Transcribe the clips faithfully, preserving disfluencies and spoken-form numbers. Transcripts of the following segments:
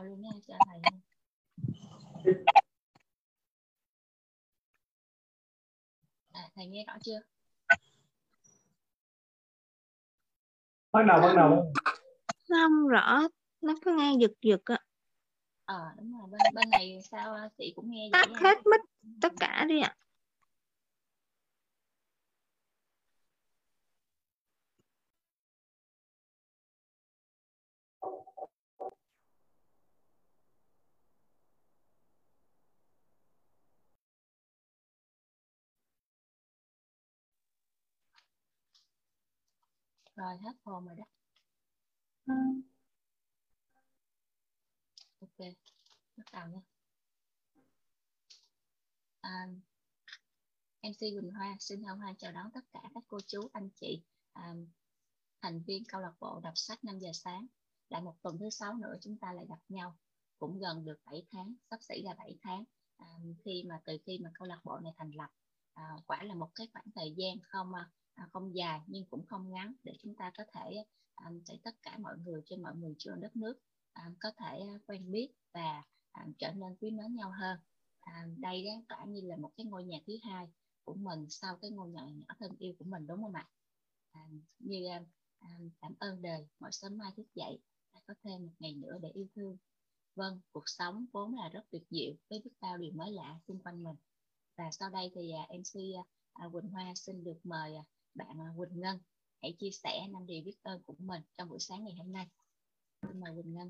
vào luôn nha cho thầy. À, thầy nghe rõ chưa? Bắt đầu bắt đầu. Không rõ, nó cứ nghe giật giật á. Ờ à, đúng rồi, bên, bên này sao chị cũng nghe vậy. Tắt hết mic tất cả đi ạ. À. Rồi hết hồn rồi đó. Ừ. Ok, bắt đầu nha. À, em xê Quỳnh Hoa xin hân hoan chào đón tất cả các cô chú, anh chị, à, thành viên câu lạc bộ đọc sách năm giờ sáng. Lại một tuần thứ sáu nữa chúng ta lại gặp nhau. Cũng gần được bảy tháng, sắp xảy ra bảy tháng à, khi mà từ khi mà câu lạc bộ này thành lập. À, quả là một cái khoảng thời gian không À, không dài nhưng cũng không ngắn để chúng ta có thể à, để tất cả mọi người trên mọi người trên đất nước à, có thể quen biết và à, trở nên quý mến nhau hơn. À, đây đáng lẽ như là một cái ngôi nhà thứ hai của mình sau cái ngôi nhà nhỏ thân yêu của mình, đúng không ạ? À, như à, cảm ơn đời mỗi sớm mai thức dậy ta có thêm một ngày nữa để yêu thương. Vâng, cuộc sống vốn là rất tuyệt diệu với biết bao điều mới lạ xung quanh mình. Và sau đây thì à, em xê à, Quỳnh Hoa xin được mời à, bạn Quỳnh Ngân hãy chia sẻ năm điều biết ơn của mình trong buổi sáng ngày hôm nay. Mời Quỳnh Ngân.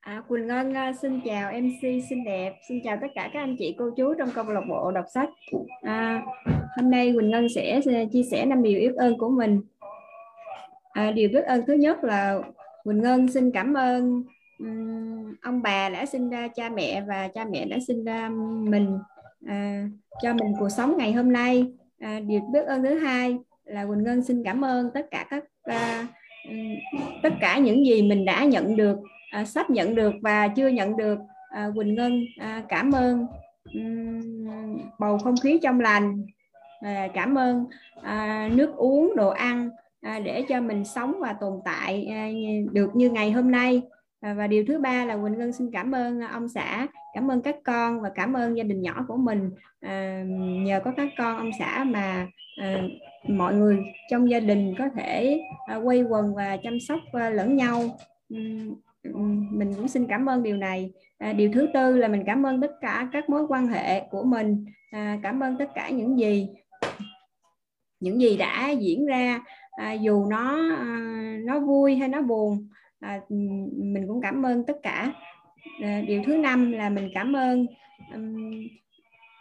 À, Quỳnh Ngân xin chào em xê xinh đẹp, xin chào tất cả các anh chị cô chú trong câu lạc bộ đọc sách. À, hôm nay Quỳnh Ngân sẽ chia sẻ năm điều biết ơn của mình. À, điều biết ơn thứ nhất là Quỳnh Ngân xin cảm ơn um, ông bà đã sinh ra cha mẹ và cha mẹ đã sinh ra mình, à, cho mình cuộc sống ngày hôm nay. À, điều biết ơn thứ hai là Quỳnh Ngân xin cảm ơn tất cả các à, tất cả những gì mình đã nhận được, à, sắp nhận được và chưa nhận được. à, Quỳnh Ngân à, cảm ơn um, bầu không khí trong lành, à, cảm ơn à, nước uống, đồ ăn à, để cho mình sống và tồn tại à, được như ngày hôm nay. à, và điều thứ ba là Quỳnh Ngân xin cảm ơn ông xã, cảm ơn các con và cảm ơn gia đình nhỏ của mình. À, nhờ có các con ông xã mà à, mọi người trong gia đình có thể à, quây quần và chăm sóc à, lẫn nhau. Uhm, mình cũng xin cảm ơn điều này. À, điều thứ tư là mình cảm ơn tất cả các mối quan hệ của mình, à, cảm ơn tất cả những gì những gì đã diễn ra, à, dù nó à, nó vui hay nó buồn, à, mình cũng cảm ơn tất cả. À, điều thứ năm là mình cảm ơn um,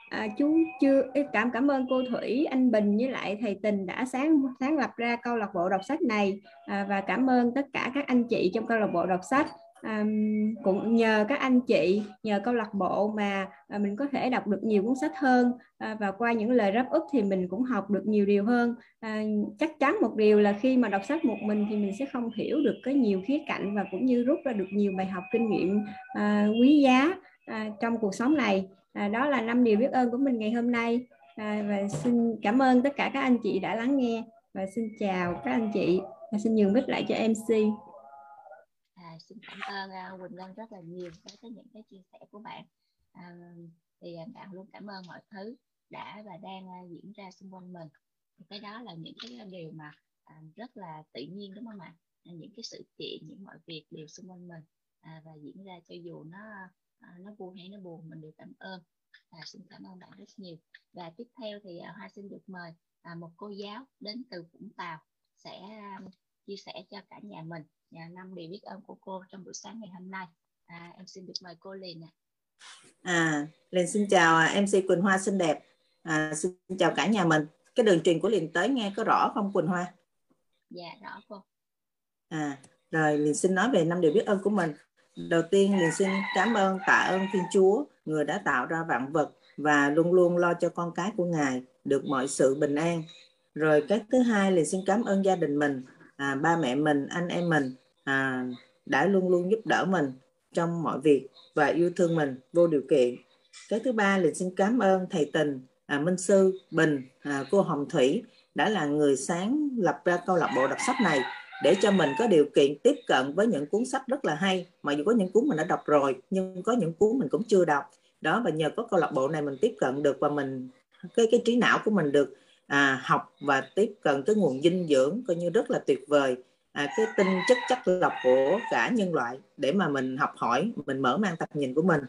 à, chú chưa cảm cảm ơn cô Thủy, anh Bình với lại thầy Tình đã sáng sáng lập ra câu lạc bộ đọc sách này, à, và cảm ơn tất cả các anh chị trong câu lạc bộ đọc sách. À, cũng nhờ các anh chị, nhờ câu lạc bộ mà à, mình có thể đọc được nhiều cuốn sách hơn, à, và qua những lời ráp úp thì mình cũng học được nhiều điều hơn. À, chắc chắn một điều là khi mà đọc sách một mình thì mình sẽ không hiểu được cái nhiều khía cạnh và cũng như rút ra được nhiều bài học kinh nghiệm à, quý giá à, trong cuộc sống này. À, đó là năm điều biết ơn của mình ngày hôm nay. À, và xin cảm ơn tất cả các anh chị đã lắng nghe và xin chào các anh chị. À, xin nhường mic lại cho em xê. À, xin cảm ơn uh, Quỳnh Ngân rất là nhiều đối với những cái chia sẻ của bạn. À, thì bạn luôn cảm ơn mọi thứ đã và đang uh, diễn ra xung quanh mình. Cái đó là những cái điều mà uh, rất là tự nhiên, đúng không ạ? À, những cái sự kiện, những mọi việc đều xung quanh mình à, và diễn ra cho dù nó uh, nó vui hay nó buồn, mình đều cảm ơn. À, xin cảm ơn bạn rất nhiều. Và tiếp theo thì uh, Hoa xin được mời uh, một cô giáo đến từ Vũng Tàu sẽ uh, chia sẻ cho cả nhà mình năm điều biết ơn của cô trong buổi sáng ngày hôm nay. À, em xin được mời cô Liên ạ. À, Liên xin chào em xê Quỳnh Hoa xinh đẹp. À, xin chào cả nhà mình. Cái đường truyền của Liên tới nghe có rõ không Quỳnh Hoa? Dạ rõ cô. À, rồi Liên xin nói về năm điều biết ơn của mình. Đầu tiên Liên xin cảm ơn tạ ơn Thiên Chúa, người đã tạo ra vạn vật và luôn luôn lo cho con cái của Ngài được mọi sự bình an. Rồi cái thứ hai Liên xin cảm ơn gia đình mình. À, ba mẹ mình, anh em mình à, đã luôn luôn giúp đỡ mình trong mọi việc và yêu thương mình vô điều kiện. Cái thứ ba là xin cảm ơn thầy Tình, à, Minh Sư, Bình, à, cô Hồng Thủy đã là người sáng lập ra câu lạc bộ đọc sách này để cho mình có điều kiện tiếp cận với những cuốn sách rất là hay. Mặc dù có những cuốn mình đã đọc rồi, nhưng có những cuốn mình cũng chưa đọc. Đó, và nhờ có câu lạc bộ này mình tiếp cận được, và mình cái cái trí não của mình được à, học và tiếp cận cái nguồn dinh dưỡng coi như rất là tuyệt vời, à, cái tinh chất chất lọc của cả nhân loại để mà mình học hỏi, mình mở mang tầm nhìn của mình.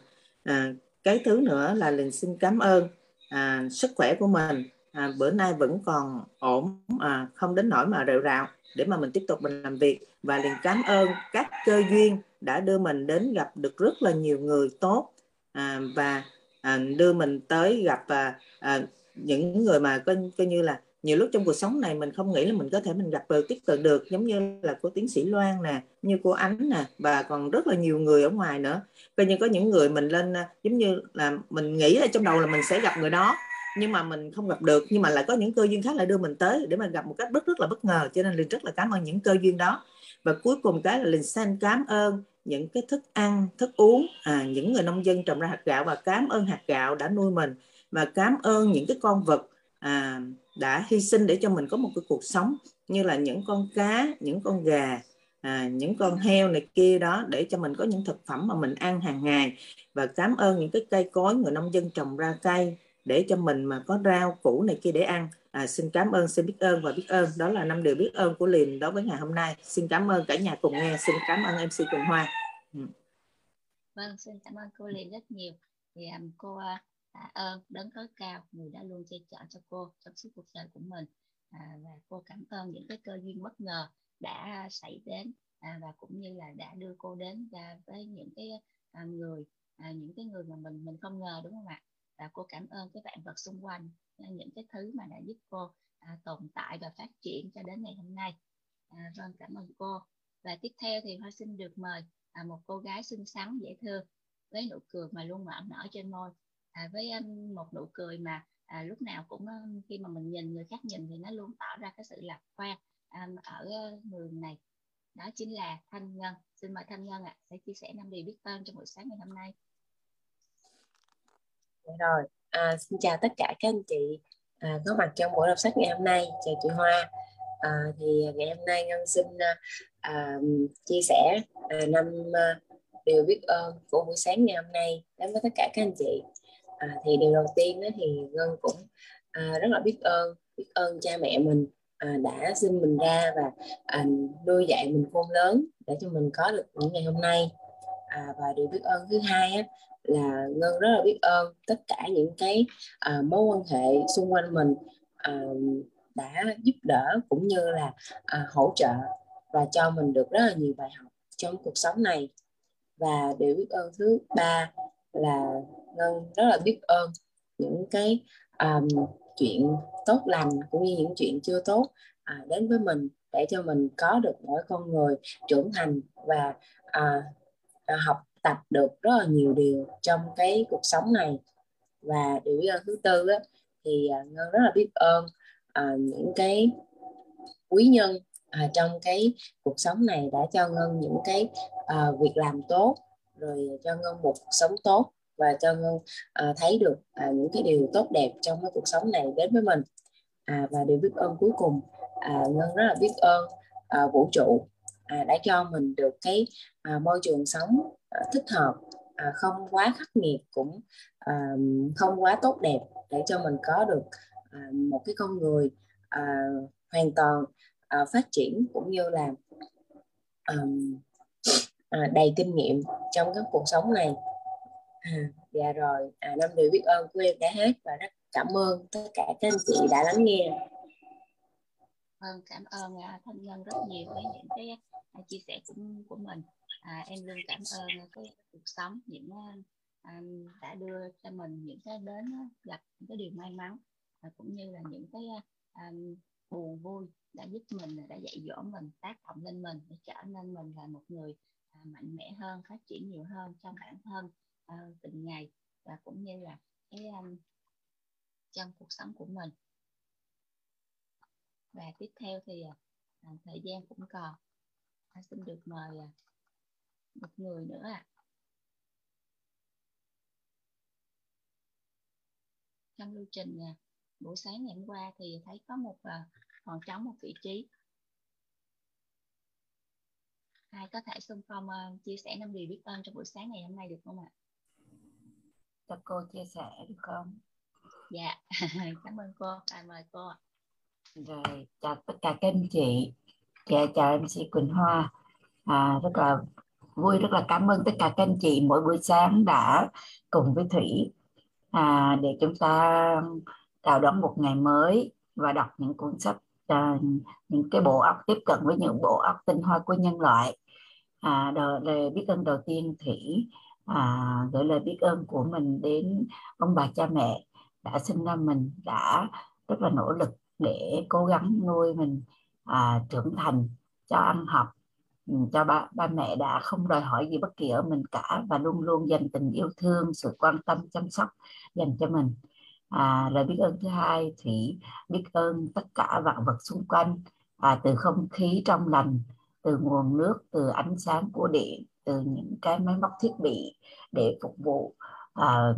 À, cái thứ nữa là Linh xin cảm ơn à, sức khỏe của mình. À, bữa nay vẫn còn ổn, à, không đến nỗi mà rệu rạo để mà mình tiếp tục mình làm việc. Và liền cảm ơn các cơ duyên đã đưa mình đến gặp được rất là nhiều người tốt, à, và à, đưa mình tới gặp à, à, những người mà coi, coi như là nhiều lúc trong cuộc sống này mình không nghĩ là mình có thể mình gặp được, tiếp cận được, giống như là cô tiến sĩ Loan nè, như cô Ánh nè, và còn rất là nhiều người ở ngoài nữa. Coi như có những người mình lên giống như là mình nghĩ là trong đầu là mình sẽ gặp người đó, nhưng mà mình không gặp được, nhưng mà lại có những cơ duyên khác lại đưa mình tới để mà gặp một cách rất rất là bất ngờ. Cho nên Linh rất là cảm ơn những cơ duyên đó. Và cuối cùng cái là Linh xin cảm ơn những cái thức ăn, thức uống, à, những người nông dân trồng ra hạt gạo, và cảm ơn hạt gạo đã nuôi mình, và cảm ơn những cái con vật à, đã hy sinh để cho mình có một cái cuộc sống, như là những con cá, những con gà, à, những con heo này kia đó, để cho mình có những thực phẩm mà mình ăn hàng ngày. Và cảm ơn những cái cây cối, người nông dân trồng ra cây để cho mình mà có rau củ này kia để ăn. À, xin cảm ơn, xin biết ơn và biết ơn. Đó là năm điều biết ơn của Liền đối với ngày hôm nay. Xin cảm ơn cả nhà cùng nghe. Xin cảm ơn em xê Quỳnh Hoa. Ừ. Vâng, xin cảm ơn cô Liền rất nhiều. Thì um, cô tạ ơn đấng tối cao, người đã luôn che chở cho cô trong suốt cuộc đời của mình. À, và cô cảm ơn những cái cơ duyên bất ngờ đã xảy đến, à, và cũng như là đã đưa cô đến và với những cái à, người à, những cái người mà mình mình không ngờ, đúng không ạ? Và cô cảm ơn cái vạn vật xung quanh, những cái thứ mà đã giúp cô à, tồn tại và phát triển cho đến ngày hôm nay. À, vâng, cảm ơn cô. Và tiếp theo thì Hoa xin được mời à, một cô gái xinh xắn, dễ thương, với nụ cười mà luôn nở nở trên môi. À, với um, một nụ cười mà à, lúc nào cũng uh, khi mà mình nhìn, người khác nhìn thì nó luôn tỏ ra cái sự lạc quan um, ở uh, người này. Đó chính là Thanh Ngân. Xin mời Thanh Ngân ạ, à, sẽ chia sẻ năm điều biết ơn trong buổi sáng ngày hôm nay. Rồi, à, xin chào tất cả các anh chị à, có mặt trong buổi đọc sách ngày hôm nay. Chào chị Hoa. à, Thì ngày hôm nay Ngân xin à, chia sẻ năm à, điều biết ơn của buổi sáng ngày hôm nay đến với tất cả các anh chị. à, Thì điều đầu tiên đó thì Ngân cũng à, rất là biết ơn. Biết ơn cha mẹ mình à, đã sinh mình ra và à, nuôi dạy mình khôn lớn để cho mình có được những ngày hôm nay. à, Và điều biết ơn thứ hai á, là Ngân rất là biết ơn tất cả những cái uh, mối quan hệ xung quanh mình uh, đã giúp đỡ cũng như là uh, hỗ trợ và cho mình được rất là nhiều bài học trong cuộc sống này. Và điều biết ơn thứ ba là Ngân rất là biết ơn những cái um, chuyện tốt lành cũng như những chuyện chưa tốt uh, đến với mình, để cho mình có được mỗi con người trưởng thành và uh, học tập được rất là nhiều điều trong cái cuộc sống này. Và điều biết ơn thứ tư á, thì Ngân rất là biết ơn à, những cái quý nhân à, trong cái cuộc sống này đã cho Ngân những cái à, việc làm tốt, rồi cho Ngân một cuộc sống tốt, và cho Ngân à, thấy được à, những cái điều tốt đẹp trong cái cuộc sống này đến với mình. à, Và điều biết ơn cuối cùng, à, Ngân rất là biết ơn à, vũ trụ à, đã cho mình được cái à, môi trường sống À, thích hợp, à, không quá khắc nghiệt cũng à, không quá tốt đẹp, để cho mình có được à, một cái con người à, hoàn toàn à, phát triển cũng như là à, à, đầy kinh nghiệm trong cái cuộc sống này. à, Dạ rồi, à, năm điều biết ơn của em đã hết, và rất cảm ơn tất cả các anh chị đã lắng nghe. Vâng, cảm ơn Thanh Ngân rất nhiều với những cái chia sẻ của, của mình. À, em luôn cảm ơn cái cuộc sống, những à, đã đưa cho mình những cái đến gặp những cái điều may mắn, à, cũng như là những cái à, buồn vui đã giúp mình, đã dạy dỗ mình, tác động lên mình để trở nên mình là một người à, mạnh mẽ hơn, phát triển nhiều hơn trong bản thân à, từng ngày, và cũng như là cái à, trong cuộc sống của mình. Và tiếp theo thì à, thời gian cũng còn, à, xin được mời à, một người nữa ạ. À. Trong lưu trình à, buổi sáng ngày hôm qua thì thấy có một à, còn trống một vị trí. Ai có thể xung phong uh, chia sẻ năm điều biết ơn trong buổi sáng ngày hôm nay được không ạ? Cho cô chia sẻ được không? Dạ, yeah. Cảm ơn cô, à, mời cô. Rồi, chào tất cả các anh chị, chào, chào em xê Quỳnh Hoa. À, rất là vui, rất là cảm ơn tất cả các anh chị mỗi buổi sáng đã cùng với Thủy à, để chúng ta chào đón một ngày mới và đọc những cuốn sách, à, những cái bộ óc tiếp cận với những bộ óc tinh hoa của nhân loại. À, lời biết ơn đầu tiên Thủy à, gửi lời biết ơn của mình đến ông bà cha mẹ đã sinh ra mình, đã rất là nỗ lực để cố gắng nuôi mình à, trưởng thành, cho ăn học, cho ba, ba mẹ đã không đòi hỏi gì bất kỳ ở mình cả và luôn luôn dành tình yêu thương, sự quan tâm, chăm sóc dành cho mình. À, lời biết ơn thứ hai Thủy biết ơn tất cả vạn vật xung quanh, à, từ không khí trong lành, từ nguồn nước, từ ánh sáng của điện, từ những cái máy móc thiết bị để phục vụ à,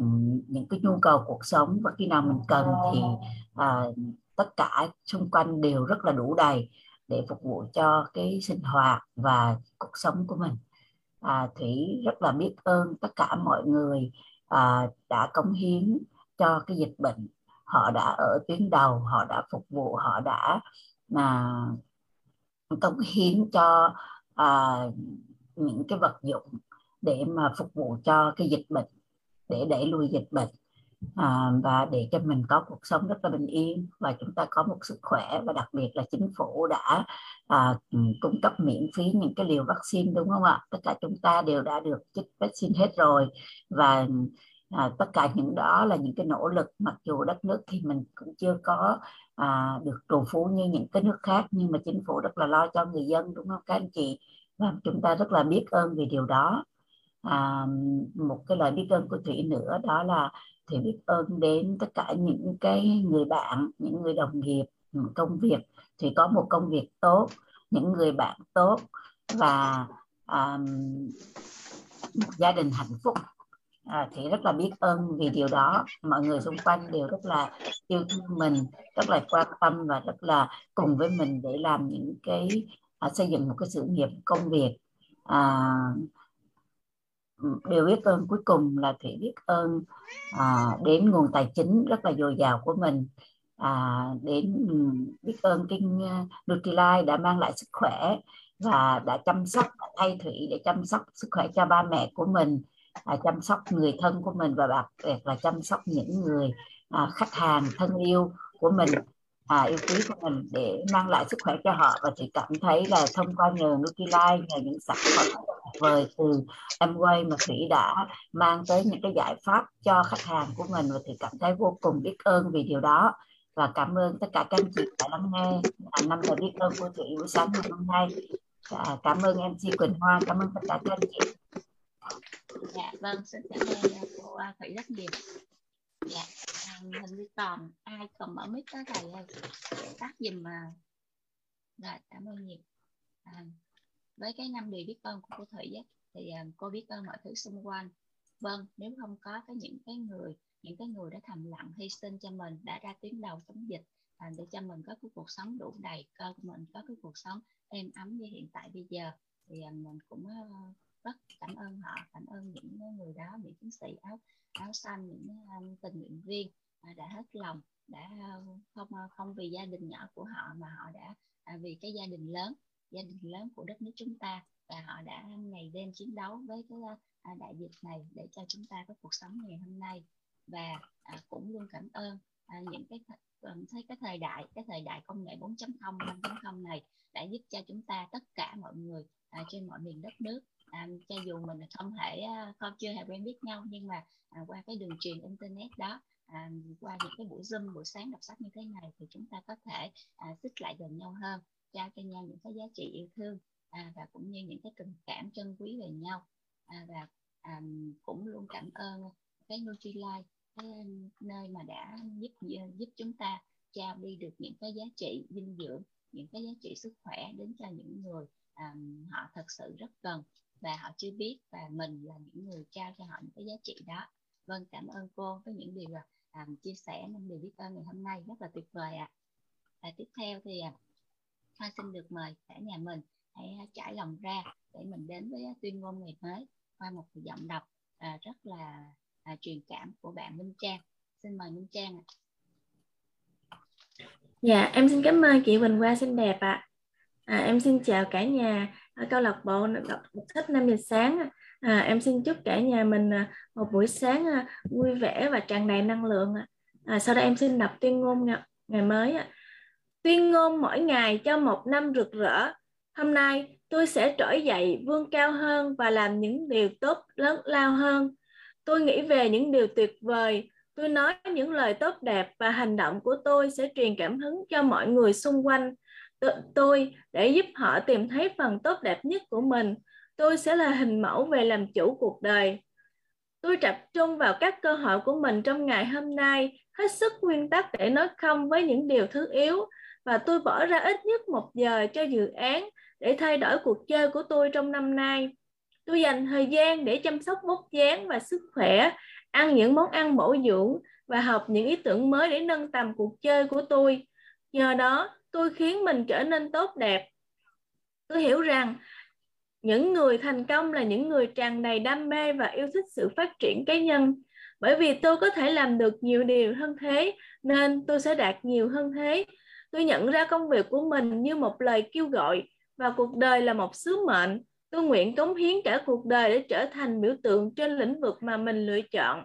những cái nhu cầu cuộc sống, và khi nào mình cần thì à, tất cả xung quanh đều rất là đủ đầy để phục vụ cho cái sinh hoạt và cuộc sống của mình. À, Thủy rất là biết ơn tất cả mọi người à, đã cống hiến cho cái dịch bệnh. Họ đã ở tuyến đầu, họ đã phục vụ, họ đã mà cống hiến cho à, những cái vật dụng để mà phục vụ cho cái dịch bệnh, để đẩy lùi dịch bệnh. À, và để cho mình có cuộc sống rất là bình yên và chúng ta có một sức khỏe, và đặc biệt là chính phủ đã à, cung cấp miễn phí những cái liều vaccine, đúng không ạ? Tất cả chúng ta đều đã được chích vaccine hết rồi, và à, tất cả những đó là những cái nỗ lực, mặc dù đất nước thì mình cũng chưa có à, được trù phú như những cái nước khác, nhưng mà chính phủ rất là lo cho người dân, đúng không các anh chị? Và chúng ta rất là biết ơn về điều đó. À, một cái lời biết ơn của Thủy nữa đó là Thủy biết ơn đến tất cả những cái người bạn, những người đồng nghiệp, những công việc. Thủy có một công việc tốt, những người bạn tốt và à, một gia đình hạnh phúc. À, Thủy rất là biết ơn vì điều đó. Mọi người xung quanh đều rất là yêu thương mình, rất là quan tâm và rất là cùng với mình để làm những cái à, xây dựng một cái sự nghiệp, công việc. À, điều biết ơn cuối cùng là Thủy biết ơn à, đến nguồn tài chính rất là dồi dào của mình, à, đến biết ơn kinh Nutrilite đã mang lại sức khỏe và đã chăm sóc, thay Thủy để chăm sóc sức khỏe cho ba mẹ của mình, à, chăm sóc người thân của mình và đặc biệt là chăm sóc những người à, khách hàng thân yêu của mình, à, yêu quý của mình, để mang lại sức khỏe cho họ. Và Thủy cảm thấy là thông qua nhờ Nutrilite, nhờ những sản phẩm vời từ Amway mà Thủy đã mang tới những cái giải pháp cho khách hàng của mình, và Thủy cảm thấy vô cùng biết ơn vì điều đó. Và cảm ơn tất cả các anh chị đã lắng nghe năm lời biết ơn của Thủy buổi sáng ngày hôm nay. À, cảm ơn em xê Quỳnh Hoa, cảm ơn tất cả các anh chị. Dạ vâng, xin cảm ơn cô Thủy rất nhiều. Dạ, hình như còn ai còn mở mic tới thầy ơi, tắt dùm mà. Rồi, cảm ơn nhiều. À, với cái năm điều biết ơn của cô Thủy ấy, thì um, cô biết ơn mọi thứ xung quanh. Vâng, nếu không có cái những cái người những cái người đã thầm lặng hy sinh cho mình, đã ra tuyến đầu chống dịch à, để cho mình có cái cuộc sống đủ đầy, cơ của mình có cái cuộc sống êm ấm như hiện tại bây giờ, thì um, mình cũng uh, rất cảm ơn họ, cảm ơn những người đó, những chiến sĩ áo áo xanh, những um, tình nguyện viên uh, đã hết lòng, đã uh, không uh, không vì gia đình nhỏ của họ mà họ đã uh, vì cái gia đình lớn. gia đình lớn của đất nước chúng ta, và họ đã ngày đêm chiến đấu với cái đại dịch này để cho chúng ta có cuộc sống ngày hôm nay. Và à, cũng luôn cảm ơn à, những cái thấy cái thời đại cái thời đại công nghệ bốn chấm không, năm chấm không này đã giúp cho chúng ta tất cả mọi người à, trên mọi miền đất nước, à, cho dù mình không thể không chưa hề quen biết nhau, nhưng mà à, qua cái đường truyền internet đó, à, qua những cái buổi Zoom, buổi sáng đọc sách như thế này, thì chúng ta có thể à, xích lại gần nhau hơn, trao cho nhau những cái giá trị yêu thương à, và cũng như những cái tình cảm chân quý về nhau. À, và à, cũng luôn cảm ơn cái Nutrilite, cái nơi mà đã giúp giúp chúng ta trao đi được những cái giá trị dinh dưỡng, những cái giá trị sức khỏe đến cho những người à, họ thật sự rất cần và họ chưa biết, và mình là những người trao cho họ những cái giá trị đó. Vâng, cảm ơn cô với những điều à, chia sẻ năm điều biết ơn ngày hôm nay rất là tuyệt vời ạ. À. Và tiếp theo thì à, Hoa xin được mời cả nhà mình hãy trải lòng ra để mình đến với tuyên ngôn ngày mới qua một giọng đọc à, rất là à, truyền cảm của bạn Minh Trang. Xin mời Minh Trang ạ. Dạ, em xin cảm ơn chị Quỳnh Hoa xinh đẹp ạ. À. À, em xin chào cả nhà ở câu lạc bộ đọc sách năm giờ sáng. À, em xin chúc cả nhà mình một buổi sáng vui vẻ và tràn đầy năng lượng. À, sau đây em xin đọc tuyên ngôn ngày mới. Tuyên ngôn mỗi ngày cho một năm rực rỡ. Hôm nay tôi sẽ trỗi dậy vươn cao hơn và làm những điều tốt lớn lao hơn. Tôi nghĩ về những điều tuyệt vời. Tôi nói những lời tốt đẹp và hành động của tôi sẽ truyền cảm hứng cho mọi người xung quanh tôi để giúp họ tìm thấy phần tốt đẹp nhất của mình. Tôi sẽ là hình mẫu về làm chủ cuộc đời. Tôi tập trung vào các cơ hội của mình trong ngày hôm nay, hết sức nguyên tắc để nói không với những điều thứ yếu, và tôi bỏ ra ít nhất một giờ cho dự án để thay đổi cuộc chơi của tôi trong năm nay. Tôi dành thời gian để chăm sóc vóc dáng và sức khỏe, ăn những món ăn bổ dưỡng và học những ý tưởng mới để nâng tầm cuộc chơi của tôi. Nhờ đó, tôi khiến mình trở nên tốt đẹp. Tôi hiểu rằng những người thành công là những người tràn đầy đam mê và yêu thích sự phát triển cá nhân. Bởi vì tôi có thể làm được nhiều điều hơn thế, nên tôi sẽ đạt nhiều hơn thế. Tôi nhận ra công việc của mình như một lời kêu gọi và cuộc đời là một sứ mệnh. Tôi nguyện cống hiến cả cuộc đời để trở thành biểu tượng trên lĩnh vực mà mình lựa chọn.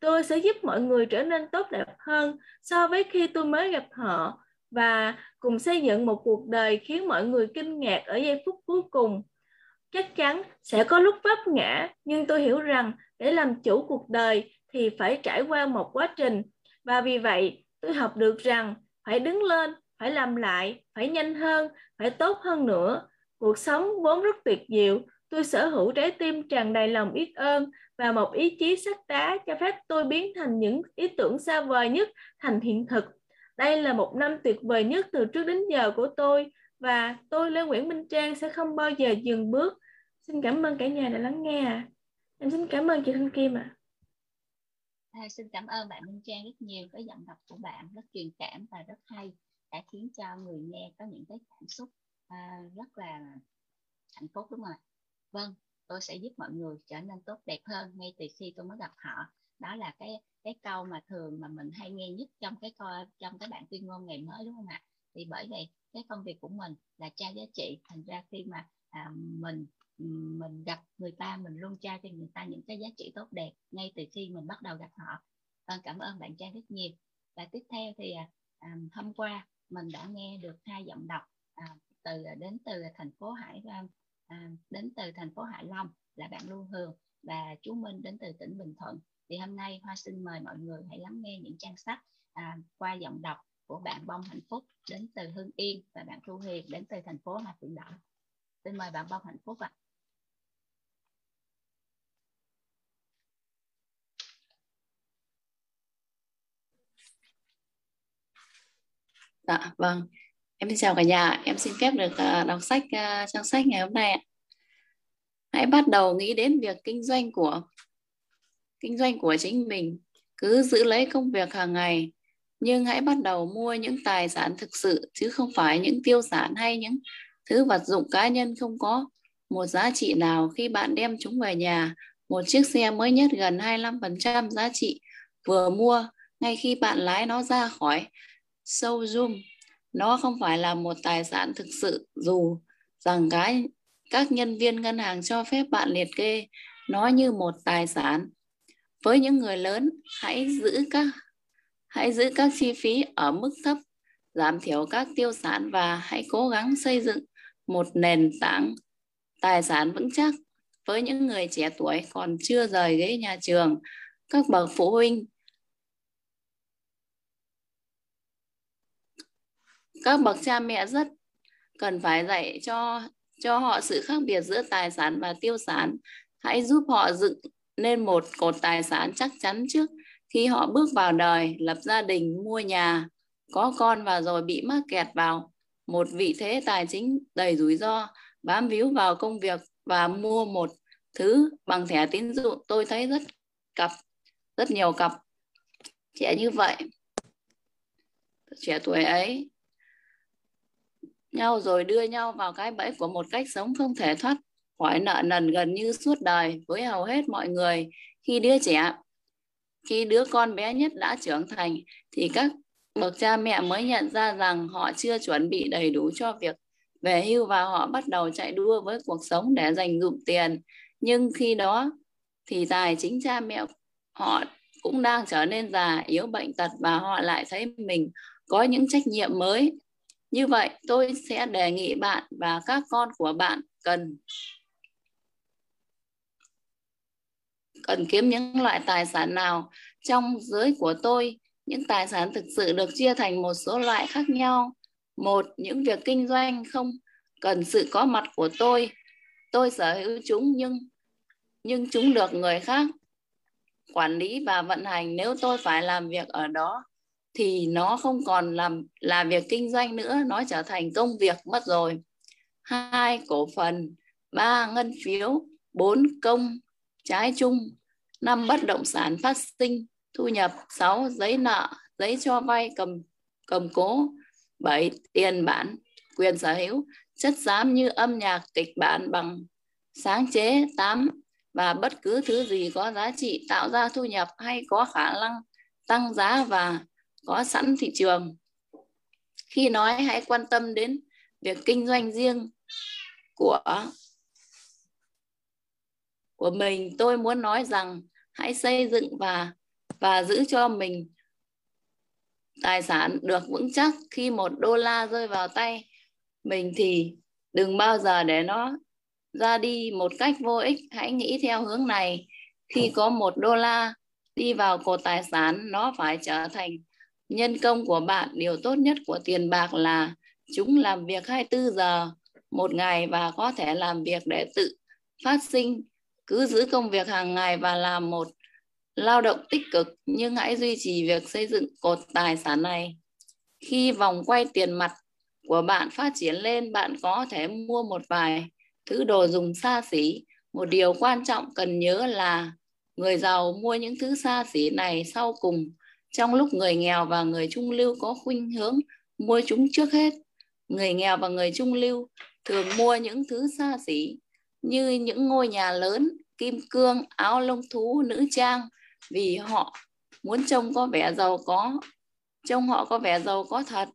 Tôi sẽ giúp mọi người trở nên tốt đẹp hơn so với khi tôi mới gặp họ và cùng xây dựng một cuộc đời khiến mọi người kinh ngạc ở giây phút cuối cùng. Chắc chắn sẽ có lúc vấp ngã, nhưng tôi hiểu rằng để làm chủ cuộc đời thì phải trải qua một quá trình. Và vì vậy, tôi học được rằng phải đứng lên, phải làm lại, phải nhanh hơn, phải tốt hơn nữa. Cuộc sống vốn rất tuyệt diệu, tôi sở hữu trái tim tràn đầy lòng biết ơn và một ý chí sắt đá cho phép tôi biến thành những ý tưởng xa vời nhất thành hiện thực. Đây là một năm tuyệt vời nhất từ trước đến giờ của tôi và tôi Lê Nguyễn Minh Trang sẽ không bao giờ dừng bước. Xin cảm ơn cả nhà đã lắng nghe. Em xin cảm ơn chị Thanh Kim ạ. À. À, xin cảm ơn bạn Minh Trang rất nhiều, cái giọng đọc của bạn rất truyền cảm và rất hay, đã khiến cho người nghe có những cái cảm xúc à, rất là hạnh phúc, đúng rồi. Vâng, tôi sẽ giúp mọi người trở nên tốt đẹp hơn ngay từ khi tôi mới gặp họ. Đó là cái cái câu mà thường mà mình hay nghe nhất trong cái trong cái bản tuyên ngôn ngày mới, đúng không ạ? Thì bởi vậy cái công việc của mình là trao giá trị, thành ra khi mà à, mình mình gặp người ta, mình luôn trao cho người ta những cái giá trị tốt đẹp ngay từ khi mình bắt đầu gặp họ. Vâng, cảm ơn bạn Trang rất nhiều. Và tiếp theo thì à, hôm qua mình đã nghe được hai giọng đọc à, từ đến từ thành phố Hải à, đến từ thành phố Hải Long là bạn Lưu Hương và chú Minh đến từ tỉnh Bình Thuận. Thì hôm nay Hoa xin mời mọi người hãy lắng nghe những trang sách à, qua giọng đọc của bạn Bông Hạnh Phúc đến từ Hưng Yên và bạn Thu Hiền đến từ thành phố Hà Phượng Đỏ. Xin mời bạn Bông Hạnh Phúc ạ. À. Dạ, vâng. Em xin chào cả nhà. Em xin phép được uh, đọc sách uh, trang sách ngày hôm nay. Hãy bắt đầu nghĩ đến việc kinh doanh của kinh doanh của chính mình. Cứ giữ lấy công việc hàng ngày, nhưng hãy bắt đầu mua những tài sản thực sự chứ không phải những tiêu sản hay những thứ vật dụng cá nhân không có một giá trị nào. Khi bạn đem chúng về nhà, một chiếc xe mới nhất gần hai mươi lăm phần trăm giá trị vừa mua ngay khi bạn lái nó ra khỏi showroom. Nó không phải là một tài sản thực sự dù rằng cái, các nhân viên ngân hàng cho phép bạn liệt kê nó như một tài sản. Với những người lớn, hãy giữ các hãy giữ các chi phí ở mức thấp, giảm thiểu các tiêu sản và hãy cố gắng xây dựng một nền tảng tài sản vững chắc. Với những người trẻ tuổi còn chưa rời ghế nhà trường, các bậc phụ huynh Các bậc cha mẹ rất cần phải dạy cho, cho họ sự khác biệt giữa tài sản và tiêu sản. Hãy giúp họ dựng nên một cột tài sản chắc chắn trước khi họ bước vào đời, lập gia đình, mua nhà, có con và rồi bị mắc kẹt vào một vị thế tài chính đầy rủi ro, bám víu vào công việc và mua một thứ bằng thẻ tín dụng. Tôi thấy rất cặp, rất nhiều cặp trẻ như vậy, trẻ tuổi ấy. nhau rồi đưa nhau vào cái bẫy của một cách sống không thể thoát khỏi nợ nần gần như suốt đời với hầu hết mọi người. Khi đứa trẻ, khi đứa con bé nhất đã trưởng thành thì các bậc cha mẹ mới nhận ra rằng họ chưa chuẩn bị đầy đủ cho việc về hưu và họ bắt đầu chạy đua với cuộc sống để dành dụm tiền. Nhưng khi đó thì tài chính cha mẹ họ cũng đang trở nên già, yếu, bệnh tật và họ lại thấy mình có những trách nhiệm mới. Như vậy, tôi sẽ đề nghị bạn và các con của bạn cần cần kiếm những loại tài sản nào. Trong giới của tôi, những tài sản thực sự được chia thành một số loại khác nhau. Một, những việc kinh doanh không cần sự có mặt của tôi. Tôi sở hữu chúng nhưng nhưng chúng được người khác quản lý và vận hành. Nếu tôi phải làm việc ở đó thì nó không còn làm là việc kinh doanh nữa, nó trở thành công việc mất rồi. Hai, cổ phần. Ba, ngân phiếu. Bốn, công trái chung. Năm, bất động sản phát sinh thu nhập. Sáu, giấy nợ, giấy cho vay cầm cầm cố. Bảy, tiền bản, quyền sở hữu, chất xám như âm nhạc, kịch bản bằng sáng chế. Tám, và bất cứ thứ gì có giá trị tạo ra thu nhập hay có khả năng tăng giá và có sẵn thị trường. Khi nói hãy quan tâm đến việc kinh doanh riêng của của mình, tôi muốn nói rằng hãy xây dựng và và giữ cho mình tài sản được vững chắc. Khi một đô la rơi vào tay mình thì đừng bao giờ để nó ra đi một cách vô ích. Hãy nghĩ theo hướng này: khi có một đô la đi vào cột tài sản, nó phải trở thành nhân công của bạn. Điều tốt nhất của tiền bạc là chúng làm việc hai mươi tư giờ một ngày và có thể làm việc để tự phát sinh. Cứ giữ công việc hàng ngày và làm một lao động tích cực, nhưng hãy duy trì việc xây dựng cột tài sản này. Khi vòng quay tiền mặt của bạn phát triển lên, bạn có thể mua một vài thứ đồ dùng xa xỉ. Một điều quan trọng cần nhớ là người giàu mua những thứ xa xỉ này sau cùng, trong lúc người nghèo và người trung lưu có khuynh hướng mua chúng trước hết. Người nghèo và người trung lưu thường mua những thứ xa xỉ như những ngôi nhà lớn, kim cương, áo lông thú, nữ trang, vì họ muốn trông có vẻ giàu có, trông họ có vẻ giàu có thật,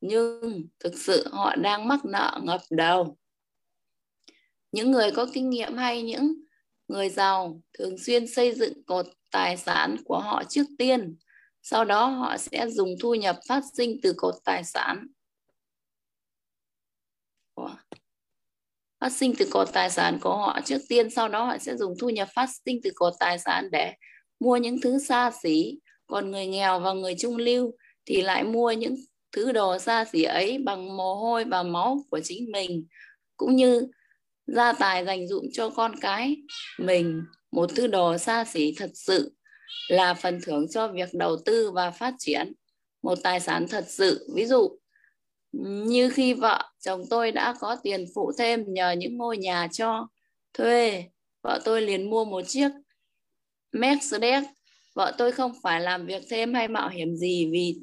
nhưng thực sự họ đang mắc nợ ngập đầu. Những người có kinh nghiệm hay những người giàu thường xuyên xây dựng cột tài sản của họ trước tiên, sau đó họ sẽ dùng thu nhập phát sinh từ cột tài sản. Ủa? Phát sinh từ cột tài sản của họ trước tiên, sau đó họ sẽ dùng thu nhập phát sinh từ cột tài sản để mua những thứ xa xỉ. Còn người nghèo và người trung lưu thì lại mua những thứ đồ xa xỉ ấy bằng mồ hôi và máu của chính mình, cũng như gia tài dành dụm cho con cái mình. Một thứ đồ xa xỉ thật sự là phần thưởng cho việc đầu tư và phát triển một tài sản thật sự. Ví dụ như khi vợ chồng tôi đã có tiền phụ thêm nhờ những ngôi nhà cho thuê, vợ tôi liền mua một chiếc Mercedes. Vợ tôi không phải làm việc thêm hay mạo hiểm gì vì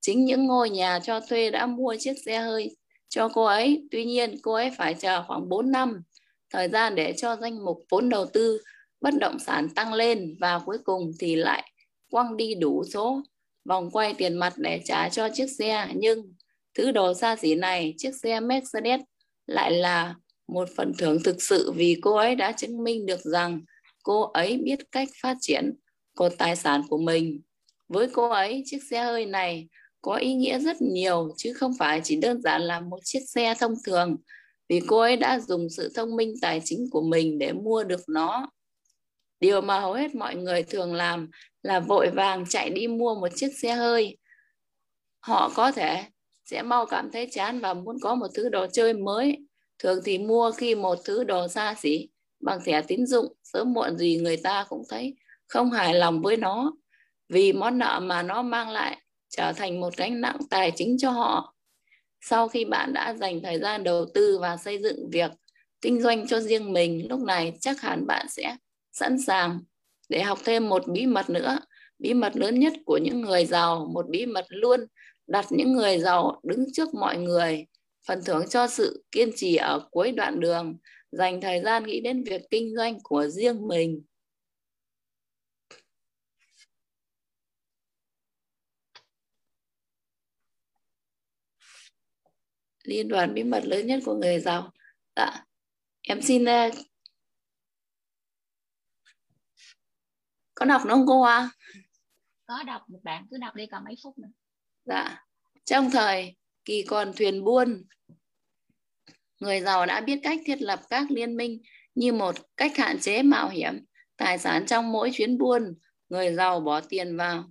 chính những ngôi nhà cho thuê đã mua chiếc xe hơi cho cô ấy. Tuy nhiên, cô ấy phải chờ khoảng bốn năm, thời gian để cho danh mục vốn đầu tư bất động sản tăng lên, và cuối cùng thì lại quăng đi đủ số vòng quay tiền mặt để trả cho chiếc xe. Nhưng thứ đồ xa xỉ này, chiếc xe Mercedes, lại là một phần thưởng thực sự vì cô ấy đã chứng minh được rằng cô ấy biết cách phát triển cột tài sản của mình. Với cô ấy, chiếc xe hơi này có ý nghĩa rất nhiều chứ không phải chỉ đơn giản là một chiếc xe thông thường, vì cô ấy đã dùng sự thông minh tài chính của mình để mua được nó. Điều mà hầu hết mọi người thường làm là vội vàng chạy đi mua một chiếc xe hơi. Họ có thể sẽ mau cảm thấy chán và muốn có một thứ đồ chơi mới. Thường thì mua khi một thứ đồ xa xỉ bằng thẻ tín dụng, sớm muộn gì người ta cũng thấy không hài lòng với nó, vì món nợ mà nó mang lại trở thành một gánh nặng tài chính cho họ. Sau khi bạn đã dành thời gian đầu tư và xây dựng việc kinh doanh cho riêng mình, lúc này chắc hẳn bạn sẽ sẵn sàng để học thêm một bí mật nữa. Bí mật lớn nhất của những người giàu, một bí mật luôn đặt những người giàu đứng trước mọi người, phần thưởng cho sự kiên trì ở cuối đoạn đường, dành thời gian nghĩ đến việc kinh doanh của riêng mình. Liên đoàn bí mật lớn nhất của người giàu. Dạ. Em xin... Có đọc đúng không cô Hoa? Có đọc, một bạn cứ đọc đi còn mấy phút nữa. Dạ. Trong thời kỳ còn thuyền buôn, người giàu đã biết cách thiết lập các liên minh như một cách hạn chế mạo hiểm. Tài sản trong mỗi chuyến buôn, người giàu bỏ tiền vào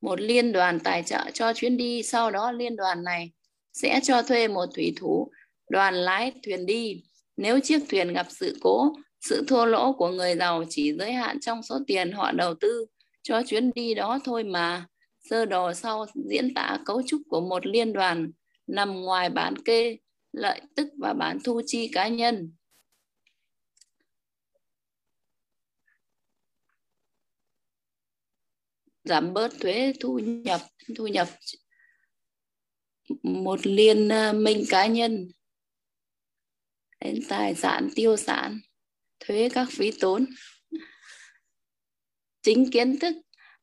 một liên đoàn tài trợ cho chuyến đi. Sau đó liên đoàn này sẽ cho thuê một thủy thủ đoàn lái thuyền đi. Nếu chiếc thuyền gặp sự cố, sự thua lỗ của người giàu chỉ giới hạn trong số tiền họ đầu tư cho chuyến đi đó thôi mà. Sơ đồ sau diễn tả cấu trúc của một liên đoàn nằm ngoài bản kê lợi tức và bản thu chi cá nhân. Giảm bớt thuế thu nhập, thu nhập một liên minh cá nhân đến tài sản tiêu sản, thuế các phí tốn. Chính kiến thức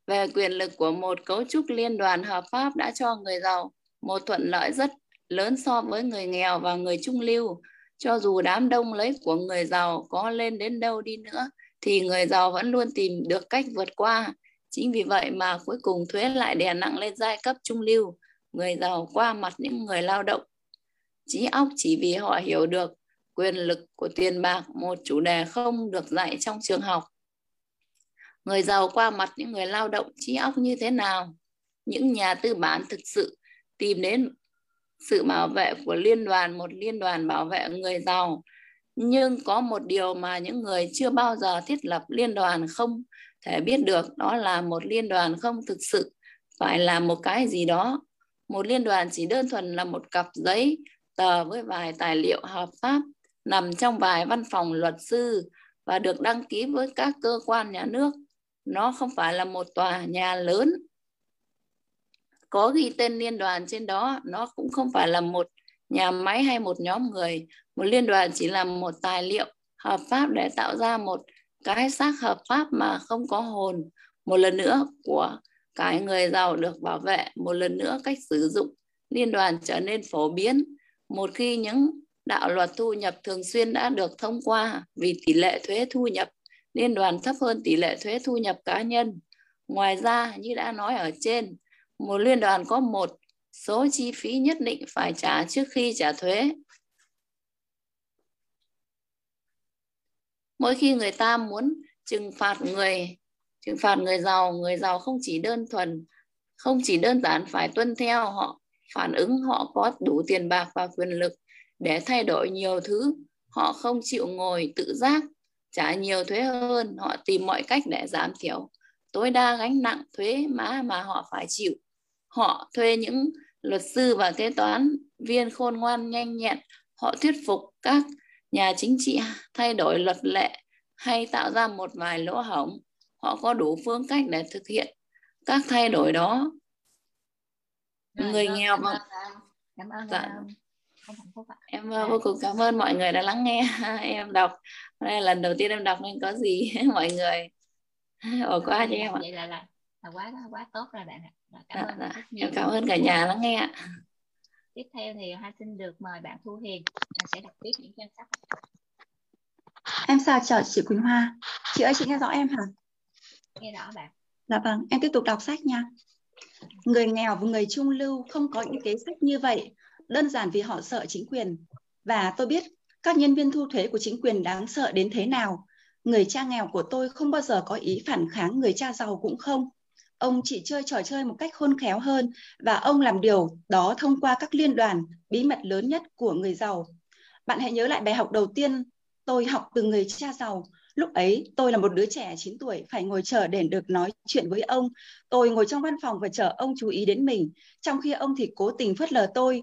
về quyền lực của một cấu trúc liên đoàn hợp pháp đã cho người giàu một thuận lợi rất lớn so với người nghèo và người trung lưu. Cho dù đám đông lấy của người giàu có lên đến đâu đi nữa thì người giàu vẫn luôn tìm được cách vượt qua. Chính vì vậy mà cuối cùng thuế lại đè nặng lên giai cấp trung lưu. Người giàu qua mặt những người lao động trí óc chỉ vì họ hiểu được quyền lực của tiền bạc, một chủ đề không được dạy trong trường học. Người giàu qua mặt những người lao động trí óc như thế nào? Những nhà tư bản thực sự tìm đến sự bảo vệ của liên đoàn, một liên đoàn bảo vệ người giàu. Nhưng có một điều mà những người chưa bao giờ thiết lập liên đoàn không thể biết được, đó là một liên đoàn không thực sự phải là một cái gì đó. Một liên đoàn chỉ đơn thuần là một cặp giấy tờ với vài tài liệu hợp pháp nằm trong vài văn phòng luật sư và được đăng ký với các cơ quan nhà nước. Nó không phải là một tòa nhà lớn có ghi tên liên đoàn trên đó. Nó cũng không phải là một nhà máy hay một nhóm người. Một liên đoàn chỉ là một tài liệu hợp pháp để tạo ra một cái xác hợp pháp mà không có hồn. Một lần nữa của cái người giàu được bảo vệ. Một lần nữa cách sử dụng liên đoàn trở nên phổ biến. Một khi những đạo luật thu nhập thường xuyên đã được thông qua, vì tỷ lệ thuế thu nhập liên đoàn thấp hơn tỷ lệ thuế thu nhập cá nhân. Ngoài ra, như đã nói ở trên, một liên đoàn có một số chi phí nhất định phải trả trước khi trả thuế. Mỗi khi người ta muốn trừng phạt người, trừng phạt người giàu, người giàu không chỉ đơn thuần, không chỉ đơn giản phải tuân theo họ, phản ứng họ có đủ tiền bạc và quyền lực để thay đổi nhiều thứ. Họ không chịu ngồi tự giác, trả nhiều thuế hơn, họ tìm mọi cách để giảm thiểu tối đa gánh nặng thuế má mà họ phải chịu. Họ thuê những luật sư và kế toán viên khôn ngoan nhanh nhẹn, họ thuyết phục các nhà chính trị thay đổi luật lệ hay tạo ra một vài lỗ hổng. Họ có đủ phương cách để thực hiện các thay đổi đó. Người nghèo mà... Cảm ơn. Dạ. Em vô cùng cảm ơn mọi người đã lắng nghe em đọc. Đây là lần đầu tiên em đọc nên có gì mọi người ồ quá cho em ạ. Vậy là, là, là quá quá tốt rồi bạn ạ. Cảm ơn. Dạ, dạ. Cảm ơn cả nhà lắng nghe ạ. Tiếp theo thì Hoa xin được mời bạn Thu Hiền sẽ đọc tiếp những trang sách. Em chào chào chị Quỳnh Hoa. Chị ơi, chị nghe rõ em hả? Nghe rõ bạn. Dạ vâng, em tiếp tục đọc sách nha. Người nghèo và người trung lưu không có những kế sách như vậy, đơn giản vì họ sợ chính quyền. Và tôi biết các nhân viên thu thuế của chính quyền đáng sợ đến thế nào. Người cha nghèo của tôi không bao giờ có ý phản kháng người cha giàu cũng không. Ông chỉ chơi trò chơi một cách khôn khéo hơn và ông làm điều đó thông qua các liên đoàn, bí mật lớn nhất của người giàu. Bạn hãy nhớ lại bài học đầu tiên tôi học từ người cha giàu. Lúc ấy, tôi là một đứa trẻ chín tuổi, phải ngồi chờ để được nói chuyện với ông. Tôi ngồi trong văn phòng và chờ ông chú ý đến mình, trong khi ông thì cố tình phớt lờ tôi.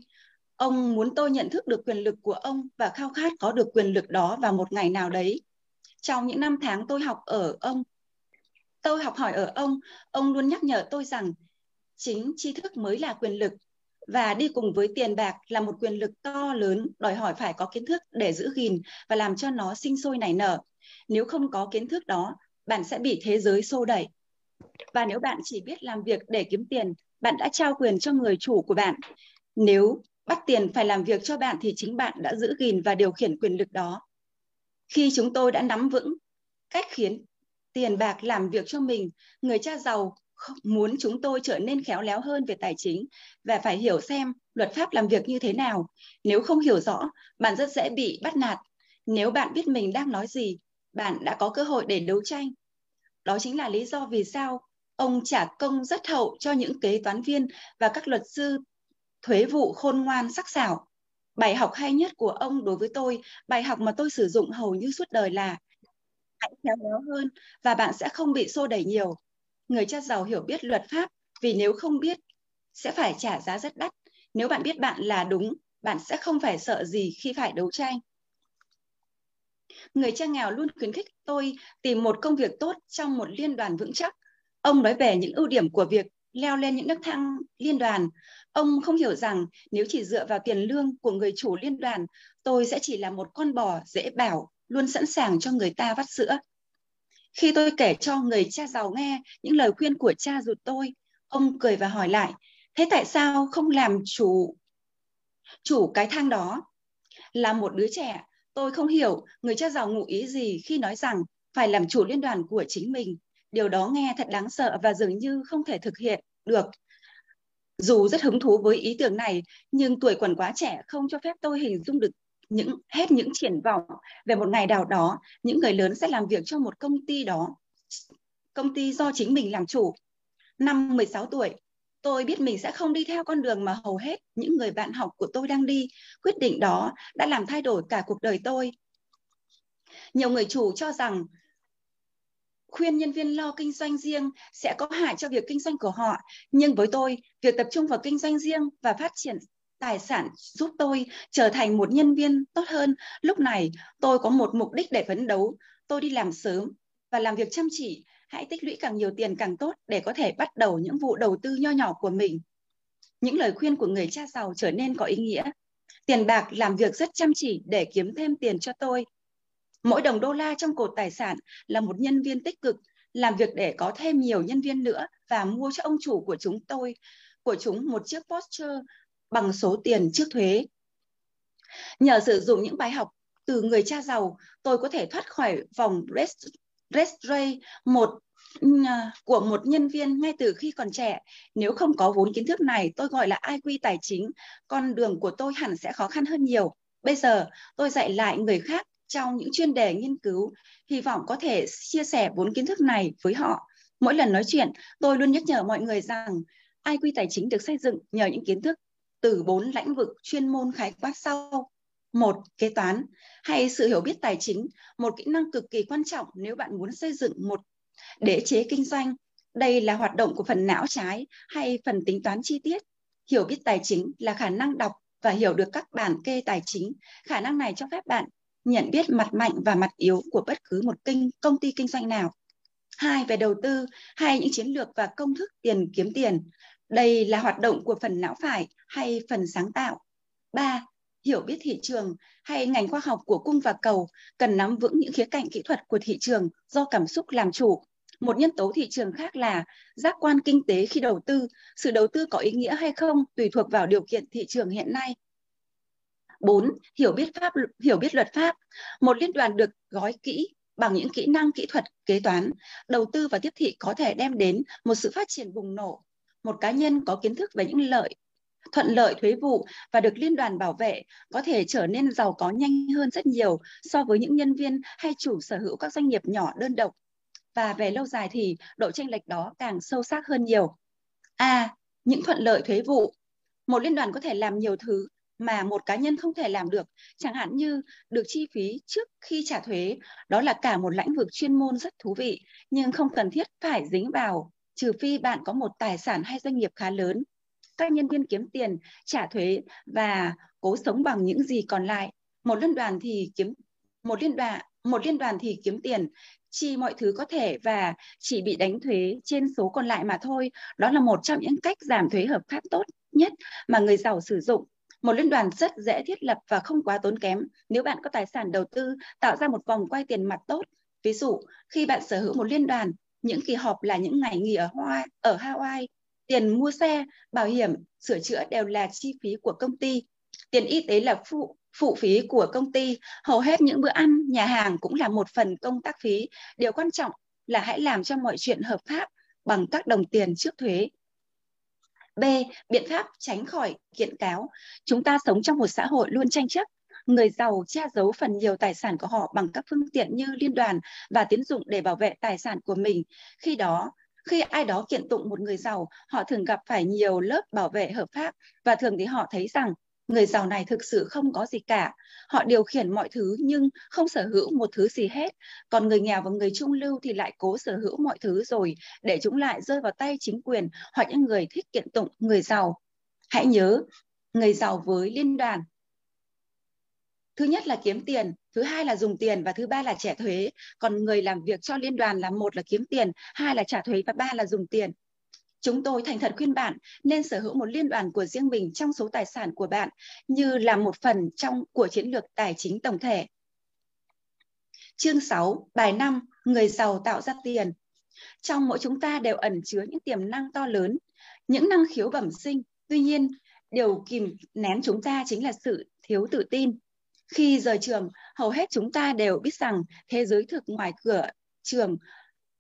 Ông muốn tôi nhận thức được quyền lực của ông và khao khát có được quyền lực đó vào một ngày nào đấy. Trong những năm tháng tôi học ở ông, tôi học hỏi ở ông, ông luôn nhắc nhở tôi rằng chính tri thức mới là quyền lực. Và đi cùng với tiền bạc là một quyền lực to lớn, đòi hỏi phải có kiến thức để giữ gìn và làm cho nó sinh sôi nảy nở. Nếu không có kiến thức đó, bạn sẽ bị thế giới xô đẩy. Và nếu bạn chỉ biết làm việc để kiếm tiền, bạn đã trao quyền cho người chủ của bạn. Nếu bắt tiền phải làm việc cho bạn thì chính bạn đã giữ gìn và điều khiển quyền lực đó. Khi chúng tôi đã nắm vững cách khiến tiền bạc làm việc cho mình, người cha giàu muốn chúng tôi trở nên khéo léo hơn về tài chính và phải hiểu xem luật pháp làm việc như thế nào. Nếu không hiểu rõ, bạn rất dễ bị bắt nạt. Nếu bạn biết mình đang nói gì, bạn đã có cơ hội để đấu tranh. Đó chính là lý do vì sao ông trả công rất hậu cho những kế toán viên và các luật sư thuế vụ khôn ngoan sắc sảo. Bài học hay nhất của ông đối với tôi, bài học mà tôi sử dụng hầu như suốt đời là hãy khéo léo hơn và bạn sẽ không bị xô đẩy nhiều. Người cha giàu hiểu biết luật pháp, vì nếu không biết sẽ phải trả giá rất đắt. Nếu bạn biết bạn là đúng, bạn sẽ không phải sợ gì khi phải đấu tranh. Người cha nghèo luôn khuyến khích tôi tìm một công việc tốt trong một liên đoàn vững chắc. Ông nói về những ưu điểm của việc leo lên những nấc thang liên đoàn. Ông không hiểu rằng nếu chỉ dựa vào tiền lương của người chủ liên đoàn, tôi sẽ chỉ là một con bò dễ bảo, luôn sẵn sàng cho người ta vắt sữa. Khi tôi kể cho người cha giàu nghe những lời khuyên của cha ruột tôi, ông cười và hỏi lại, thế tại sao không làm chủ, chủ cái thang đó? Là một đứa trẻ, tôi không hiểu người cha giàu ngụ ý gì khi nói rằng phải làm chủ liên đoàn của chính mình. Điều đó nghe thật đáng sợ và dường như không thể thực hiện được. Dù rất hứng thú với ý tưởng này, nhưng tuổi còn quá trẻ không cho phép tôi hình dung được những hết những triển vọng về một ngày nào đó, những người lớn sẽ làm việc cho một công ty đó, công ty do chính mình làm chủ. Năm mười sáu tuổi, tôi biết mình sẽ không đi theo con đường mà hầu hết những người bạn học của tôi đang đi. Quyết định đó đã làm thay đổi cả cuộc đời tôi. Nhiều người chủ cho rằng khuyên nhân viên lo kinh doanh riêng sẽ có hại cho việc kinh doanh của họ. Nhưng với tôi, việc tập trung vào kinh doanh riêng và phát triển tài sản giúp tôi trở thành một nhân viên tốt hơn. Lúc này, tôi có một mục đích để phấn đấu. Tôi đi làm sớm và làm việc chăm chỉ. Hãy tích lũy càng nhiều tiền càng tốt để có thể bắt đầu những vụ đầu tư nho nhỏ của mình. Những lời khuyên của người cha giàu trở nên có ý nghĩa. Tiền bạc làm việc rất chăm chỉ để kiếm thêm tiền cho tôi. Mỗi đồng đô la trong cột tài sản là một nhân viên tích cực, làm việc để có thêm nhiều nhân viên nữa và mua cho ông chủ của chúng tôi, của chúng một chiếc Porsche bằng số tiền trước thuế. Nhờ sử dụng những bài học từ người cha giàu, tôi có thể thoát khỏi vòng restraint một của một nhân viên ngay từ khi còn trẻ. Nếu không có vốn kiến thức này, tôi gọi là i kiu tài chính, con đường của tôi hẳn sẽ khó khăn hơn nhiều. Bây giờ, tôi dạy lại người khác trong những chuyên đề nghiên cứu, hy vọng có thể chia sẻ vốn kiến thức này với họ. Mỗi lần nói chuyện, tôi luôn nhắc nhở mọi người rằng i kiu tài chính được xây dựng nhờ những kiến thức từ bốn lĩnh vực chuyên môn khái quát sau. Một, kế toán hay sự hiểu biết tài chính, một kỹ năng cực kỳ quan trọng nếu bạn muốn xây dựng một đế chế kinh doanh. Đây là hoạt động của phần não trái hay phần tính toán chi tiết. Hiểu biết tài chính là khả năng đọc và hiểu được các bản kê tài chính. Khả năng này cho phép bạn nhận biết mặt mạnh và mặt yếu của bất cứ một kinh, công ty kinh doanh nào. Hai, về đầu tư hay những chiến lược và công thức tiền kiếm tiền. Đây là hoạt động của phần não phải hay phần sáng tạo. Ba, hiểu biết thị trường hay ngành khoa học của cung và cầu, cần nắm vững những khía cạnh kỹ thuật của thị trường do cảm xúc làm chủ. Một nhân tố thị trường khác là giác quan kinh tế khi đầu tư. Sự đầu tư có ý nghĩa hay không tùy thuộc vào điều kiện thị trường hiện nay. Bốn, hiểu biết pháp, hiểu biết luật pháp. Một liên đoàn được gói kỹ bằng những kỹ năng kỹ thuật kế toán, đầu tư và tiếp thị có thể đem đến một sự phát triển bùng nổ. Một cá nhân có kiến thức về những lợi thuận lợi thuế vụ và được liên đoàn bảo vệ có thể trở nên giàu có nhanh hơn rất nhiều so với những nhân viên hay chủ sở hữu các doanh nghiệp nhỏ đơn độc. Và về lâu dài thì độ chênh lệch đó càng sâu sắc hơn nhiều. A. À, những thuận lợi thuế vụ. Một liên đoàn có thể làm nhiều thứ mà một cá nhân không thể làm được, chẳng hạn như được chi phí trước khi trả thuế. Đó là cả một lĩnh vực chuyên môn rất thú vị, nhưng không cần thiết phải dính vào, trừ phi bạn có một tài sản hay doanh nghiệp khá lớn. Các nhân viên kiếm tiền, trả thuế và cố sống bằng những gì còn lại. Một liên đoàn thì kiếm một liên đoàn, một liên đoàn thì kiếm tiền, chi mọi thứ có thể và chỉ bị đánh thuế trên số còn lại mà thôi. Đó là một trong những cách giảm thuế hợp pháp tốt nhất mà người giàu sử dụng. Một liên đoàn rất dễ thiết lập và không quá tốn kém nếu bạn có tài sản đầu tư, tạo ra một vòng quay tiền mặt tốt. Ví dụ, khi bạn sở hữu một liên đoàn, những kỳ họp là những ngày nghỉ ở Hawaii, ở Hawaii, tiền mua xe, bảo hiểm, sửa chữa đều là chi phí của công ty. Tiền y tế là phụ, phụ phí của công ty. Hầu hết những bữa ăn, nhà hàng cũng là một phần công tác phí. Điều quan trọng là hãy làm cho mọi chuyện hợp pháp bằng các đồng tiền trước thuế. B. Biện pháp tránh khỏi kiện cáo. Chúng ta sống trong một xã hội luôn tranh chấp. Người giàu che giấu phần nhiều tài sản của họ bằng các phương tiện như liên đoàn và tín dụng để bảo vệ tài sản của mình. Khi đó, khi ai đó kiện tụng một người giàu, họ thường gặp phải nhiều lớp bảo vệ hợp pháp và thường thì họ thấy rằng người giàu này thực sự không có gì cả. Họ điều khiển mọi thứ nhưng không sở hữu một thứ gì hết. Còn người nghèo và người trung lưu thì lại cố sở hữu mọi thứ rồi để chúng lại rơi vào tay chính quyền hoặc những người thích kiện tụng người giàu. Hãy nhớ, người giàu với liên đoàn. Thứ nhất là kiếm tiền, thứ hai là dùng tiền và thứ ba là trả thuế. Còn người làm việc cho liên đoàn là một là kiếm tiền, hai là trả thuế và ba là dùng tiền. Chúng tôi thành thật khuyên bạn nên sở hữu một liên đoàn của riêng mình trong số tài sản của bạn như là một phần trong của chiến lược tài chính tổng thể. Chương sáu, bài năm, người giàu tạo ra tiền. Trong mỗi chúng ta đều ẩn chứa những tiềm năng to lớn, những năng khiếu bẩm sinh. Tuy nhiên, điều kìm nén chúng ta chính là sự thiếu tự tin. Khi rời trường, hầu hết chúng ta đều biết rằng thế giới thực ngoài cửa trường,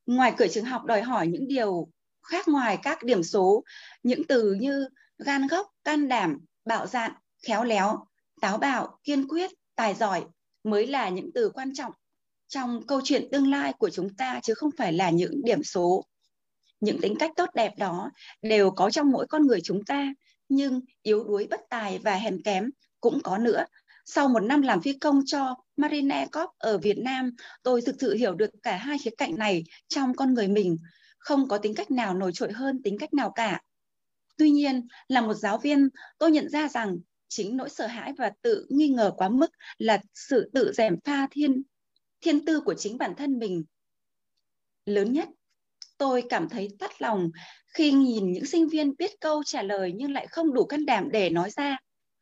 ngoài cửa trường học đòi hỏi những điều khác ngoài các điểm số, những từ như gan góc, can đảm, bạo dạn, khéo léo, táo bạo, kiên quyết, tài giỏi mới là những từ quan trọng trong câu chuyện tương lai của chúng ta chứ không phải là những điểm số. Những tính cách tốt đẹp đó đều có trong mỗi con người chúng ta, nhưng yếu đuối, bất tài và hèn kém cũng có nữa. Sau một năm làm phi công cho Marine Corps ở Việt Nam, tôi thực sự hiểu được cả hai khía cạnh này trong con người mình. Không có tính cách nào nổi trội hơn tính cách nào cả. Tuy nhiên, là một giáo viên, tôi nhận ra rằng chính nỗi sợ hãi và tự nghi ngờ quá mức là sự tự gièm pha thiên, thiên tư của chính bản thân mình lớn nhất. Tôi cảm thấy thắt lòng khi nhìn những sinh viên biết câu trả lời nhưng lại không đủ can đảm để nói ra.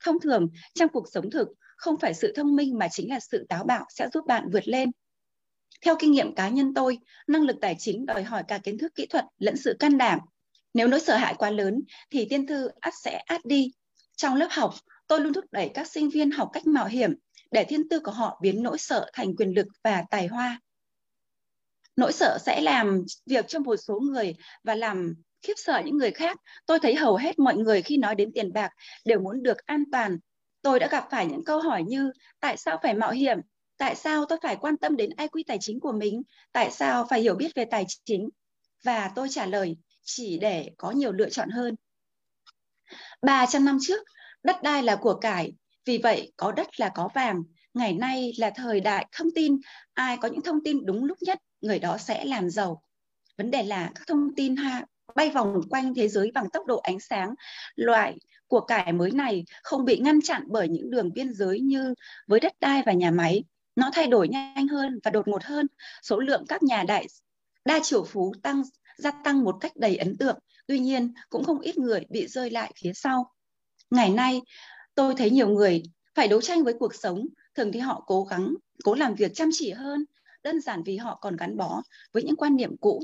Thông thường, trong cuộc sống thực, không phải sự thông minh mà chính là sự táo bạo sẽ giúp bạn vượt lên. Theo kinh nghiệm cá nhân tôi, năng lực tài chính đòi hỏi cả kiến thức kỹ thuật lẫn sự can đảm. Nếu nỗi sợ hãi quá lớn thì tiên thư ắt sẽ át đi. Trong lớp học, tôi luôn thúc đẩy các sinh viên học cách mạo hiểm để thiên tư của họ biến nỗi sợ thành quyền lực và tài hoa. Nỗi sợ sẽ làm việc cho một số người và làm khiếp sợ những người khác. Tôi thấy hầu hết mọi người khi nói đến tiền bạc đều muốn được an toàn. Tôi đã gặp phải những câu hỏi như tại sao phải mạo hiểm? Tại sao tôi phải quan tâm đến i kiu tài chính của mình? Tại sao phải hiểu biết về tài chính? Và tôi trả lời, chỉ để có nhiều lựa chọn hơn. ba trăm năm trước, đất đai là của cải, vì vậy có đất là có vàng. Ngày nay là thời đại thông tin, ai có những thông tin đúng lúc nhất, người đó sẽ làm giàu. Vấn đề là các thông tin ha, bay vòng quanh thế giới bằng tốc độ ánh sáng. Loại của cải mới này không bị ngăn chặn bởi những đường biên giới như với đất đai và nhà máy. Nó thay đổi nhanh hơn và đột ngột hơn, số lượng các nhà đại đa triệu phú tăng gia tăng một cách đầy ấn tượng, tuy nhiên cũng không ít người bị rơi lại phía sau. Ngày nay, tôi thấy nhiều người phải đấu tranh với cuộc sống, thường thì họ cố gắng, cố làm việc chăm chỉ hơn, đơn giản vì họ còn gắn bó với những quan niệm cũ.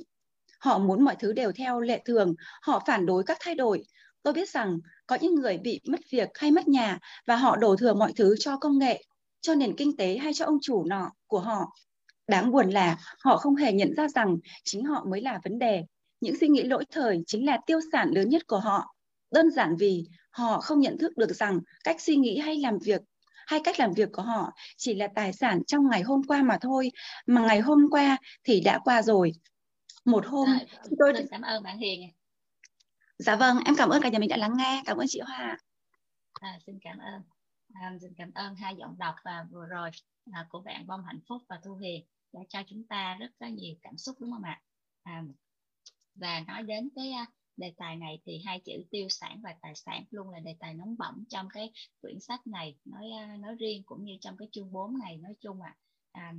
Họ muốn mọi thứ đều theo lệ thường, họ phản đối các thay đổi. Tôi biết rằng có những người bị mất việc hay mất nhà và họ đổ thừa mọi thứ cho công nghệ, cho nền kinh tế hay cho ông chủ nọ của họ. Đáng buồn là họ không hề nhận ra rằng chính họ mới là vấn đề. Những suy nghĩ lỗi thời chính là tiêu sản lớn nhất của họ. Đơn giản vì họ không nhận thức được rằng cách suy nghĩ hay làm việc hay cách làm việc của họ chỉ là tài sản trong ngày hôm qua mà thôi, mà ngày hôm qua thì đã qua rồi. Một hôm à, tôi mình cảm ơn bạn Hiền. Dạ vâng, em cảm ơn cả nhà mình đã lắng nghe. Cảm ơn chị Hoa. À, xin cảm ơn. À, xin cảm ơn hai giọng đọc và vừa rồi à, của bạn Bông Hạnh Phúc và Thu Hiền đã cho chúng ta rất là nhiều cảm xúc, đúng không ạ? À, và nói đến cái à, đề tài này thì hai chữ tiêu sản và tài sản luôn là đề tài nóng bỏng trong cái quyển sách này nói à, nói riêng cũng như trong cái chương bốn này nói chung ạ. À. À,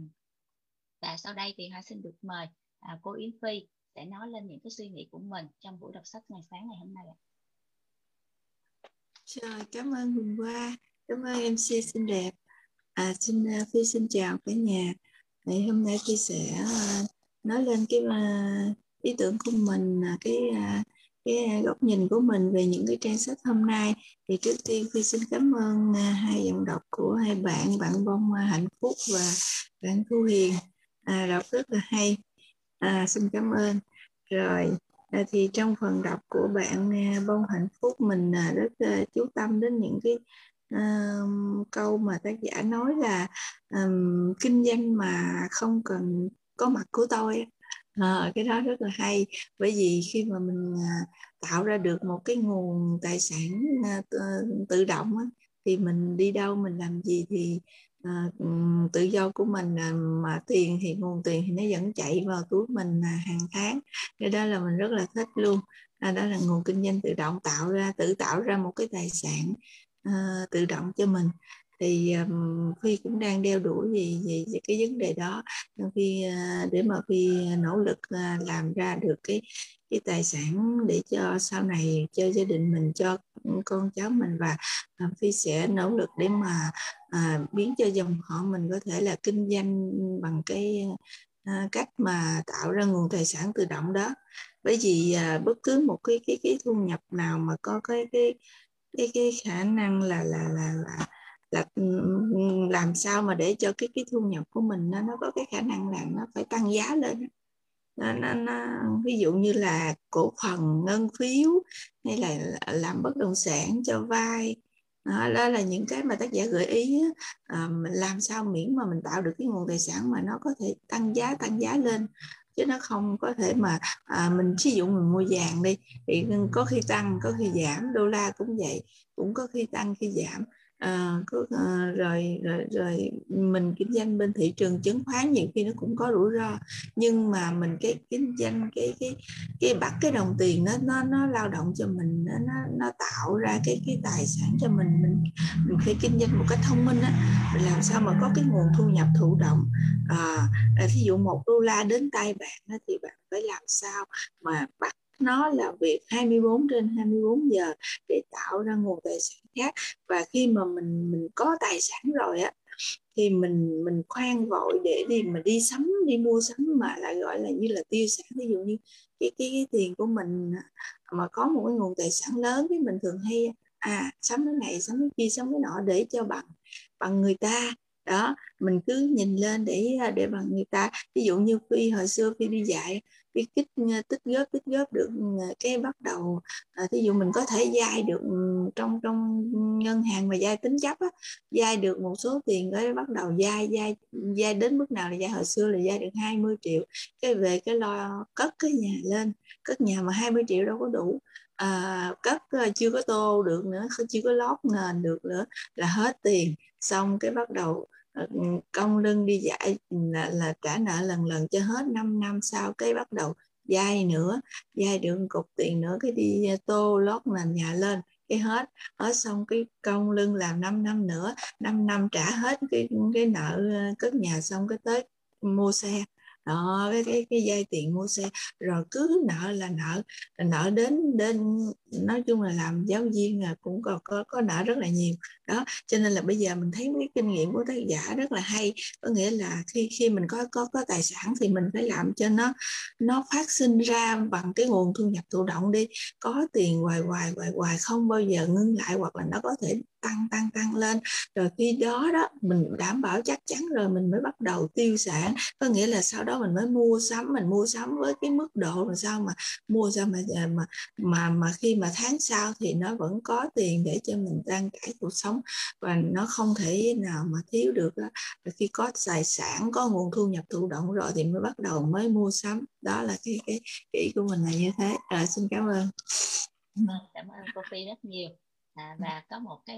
và sau đây thì Hoa xin được mời à, cô Yến Phi sẽ nói lên những cái suy nghĩ của mình trong buổi đọc sách ngày sáng ngày hôm nay ạ. À. Rồi, cảm ơn Quỳnh Hoa, cảm ơn em xê xinh đẹp. À, xin Phi xin chào cả nhà. Ngày hôm nay Phi sẽ nói lên cái ý tưởng của mình, cái cái góc nhìn của mình về những cái trang sách hôm nay. Thì trước tiên Phi xin cảm ơn hai giọng đọc của hai bạn, bạn Bông Hạnh Phúc và bạn Thu Hiền, à, đọc rất là hay. À, xin cảm ơn. Rồi. À, thì trong phần đọc của bạn Bông Hạnh Phúc, mình rất uh, chú tâm đến những cái uh, câu mà tác giả nói là um, kinh doanh mà không cần có mặt của tôi. À, cái đó rất là hay, bởi vì khi mà mình uh, tạo ra được một cái nguồn tài sản uh, tự động á, thì mình đi đâu mình làm gì thì À, tự do của mình, mà tiền thì nguồn tiền thì nó vẫn chạy vào túi mình hàng tháng, cái đó là mình rất là thích luôn. À, đó là nguồn kinh doanh tự động, tạo ra tự tạo ra một cái tài sản à, tự động cho mình. Thì um, Phi cũng đang đeo đuổi về, về, về cái vấn đề đó, Phi, uh, để mà Phi nỗ lực uh, làm ra được cái, cái tài sản để cho sau này cho gia đình mình, cho con cháu mình. Và uh, Phi sẽ nỗ lực để mà uh, biến cho dòng họ mình có thể là kinh doanh bằng cái uh, cách mà tạo ra nguồn tài sản tự động đó. Bởi vì uh, bất cứ một cái, cái, cái thu nhập nào mà có cái, cái, cái, cái khả năng là, là, là, là là làm sao mà để cho cái cái thu nhập của mình nó, nó có cái khả năng là nó phải tăng giá lên. Nó, nó, nó, ví dụ như là cổ phần, ngân phiếu hay là làm bất động sản, cho vay. Đó, đó là những cái mà tác giả gợi ý. À, làm sao miễn mà mình tạo được cái nguồn tài sản mà nó có thể tăng giá, tăng giá lên. Chứ nó không có thể mà à, mình sử dụng mình mua vàng đi. Thì có khi tăng, có khi giảm. Đô la cũng vậy, cũng có khi tăng, khi giảm. À, cứ, à, rồi, rồi rồi mình kinh doanh bên thị trường chứng khoán nhiều khi nó cũng có rủi ro, nhưng mà mình cái kinh doanh cái cái cái bắt cái đồng tiền nó nó nó lao động cho mình, nó nó tạo ra cái cái tài sản cho mình. Mình mình phải kinh doanh một cách thông minh á, làm sao mà có cái nguồn thu nhập thụ động. À, thí dụ một đô la đến tay bạn đó, thì bạn phải làm sao mà bắt nó là việc hai mươi bốn trên hai mươi bốn giờ để tạo ra nguồn tài sản khác. Và khi mà mình mình có tài sản rồi á, thì mình mình khoan vội để đi mà đi sắm, đi mua sắm mà lại gọi là như là tiêu sản. Ví dụ như cái, cái cái tiền của mình mà có một cái nguồn tài sản lớn thì mình thường hay à sắm cái này, sắm cái kia, sắm cái nọ để cho bằng bằng người ta. Đó, mình cứ nhìn lên để để bằng người ta. Ví dụ như Phi hồi xưa Phi đi dạy, Phi kích tích góp tích góp được cái bắt đầu. À, ví dụ mình có thể vay được trong trong ngân hàng mà vay tín chấp á, vay được một số tiền đấy, bắt đầu vay vay vay đến mức nào là vay. Hồi xưa là vay được hai mươi triệu, cái về cái lo cất cái nhà lên, cất nhà mà hai mươi triệu đâu có đủ. À, cất chưa có tô được nữa, chưa có lót nền được nữa là hết tiền. Xong cái bắt đầu công lưng đi giải là, là trả nợ lần lần cho hết. Năm năm sau cái bắt đầu vay nữa, vay được cục tiền nữa, cái đi tô lót nền nhà lên, cái hết ở. Xong cái công lưng làm năm năm nữa, năm năm trả hết cái cái nợ cất nhà. Xong cái tới mua xe đó, cái cái cái vay tiền mua xe, rồi cứ nợ là nợ nợ đến đến nói chung là làm giáo viên là cũng còn có có nợ rất là nhiều đó. Cho nên là bây giờ mình thấy cái kinh nghiệm của tác giả rất là hay, có nghĩa là khi khi mình có có có tài sản thì mình phải làm cho nó nó phát sinh ra bằng cái nguồn thu nhập thụ động đi. Có tiền hoài hoài hoài hoài không bao giờ ngưng lại, hoặc là nó có thể tăng tăng tăng lên, rồi khi đó đó mình đảm bảo chắc chắn rồi mình mới bắt đầu tiêu sản. Có nghĩa là sau đó mình mới mua sắm, mình mua sắm với cái mức độ mà sao mà mua sao mà mà mà mà khi mà tháng sau thì nó vẫn có tiền để cho mình trang trải cuộc sống, và nó không thể nào mà thiếu được đó. Rồi khi có tài sản, có nguồn thu nhập thụ động rồi thì mới bắt đầu mới mua sắm. Đó là cái cái kỹ của mình là như thế. Rồi, xin cảm ơn. Cảm ơn cô Phi rất nhiều. À, và có một cái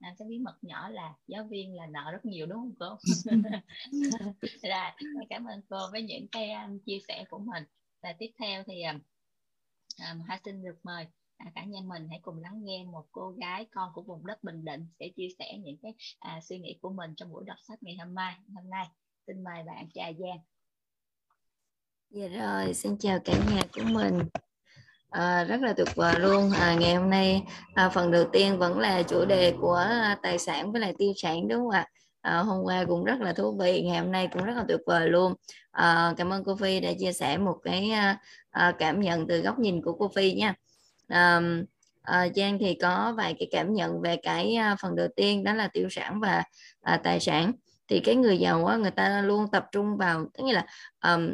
à, cái bí mật nhỏ là giáo viên là nợ rất nhiều, đúng không cô? Rồi, cảm ơn cô với những cái um, chia sẻ của mình. Và tiếp theo thì um, Hoa xin được mời à, cả nhà mình hãy cùng lắng nghe một cô gái con của vùng đất Bình Định sẽ chia sẻ những cái à, suy nghĩ của mình trong buổi đọc sách ngày hôm nay. Hôm nay xin mời bạn Trà Giang. Dạ rồi, xin chào cả nhà của mình. À, rất là tuyệt vời luôn. À, ngày hôm nay à, phần đầu tiên vẫn là chủ đề của tài sản với lại tiêu sản đúng không ạ? À, hôm qua cũng rất là thú vị, ngày hôm nay cũng rất là tuyệt vời luôn. À, cảm ơn cô Phi đã chia sẻ một cái à, cảm nhận từ góc nhìn của cô Phi nha. À, à, Giang thì có vài cái cảm nhận về cái à, phần đầu tiên, đó là tiêu sản và à, tài sản. Thì cái người giàu á, người ta luôn tập trung vào, tức là um,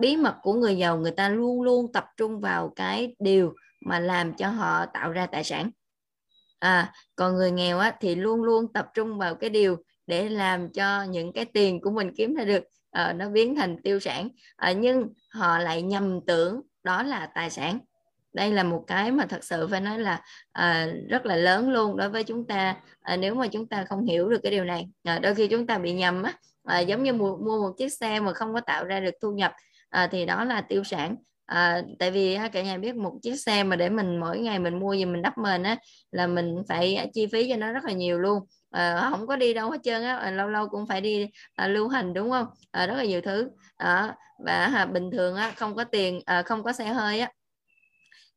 bí mật của người giàu, người ta luôn luôn tập trung vào cái điều mà làm cho họ tạo ra tài sản. À, còn người nghèo á, thì luôn luôn tập trung vào cái điều để làm cho những cái tiền của mình kiếm ra được à, nó biến thành tiêu sản. À, nhưng họ lại nhầm tưởng đó là tài sản. Đây là một cái mà thật sự phải nói là à, rất là lớn luôn đối với chúng ta. À, nếu mà chúng ta không hiểu được cái điều này, à, đôi khi chúng ta bị nhầm á, à, giống như mua, mua một chiếc xe mà không có tạo ra được thu nhập à, thì đó là tiêu sản. À, tại vì cả nhà biết một chiếc xe mà để mình mỗi ngày mình mua gì mình đắp mình á, là mình phải chi phí cho nó rất là nhiều luôn. À, không có đi đâu hết trơn á, lâu lâu cũng phải đi à, lưu hành đúng không? À, rất là nhiều thứ. À, và à, bình thường á, không có tiền, à, không có xe hơi á,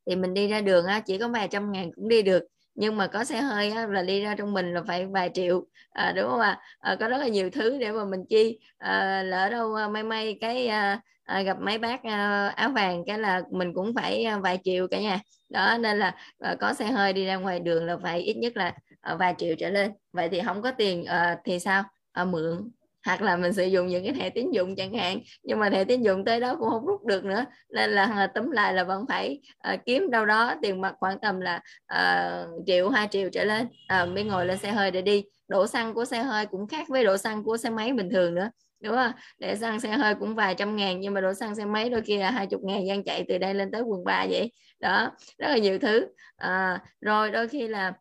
thì mình đi ra đường á, chỉ có vài trăm ngàn cũng đi được. Nhưng mà có xe hơi á, là đi ra trong mình là phải vài triệu à, đúng không ạ? À, có rất là nhiều thứ để mà mình chi. À, lỡ đâu may may cái à, gặp mấy bác à, áo vàng cái là mình cũng phải à, vài triệu cả nhà. Đó nên là à, có xe hơi đi ra ngoài đường là phải ít nhất là à, vài triệu trở lên. Vậy thì không có tiền à, thì sao? À, mượn. Hoặc là mình sử dụng những cái thẻ tín dụng chẳng hạn, nhưng mà thẻ tín dụng tới đó cũng không rút được nữa, nên là tóm lại là vẫn phải à, kiếm đâu đó tiền mặt khoảng tầm là à, triệu hai triệu trở lên à, mới ngồi lên xe hơi để đi. Đổ xăng của xe hơi cũng khác với đổ xăng của xe máy bình thường nữa, đúng không? Để xăng xe hơi cũng vài trăm ngàn, nhưng mà đổ xăng xe máy đôi khi là hai chục ngàn, đang chạy từ đây lên tới quận ba vậy đó, rất là nhiều thứ. À, rồi đôi khi là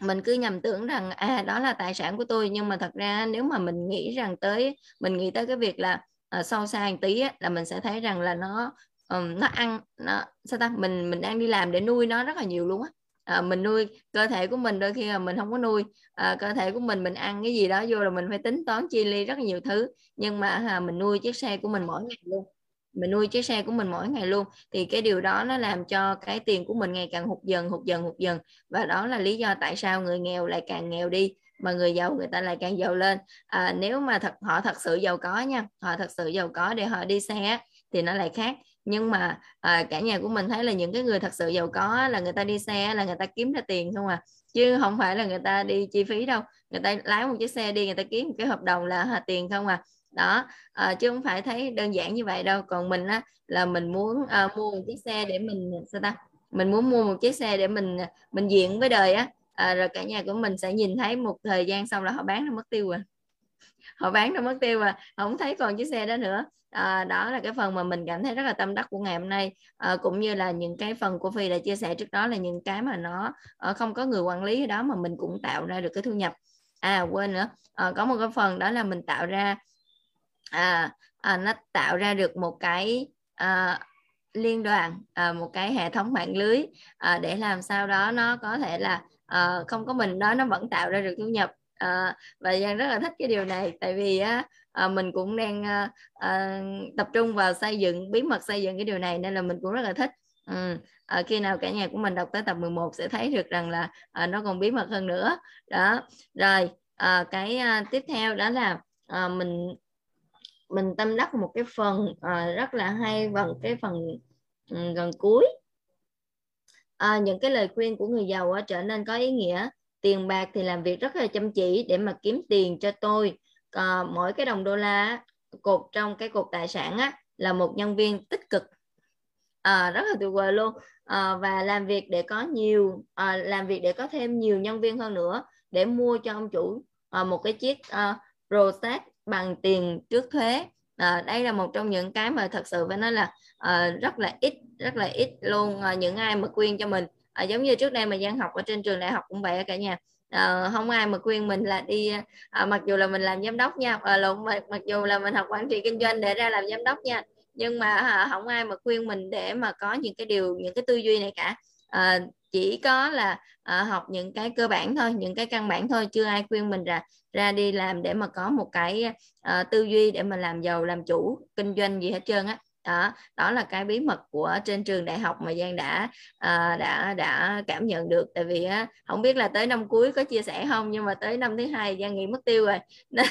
mình cứ nhầm tưởng rằng à, đó là tài sản của tôi, nhưng mà thật ra nếu mà mình nghĩ rằng tới mình nghĩ tới cái việc là uh, sâu xa một tí á, là mình sẽ thấy rằng là nó um, nó ăn nó sao ta mình mình đang đi làm để nuôi nó rất là nhiều luôn á. À, mình nuôi cơ thể của mình, đôi khi là mình không có nuôi à, cơ thể của mình mình ăn cái gì đó vô là mình phải tính toán chi ly rất là nhiều thứ. Nhưng mà à, mình nuôi chiếc xe của mình mỗi ngày luôn mình nuôi chiếc xe của mình mỗi ngày luôn thì cái điều đó nó làm cho cái tiền của mình ngày càng hụt dần hụt dần hụt dần. Và đó là lý do tại sao người nghèo lại càng nghèo đi mà người giàu người ta lại càng giàu lên. À, nếu mà thật họ thật sự giàu có nha, họ thật sự giàu có để họ đi xe thì nó lại khác. Nhưng mà à, cả nhà của mình thấy là những cái người thật sự giàu có là người ta đi xe là người ta kiếm ra tiền không à, chứ không phải là người ta đi chi phí đâu. Người ta lái một chiếc xe đi, người ta kiếm một cái hợp đồng là à, tiền không à. Đó à, chứ không phải thấy đơn giản như vậy đâu. Còn mình á, là mình muốn à, mua một chiếc xe để mình sao ta mình muốn mua một chiếc xe để mình mình diện với đời á. À, rồi cả nhà của mình sẽ nhìn thấy một thời gian xong là họ bán nó mất tiêu rồi, họ bán nó mất tiêu rồi, không thấy còn chiếc xe đó nữa. À, đó là cái phần mà mình cảm thấy rất là tâm đắc của ngày hôm nay. À, cũng như là những cái phần của Phi đã chia sẻ trước đó, là những cái mà nó à, không có người quản lý ở đó mà mình cũng tạo ra được cái thu nhập. À quên nữa, à, có một cái phần đó là mình tạo ra À, à, nó tạo ra được một cái à, liên đoàn, à, một cái hệ thống mạng lưới à, để làm sao đó nó có thể là à, không có mình đó nó vẫn tạo ra được thu nhập. À, và Giang rất là thích cái điều này, tại vì á, à, mình cũng đang à, à, tập trung vào xây dựng, bí mật xây dựng cái điều này, nên là mình cũng rất là thích. Ừ. À, khi nào cả nhà của mình đọc tới tập mười một sẽ thấy được rằng là à, nó còn bí mật hơn nữa đó. Rồi à, cái à, tiếp theo đó là à, mình mình tâm đắc một cái phần à, rất là hay vào cái phần um, gần cuối. À, những cái lời khuyên của người giàu á, trở nên có ý nghĩa. Tiền bạc thì làm việc rất là chăm chỉ để mà kiếm tiền cho tôi. À, mỗi cái đồng đô la cột trong cái cột tài sản á, là một nhân viên tích cực. À, rất là tuyệt vời luôn. À, và làm việc để có nhiều à, làm việc để có thêm nhiều nhân viên hơn nữa, để mua cho ông chủ à, một cái chiếc à, Rolex bằng tiền trước thuế. À, đây là một trong những cái mà thật sự phải nói là à, rất là ít rất là ít luôn à, những ai mà khuyên cho mình. À, giống như trước đây mà Giang học ở trên trường đại học cũng vậy cả nhà. À, không ai mà khuyên mình là đi à, mặc dù là mình làm giám đốc nha, à, là, mặc dù là mình học quản trị kinh doanh để ra làm giám đốc nha, nhưng mà à, không ai mà khuyên mình để mà có những cái điều, những cái tư duy này cả. À, chỉ có là à, học những cái cơ bản thôi, những cái căn bản thôi, chưa ai khuyên mình ra ra đi làm để mà có một cái à, tư duy để mà làm giàu, làm chủ kinh doanh gì hết trơn á. Đó, đó là cái bí mật của trên trường đại học mà Giang đã à, đã đã cảm nhận được. Tại vì á, không biết là tới năm cuối có chia sẻ không, nhưng mà tới năm thứ hai Giang nghĩ mất tiêu rồi nên,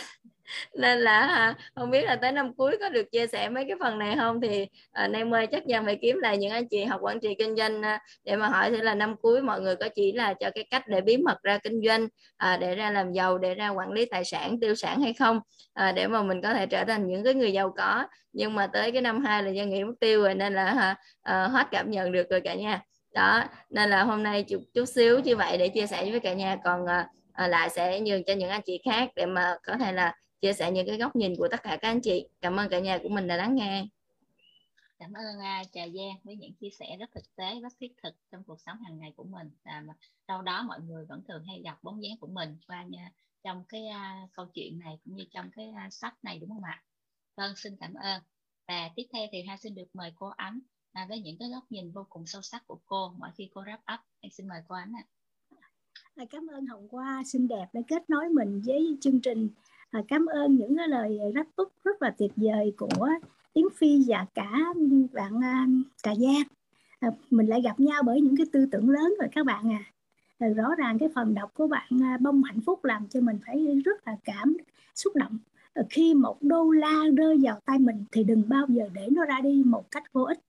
nên là không biết là tới năm cuối có được chia sẻ mấy cái phần này không. Thì à, Nam ơi, chắc Giang phải kiếm lại những anh chị học quản trị kinh doanh à, để mà hỏi thử là năm cuối mọi người có chỉ là cho cái cách để bí mật ra kinh doanh, à, để ra làm giàu, để ra quản lý tài sản, tiêu sản hay không, à, để mà mình có thể trở thành những cái người giàu có. Nhưng mà tới cái năm hai là Giang nghĩ mục tiêu rồi, nên là uh, hết cảm nhận được rồi cả nhà. Đó, nên là hôm nay chút, chút xíu như vậy để chia sẻ với cả nhà. Còn uh, lại sẽ nhường cho những anh chị khác để mà có thể là chia sẻ những cái góc nhìn của tất cả các anh chị. Cảm ơn cả nhà của mình đã lắng nghe. Cảm ơn uh, Trà Giang với những chia sẻ rất thực tế, rất thiết thực trong cuộc sống hàng ngày của mình. À, sau đó mọi người vẫn thường hay gặp bóng dáng của mình qua nhà, trong cái uh, câu chuyện này cũng như trong cái uh, sách này, đúng không ạ? Vâng, xin cảm ơn. Và tiếp theo thì Hoa xin được mời cô Ánh à, với những cái góc nhìn vô cùng sâu sắc của cô mỗi khi cô wrap up. Em xin mời cô Ánh ạ. À. Cảm ơn Hồng Hoa xinh đẹp đã kết nối mình với chương trình. À, cảm ơn những cái lời wrap up rất là tuyệt vời của Yến Phi và cả bạn uh, Trà Giang. À, mình lại gặp nhau bởi những cái tư tưởng lớn rồi các bạn à. À rõ ràng cái phần đọc của bạn uh, Bông Hạnh Phúc làm cho mình phải rất là cảm xúc động. Khi một đô la rơi vào tay mình thì đừng bao giờ để nó ra đi một cách vô ích.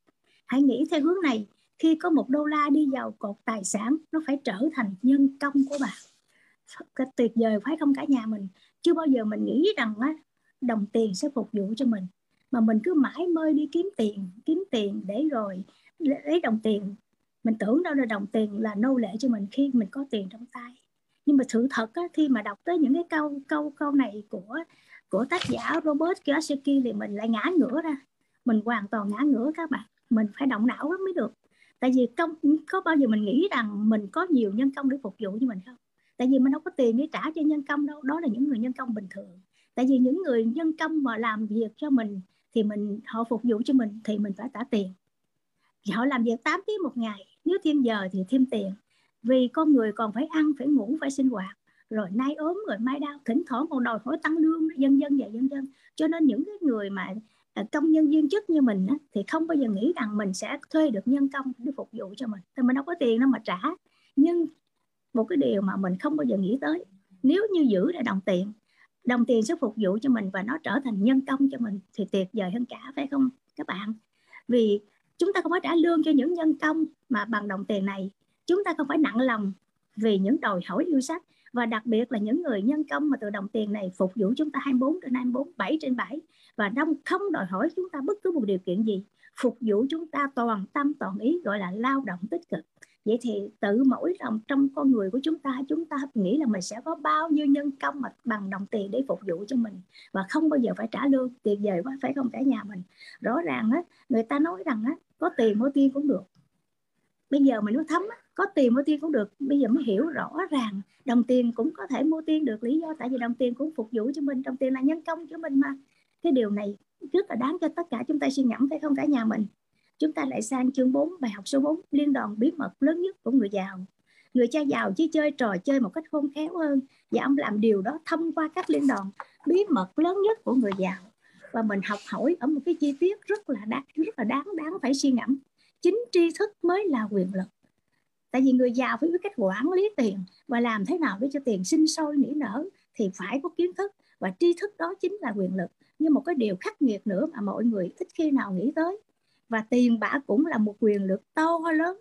Hãy nghĩ theo hướng này, khi có một đô la đi vào cột tài sản, nó phải trở thành nhân công của bạn. Cái tuyệt vời phải không cả nhà mình? Chưa bao giờ mình nghĩ rằng á, đồng tiền sẽ phục vụ cho mình, mà mình cứ mãi mê đi kiếm tiền, kiếm tiền để rồi lấy đồng tiền. Mình tưởng đâu là đồng tiền là nô lệ cho mình khi mình có tiền trong tay. Nhưng mà sự thật á, khi mà đọc tới những cái câu câu câu này của của tác giả Robert Kiyosaki thì mình lại ngã ngửa ra. Mình hoàn toàn ngã ngửa các bạn. Mình phải động não lắm mới được. Tại vì công, có bao giờ mình nghĩ rằng mình có nhiều nhân công để phục vụ cho mình không? Tại vì mình không có tiền để trả cho nhân công đâu. Đó là những người nhân công bình thường. Tại vì những người nhân công mà làm việc cho mình thì mình, họ phục vụ cho mình thì mình phải trả tiền. Họ làm việc tám tiếng một ngày. Nếu thêm giờ thì thêm tiền. Vì con người còn phải ăn, phải ngủ, phải sinh hoạt. Rồi nay ốm, rồi mai đau, thỉnh thoảng còn đòi hỏi tăng lương, dân dân và dân dân. Cho nên những cái người mà công nhân viên chức như mình á, thì không bao giờ nghĩ rằng mình sẽ thuê được nhân công để phục vụ cho mình. Thì mình đâu có tiền đâu mà trả. Nhưng một cái điều mà mình không bao giờ nghĩ tới, nếu như giữ lại đồng tiền, đồng tiền sẽ phục vụ cho mình và nó trở thành nhân công cho mình thì tuyệt vời hơn cả, phải không các bạn? Vì chúng ta không phải trả lương cho những nhân công mà bằng đồng tiền này. Chúng ta không phải nặng lòng vì những đòi hỏi yêu sách. Và đặc biệt là những người nhân công mà từ đồng tiền này phục vụ chúng ta hai mươi bốn trên hai mươi bốn, bảy trên bảy. Và không đòi hỏi chúng ta bất cứ một điều kiện gì. Phục vụ chúng ta toàn tâm toàn ý, gọi là lao động tích cực. Vậy thì tự mỗi lòng trong con người của chúng ta, chúng ta nghĩ là mình sẽ có bao nhiêu nhân công mà bằng đồng tiền để phục vụ cho mình. Và không bao giờ phải trả lương. Tuyệt vời quá, phải không cả nhà mình? Rõ ràng á, người ta nói rằng á, có tiền mua tiên cũng được. Bây giờ mình nói thấm á, có tiền mua tiên cũng được. Bây giờ mới hiểu rõ ràng đồng tiền cũng có thể mua tiên được. Lý do tại vì đồng tiền cũng phục vụ cho mình, đồng tiền là nhân công cho mình mà. Cái điều này rất là đáng cho tất cả chúng ta suy ngẫm, phải không cả nhà mình? Chúng ta lại sang chương bốn, bài học số bốn, liên đoàn bí mật lớn nhất của người giàu. Người cha giàu chỉ chơi trò chơi một cách khôn khéo hơn, và ông làm điều đó thông qua các liên đoàn bí mật lớn nhất của người giàu. Và mình học hỏi ở một cái chi tiết rất là đáng, rất là đáng, đáng phải suy ngẫm. Chính tri thức mới là quyền lực. Tại vì người giàu phải biết cách quản lý tiền và làm thế nào để cho tiền sinh sôi nảy nở thì phải có kiến thức, và tri thức đó chính là quyền lực. Nhưng một cái điều khắc nghiệt nữa mà mọi người ít khi nào nghĩ tới, và tiền bạc cũng là một quyền lực to lớn,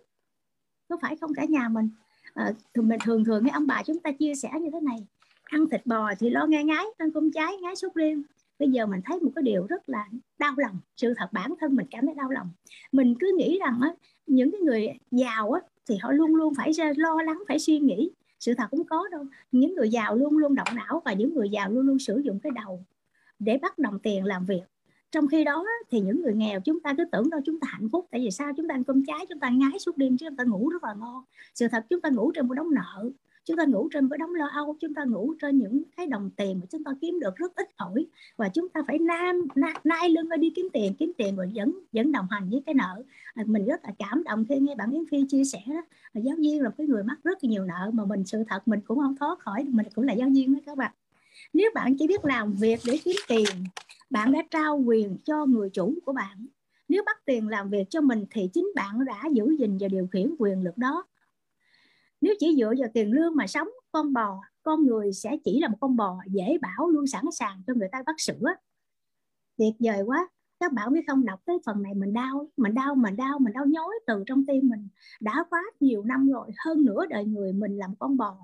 có phải không cả nhà mình? À, mình thường thường nghe ông bà chúng ta chia sẻ như thế này: ăn thịt bò thì lo nghe ngái, ăn cơm cháy ngái sốt riêng. Bây giờ mình thấy một cái điều rất là đau lòng. Sự thật bản thân mình cảm thấy đau lòng. Mình cứ nghĩ rằng á, những cái người giàu á, thì họ luôn luôn phải lo lắng, phải suy nghĩ. Sự thật cũng có đâu. Những người giàu luôn luôn động não, và những người giàu luôn luôn sử dụng cái đầu để bắt đồng tiền làm việc. Trong khi đó thì những người nghèo, chúng ta cứ tưởng đâu chúng ta hạnh phúc. Tại vì sao? Chúng ta ăn cơm cháy, chúng ta ngái suốt đêm chứ, chúng ta ngủ rất là ngon. Sự thật chúng ta ngủ trên một đống nợ, chúng ta ngủ trên một đống lo âu, chúng ta ngủ trên những cái đồng tiền mà chúng ta kiếm được rất ít ỏi, và chúng ta phải nam na, nai lưng đi kiếm tiền, kiếm tiền rồi vẫn vẫn đồng hành với cái nợ. À, mình rất là cảm động khi nghe bạn Yến Phi chia sẻ đó. Và giáo viên là cái người mắc rất nhiều nợ, mà mình sự thật mình cũng không thoát khỏi, mình cũng là giáo viên đó các bạn. Nếu bạn chỉ biết làm việc để kiếm tiền, bạn đã trao quyền cho người chủ của bạn. Nếu bắt tiền làm việc cho mình thì chính bạn đã giữ gìn và điều khiển quyền lực đó. Nếu chỉ dựa vào tiền lương mà sống, con bò, con người sẽ chỉ là một con bò dễ bảo, luôn sẵn sàng cho người ta vắt sữa. Tuyệt vời quá. Các bạn biết không, đọc tới phần này mình đau, mình đau, mình đau, mình đau nhói từ trong tim mình. Đã quá nhiều năm rồi, hơn nửa đời người mình làm con bò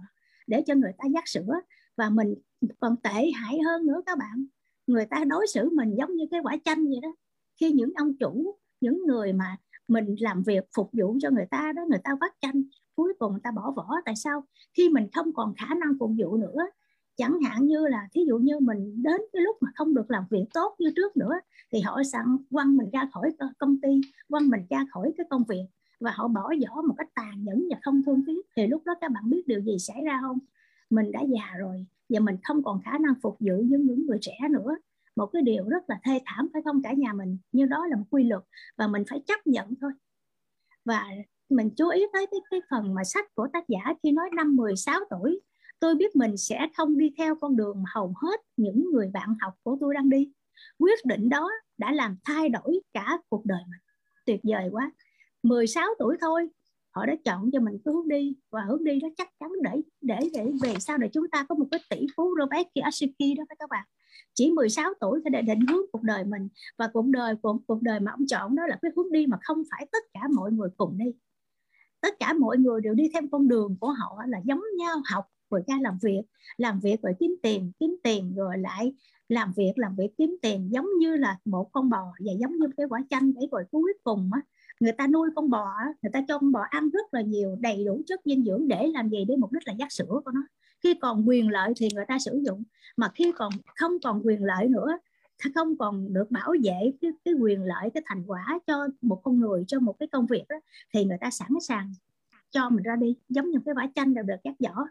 để cho người ta vắt sữa. Và mình còn tệ hại hơn nữa các bạn. Người ta đối xử mình giống như cái quả chanh vậy đó. Khi những ông chủ, những người mà mình làm việc phục vụ cho người ta đó, người ta vắt chanh, cuối cùng người ta bỏ vỏ. Tại sao? Khi mình không còn khả năng phục vụ nữa. Chẳng hạn như là, thí dụ như mình đến cái lúc mà không được làm việc tốt như trước nữa, thì họ sẵn quăng mình ra khỏi công ty, quăng mình ra khỏi cái công việc, và họ bỏ vỏ một cách tàn nhẫn và không thương tiếc. Thì lúc đó các bạn biết điều gì xảy ra không? Mình đã già rồi và mình không còn khả năng phục vụ với những người trẻ nữa. Một cái điều rất là thê thảm, phải không cả nhà mình? Nhưng đó là một quy luật và mình phải chấp nhận thôi. Và mình chú ý tới cái, cái phần mà sách của tác giả khi nói năm mười sáu tuổi, tôi biết mình sẽ không đi theo con đường mà hầu hết những người bạn học của tôi đang đi. Quyết định đó đã làm thay đổi cả cuộc đời mình. Tuyệt vời quá. mười sáu tuổi thôi, họ đã chọn cho mình cái hướng đi, và hướng đi đó chắc chắn để để để về sau để chúng ta có một cái tỷ phú Robert Kiyosaki đó các bạn. Chỉ mười sáu tuổi để định hướng cuộc đời mình, và cuộc đời cuộc, cuộc đời mà ông chọn đó là cái hướng đi mà không phải tất cả mọi người cùng đi. Tất cả mọi người đều đi theo con đường của họ là giống nhau, học rồi ra làm việc, làm việc rồi kiếm tiền, kiếm tiền rồi lại làm việc, làm việc kiếm tiền, giống như là một con bò và giống như cái quả chanh để rồi cuối cùng á, người ta nuôi con bò, người ta cho con bò ăn rất là nhiều, đầy đủ chất dinh dưỡng để làm gì? Để mục đích là vắt sữa của nó. Khi còn quyền lợi thì người ta sử dụng, mà khi còn không còn quyền lợi nữa, không còn được bảo vệ cái, cái quyền lợi, cái thành quả cho một con người, cho một cái công việc đó, thì người ta sẵn sàng cho mình ra đi, giống như cái quả chanh đã được cắt vỏ.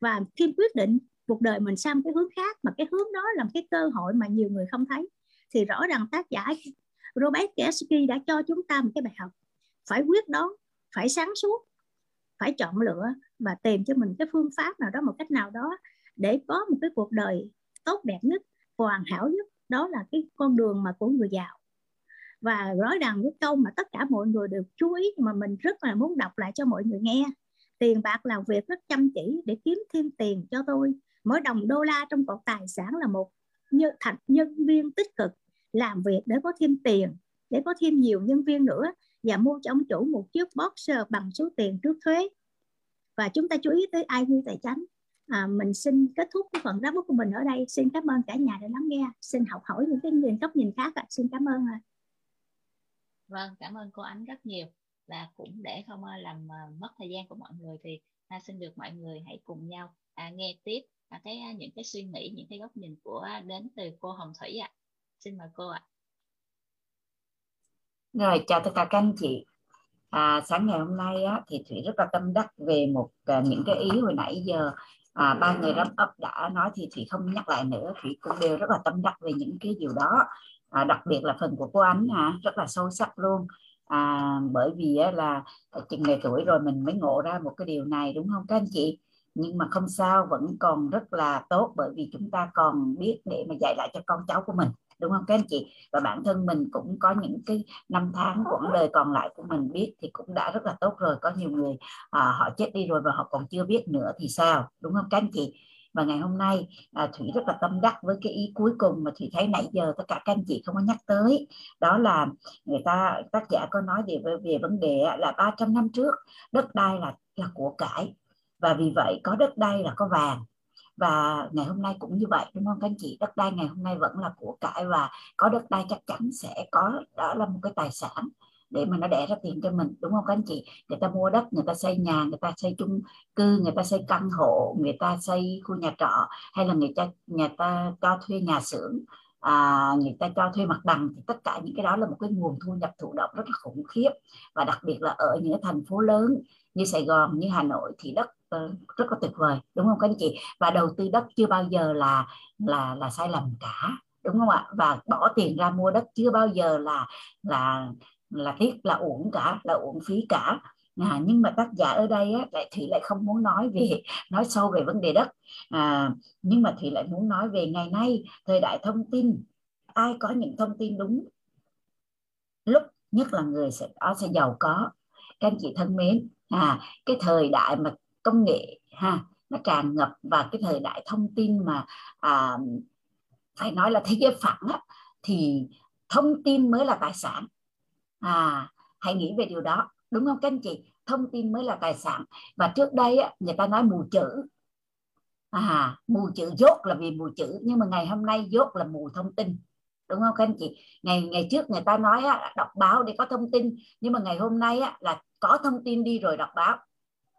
Và khi quyết định cuộc đời mình sang cái hướng khác, mà cái hướng đó là cái cơ hội mà nhiều người không thấy, thì rõ ràng tác giả Robert Kiyosaki đã cho chúng ta một cái bài học. Phải quyết đoán, phải sáng suốt, phải chọn lựa và tìm cho mình cái phương pháp nào đó, một cách nào đó để có một cái cuộc đời tốt đẹp nhất, hoàn hảo nhất. Đó là cái con đường mà của người giàu. Và rõ ràng cái câu mà tất cả mọi người đều chú ý, mà mình rất là muốn đọc lại cho mọi người nghe. Tiền bạc làm việc rất chăm chỉ để kiếm thêm tiền cho tôi. Mỗi đồng đô la trong cột tài sản là một thành nhân viên tích cực, làm việc để có thêm tiền, để có thêm nhiều nhân viên nữa, và mua cho ông chủ một chiếc boxer bằng số tiền trước thuế. Và chúng ta chú ý tới i quy tài chính. À, mình xin kết thúc cái phần ráp bút của mình ở đây. Xin cảm ơn cả nhà đã lắng nghe. Xin học hỏi những cái nhìn góc nhìn khác. À. Xin cảm ơn. À. Vâng, cảm ơn cô Ánh rất nhiều. Và cũng để không làm mất thời gian của mọi người, thì à, xin được mọi người hãy cùng nhau à, nghe tiếp à, cái những cái suy nghĩ, những cái góc nhìn của đến từ cô Hồng Thủy ạ. À. Xin mời cô ạ. À. Rồi, chào tất cả các anh chị. À, sáng ngày hôm nay á, thì Thủy rất là tâm đắc về một à, những cái ý hồi nãy giờ à, ba người wrap up đã nói, thì Thủy không nhắc lại nữa. Thủy cũng đều rất là tâm đắc về những cái điều đó. À, đặc biệt là phần của cô Ánh à, rất là sâu sắc luôn. À, bởi vì á, là chừng này tuổi rồi mình mới ngộ ra một cái điều này, đúng không các anh chị? Nhưng mà không sao, vẫn còn rất là tốt, bởi vì chúng ta còn biết để mà dạy lại cho con cháu của mình, đúng không các anh chị? Và bản thân mình cũng có những cái năm tháng cuộc đời còn lại của mình biết thì cũng đã rất là tốt rồi. Có nhiều người à, họ chết đi rồi và họ còn chưa biết nữa thì sao, đúng không các anh chị? Và ngày hôm nay à, Thủy rất là tâm đắc với cái ý cuối cùng mà Thủy thấy nãy giờ tất cả các anh chị không có nhắc tới. Đó là người ta, tác giả có nói về, về vấn đề là ba trăm năm trước đất đai là, là của cải. Và vì vậy có đất đai là có vàng. Và ngày hôm nay cũng như vậy, đúng không các anh chị? Đất đai ngày hôm nay vẫn là của cải, và có đất đai chắc chắn sẽ có, đó là một cái tài sản để mà nó đẻ ra tiền cho mình, đúng không các anh chị? Người ta mua đất, người ta xây nhà, người ta xây chung cư, người ta xây căn hộ, người ta xây khu nhà trọ, hay là người ta, người ta cho thuê nhà xưởng, à, người ta cho thuê mặt bằng, thì tất cả những cái đó là một cái nguồn thu nhập thụ động rất là khủng khiếp. Và đặc biệt là ở những thành phố lớn như Sài Gòn, như Hà Nội thì đất rất là tuyệt vời, đúng không các anh chị? Và đầu tư đất chưa bao giờ là là là sai lầm cả, đúng không ạ? Và bỏ tiền ra mua đất chưa bao giờ là là là tiếc, là uổng cả, là uổng phí cả. À, nhưng mà tác giả ở đây á, lại Thủy lại không muốn nói về nói sâu về vấn đề đất, à, nhưng mà Thủy lại muốn nói về ngày nay thời đại thông tin. Ai có những thông tin đúng lúc nhất là người sẽ đó sẽ giàu có. Các anh chị thân mến, à, cái thời đại mà công nghệ ha nó tràn ngập và cái thời đại thông tin mà à, phải nói là thế giới phẳng á, thì thông tin mới là tài sản. À, hãy nghĩ về điều đó, đúng không các anh chị? Thông tin mới là tài sản. Và trước đây á, người ta nói mù chữ, à, mù chữ dốt là vì mù chữ, nhưng mà ngày hôm nay dốt là mù thông tin, đúng không các anh chị? Ngày ngày trước người ta nói á, đọc báo để có thông tin, nhưng mà ngày hôm nay á, là có thông tin đi rồi đọc báo,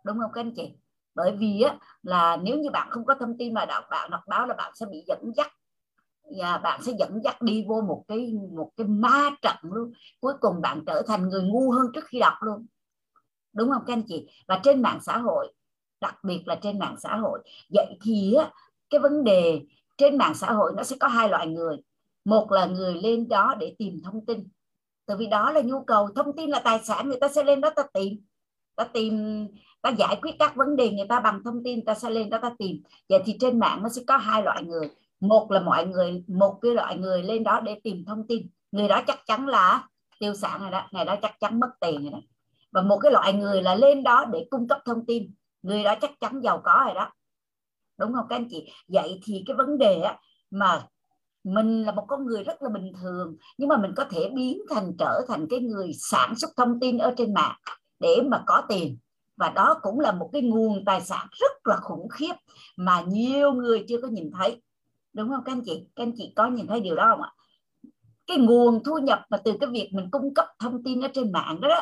đúng không các anh chị? Bởi vì á, là nếu như bạn không có thông tin mà đọc bạn đọc báo là bạn sẽ bị dẫn dắt, và bạn sẽ dẫn dắt đi vô một cái một cái ma trận luôn. Cuối cùng bạn trở thành người ngu hơn trước khi đọc luôn, đúng không các anh chị? Và trên mạng xã hội, đặc biệt là trên mạng xã hội, vậy thì á, cái vấn đề trên mạng xã hội nó sẽ có hai loại người. Một là người lên đó để tìm thông tin, tại vì đó là nhu cầu, thông tin là tài sản, người ta sẽ lên đó ta tìm, ta tìm, ta giải quyết các vấn đề người ta bằng thông tin, ta sẽ lên đó ta tìm. Vậy thì trên mạng nó sẽ có hai loại người. Một là mọi người, một cái loại người lên đó để tìm thông tin, người đó chắc chắn là tiêu sản rồi đó, người đó chắc chắn mất tiền rồi đó. Và một cái loại người là lên đó để cung cấp thông tin, người đó chắc chắn giàu có rồi đó, đúng không các anh chị? Vậy thì cái vấn đề á, mà mình là một con người rất là bình thường, nhưng mà mình có thể biến thành trở thành cái người sản xuất thông tin ở trên mạng để mà có tiền. Và đó cũng là một cái nguồn tài sản rất là khủng khiếp mà nhiều người chưa có nhìn thấy, đúng không các anh chị? Các anh chị có nhìn thấy điều đó không ạ? Cái nguồn thu nhập mà từ cái việc mình cung cấp thông tin ở trên mạng đó, đó.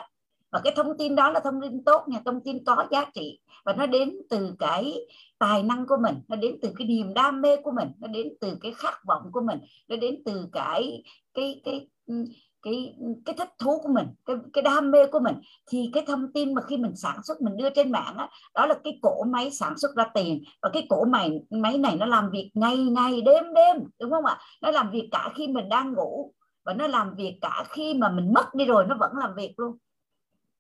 Và cái thông tin đó là thông tin tốt, nhà thông tin có giá trị, và nó đến từ cái tài năng của mình, nó đến từ cái niềm đam mê của mình, nó đến từ cái khát vọng của mình, nó đến từ cái cái cái cái cái, cái thích thú của mình, cái, cái đam mê của mình. Thì cái thông tin mà khi mình sản xuất, mình đưa trên mạng đó, đó là cái cỗ máy sản xuất ra tiền. Và cái cỗ máy máy này nó làm việc ngày ngày đêm đêm, đúng không ạ? Nó làm việc cả khi mình đang ngủ, và nó làm việc cả khi mà mình mất đi rồi, nó vẫn làm việc luôn,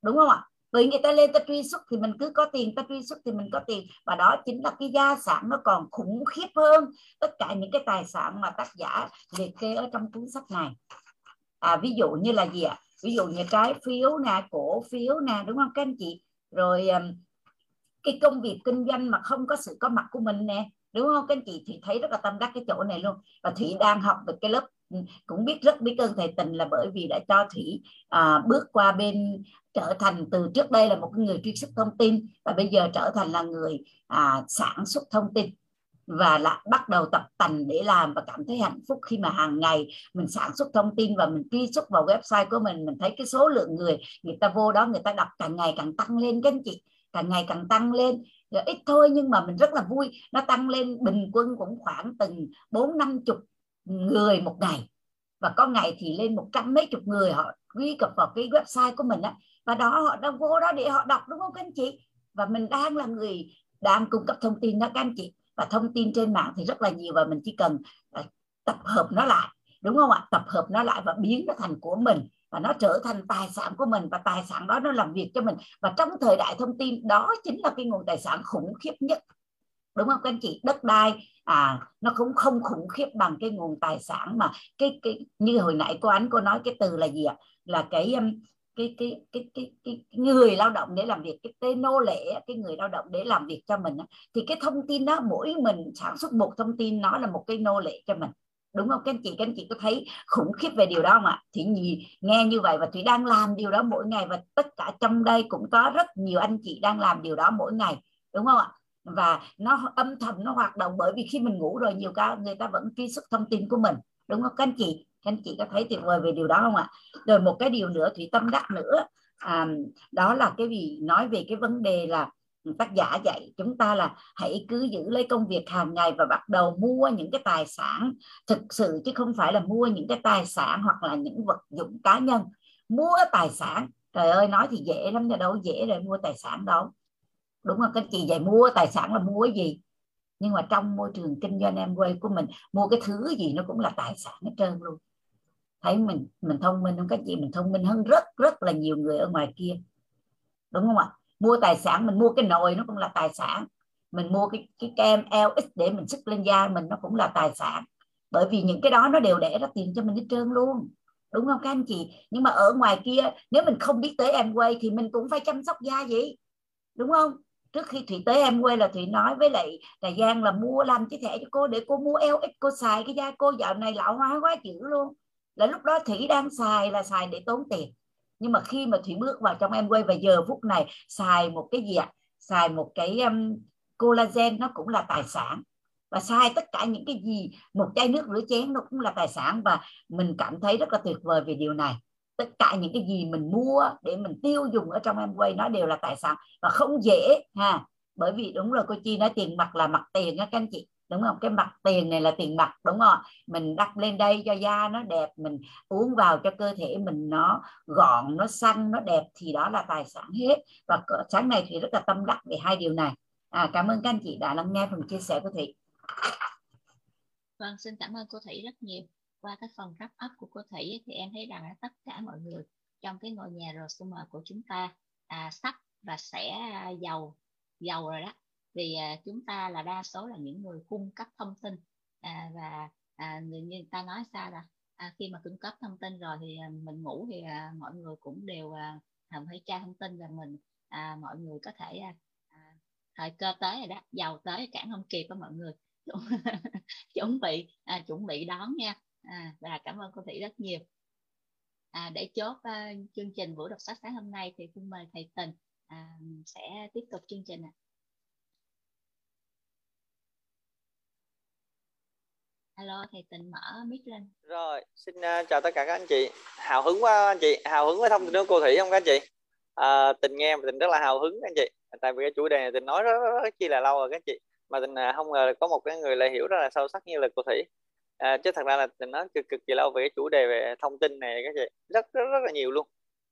đúng không ạ? Bởi người ta lên ta truy xuất thì mình cứ có tiền, ta truy xuất thì mình có tiền. Và đó chính là cái gia sản, nó còn khủng khiếp hơn tất cả những cái tài sản mà tác giả liệt kê ở trong cuốn sách này. À, ví dụ như là gì ạ? Ví dụ như trái phiếu nè, cổ phiếu nè, đúng không các anh chị? Rồi cái công việc kinh doanh mà không có sự có mặt của mình nè, đúng không các anh chị? Thủy thấy rất là tâm đắc cái chỗ này luôn. Và Thủy đang học được cái lớp, cũng biết rất biết ơn thầy Tình là bởi vì đã cho Thủy à, bước qua bên, trở thành từ trước đây là một người truy xuất thông tin và bây giờ trở thành là người à, sản xuất thông tin, và lại bắt đầu tập tành để làm và cảm thấy hạnh phúc khi mà hàng ngày mình sản xuất thông tin và mình truy xuất vào website của mình. Mình thấy cái số lượng người người ta vô đó, người ta đọc càng ngày càng tăng lên các anh chị, càng ngày càng tăng lên. Rồi ít thôi nhưng mà mình rất là vui, nó tăng lên bình quân cũng khoảng từng bốn năm chục người một ngày, và có ngày thì lên một trăm mấy chục người họ truy cập vào cái website của mình á, và đó họ đang vô đó để họ đọc, đúng không các anh chị? Và mình đang là người đang cung cấp thông tin đó các anh chị. Và thông tin trên mạng thì rất là nhiều, và mình chỉ cần tập hợp nó lại, đúng không ạ? Tập hợp nó lại và biến nó thành của mình, và nó trở thành tài sản của mình, và tài sản đó nó làm việc cho mình. Và trong thời đại thông tin đó chính là cái nguồn tài sản khủng khiếp nhất, đúng không các anh chị? Đất đai à, nó cũng không khủng khiếp bằng cái nguồn tài sản mà cái cái như hồi nãy cô Ánh cô nói cái từ là gì ạ? Là cái cái cái cái cái, cái người lao động để làm việc, cái tên nô lệ, cái người lao động để làm việc cho mình. Thì cái thông tin đó, mỗi mình sản xuất một thông tin, nó là một cái nô lệ cho mình, đúng không các anh chị? Các anh chị có thấy khủng khiếp về điều đó không ạ? Thủy nghe như vậy và Thủy đang làm điều đó mỗi ngày, và tất cả trong đây cũng có rất nhiều anh chị đang làm điều đó mỗi ngày, đúng không ạ? Và nó âm thầm nó hoạt động, bởi vì khi mình ngủ rồi nhiều ca người ta vẫn truy xuất thông tin của mình, đúng không các anh chị? Các anh chị có thấy tuyệt vời về điều đó không ạ? Rồi một cái điều nữa Thủy tâm đắc nữa à, đó là cái gì, nói về cái vấn đề là tác giả dạy chúng ta là hãy cứ giữ lấy công việc hàng ngày và bắt đầu mua những cái tài sản thực sự, chứ không phải là mua những cái tài sản hoặc là những vật dụng cá nhân. Mua tài sản, trời ơi nói thì dễ lắm, đâu dễ rồi mua tài sản đâu, đúng không các chị? Vậy mua tài sản là mua cái gì? Nhưng mà trong môi trường kinh doanh Amway của mình, mua cái thứ gì nó cũng là tài sản hết trơn luôn. Thấy mình mình thông minh không các chị? Mình thông minh hơn rất rất là nhiều người ở ngoài kia, đúng không ạ? Mua tài sản, mình mua cái nồi nó cũng là tài sản, mình mua cái cái kem lờ ích để mình sức lên da mình nó cũng là tài sản, bởi vì những cái đó nó đều để ra tiền cho mình hết trơn luôn, đúng không các anh chị? Nhưng mà ở ngoài kia nếu mình không biết tới Amway thì mình cũng phải chăm sóc da gì, đúng không? Trước khi Thủy tới Amway là Thủy nói với lại Trà Giang là mua làm cái thẻ cho cô để cô mua lờ ích, cô xài cái da cô dạo này lão hóa quá dữ luôn. Là lúc đó Thủy đang xài là xài để tốn tiền, nhưng mà khi mà Thủy bước vào trong Amway và giờ phút này xài một cái gì ạ? Xài một cái um, collagen, nó cũng là tài sản. Và sai tất cả những cái gì, một chai nước rửa chén nó cũng là tài sản. Và mình cảm thấy rất là tuyệt vời về điều này. Tất cả những cái gì mình mua để mình tiêu dùng ở trong Amway nó đều là tài sản. Và không dễ ha. Bởi vì đúng rồi, cô Chi nói tiền mặt là mặt tiền đó các anh chị, đúng không? Cái mặt tiền này là tiền mặt, đúng không? Mình đặt lên đây cho da nó đẹp, mình uống vào cho cơ thể mình nó gọn, nó xanh, nó đẹp, thì đó là tài sản hết. Và sáng nay thì rất là tâm đắc về hai điều này. À, cảm ơn các anh chị đã lắng nghe phần chia sẻ của Thủy. Vâng, xin cảm ơn cô Thủy rất nhiều. Qua cái phần wrap up của cô Thủy thì em thấy rằng là tất cả mọi người trong cái ngôi nhà rờ xê em của chúng ta à, sắp và sẽ giàu giàu rồi đó. Vì à, chúng ta là đa số là những người cung cấp thông tin à, và à, người như người ta nói sao là à, khi mà cung cấp thông tin rồi thì à, mình ngủ thì à, mọi người cũng đều à, phải tra thông tin rằng mình à, mọi người có thể à, à, thời cơ tới rồi đó, giàu tới cản không kịp đó mọi người. chuẩn bị à, chuẩn bị đón nha. À, và cảm ơn cô Thủy rất nhiều. À, để chốt uh, chương trình buổi đọc sách sáng hôm nay thì xin mời thầy Tình à, sẽ tiếp tục chương trình ạ. À. Alo, thầy Tình mở mic lên. Rồi, xin uh, chào tất cả các anh chị. Hào hứng quá anh chị, hào hứng với thông tin của cô Thủy không các anh chị? À, Tình nghe Tình rất là hào hứng các anh chị. Tại vì cái chủ đề này Tình nói rất, rất, rất chi là lâu rồi các anh chị. Mà Tình không ngờ có một cái người lại hiểu rất là sâu sắc như là cô Thủy. À, chứ thật ra là Tình nói cực cực kỳ lâu về cái chủ đề về thông tin này các chị, rất rất rất là nhiều luôn.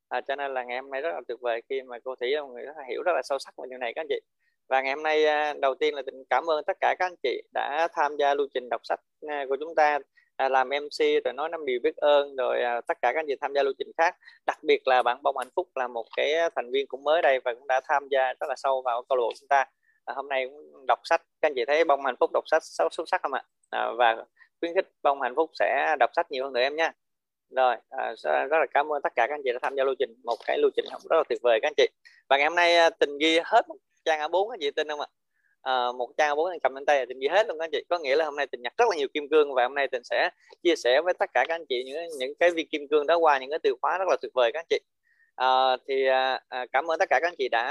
À, cho nên là ngày hôm nay rất là tuyệt vời khi mà cô Thủy là một người rất là hiểu rất là sâu sắc về điều này các anh chị. Và ngày hôm nay đầu tiên là Tình cảm ơn tất cả các anh chị đã tham gia lưu trình đọc sách của chúng ta, à, làm em xê rồi nói năm điều biết ơn, rồi à, tất cả các anh chị tham gia lưu trình khác. Đặc biệt là bạn Bông Hạnh Phúc là một cái thành viên cũng mới đây và cũng đã tham gia rất là sâu vào câu lạc bộ chúng ta. À, hôm nay cũng đọc sách, các anh chị thấy Bông Hạnh Phúc đọc sách xuất sắc không ạ? À, và khuyến khích Bông Hạnh Phúc sẽ đọc sách nhiều hơn nữa em nha. Rồi, à, rất là cảm ơn tất cả các anh chị đã tham gia lưu trình, một cái lưu trình rất là tuyệt vời các anh chị. và ngày hôm nay Tình ghi hết một trang A bốn các anh chị tin không ạ? À, một trang A bốn Tình cầm lên tay Tình ghi hết luôn các anh chị. Có nghĩa là hôm nay Tình nhặt rất là nhiều kim cương và hôm nay Tình sẽ chia sẻ với tất cả các anh chị những những cái viên kim cương đó qua những cái từ khóa rất là tuyệt vời các anh chị. À, thì à, cảm ơn tất cả các anh chị đã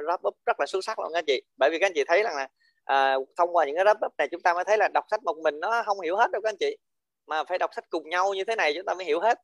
wrap up rất là xuất sắc luôn các anh chị. Bởi vì các anh chị thấy rằng là à, thông qua những cái wrap up này chúng ta mới thấy là đọc sách một mình nó không hiểu hết đâu các anh chị, mà phải đọc sách cùng nhau như thế này chúng ta mới hiểu hết.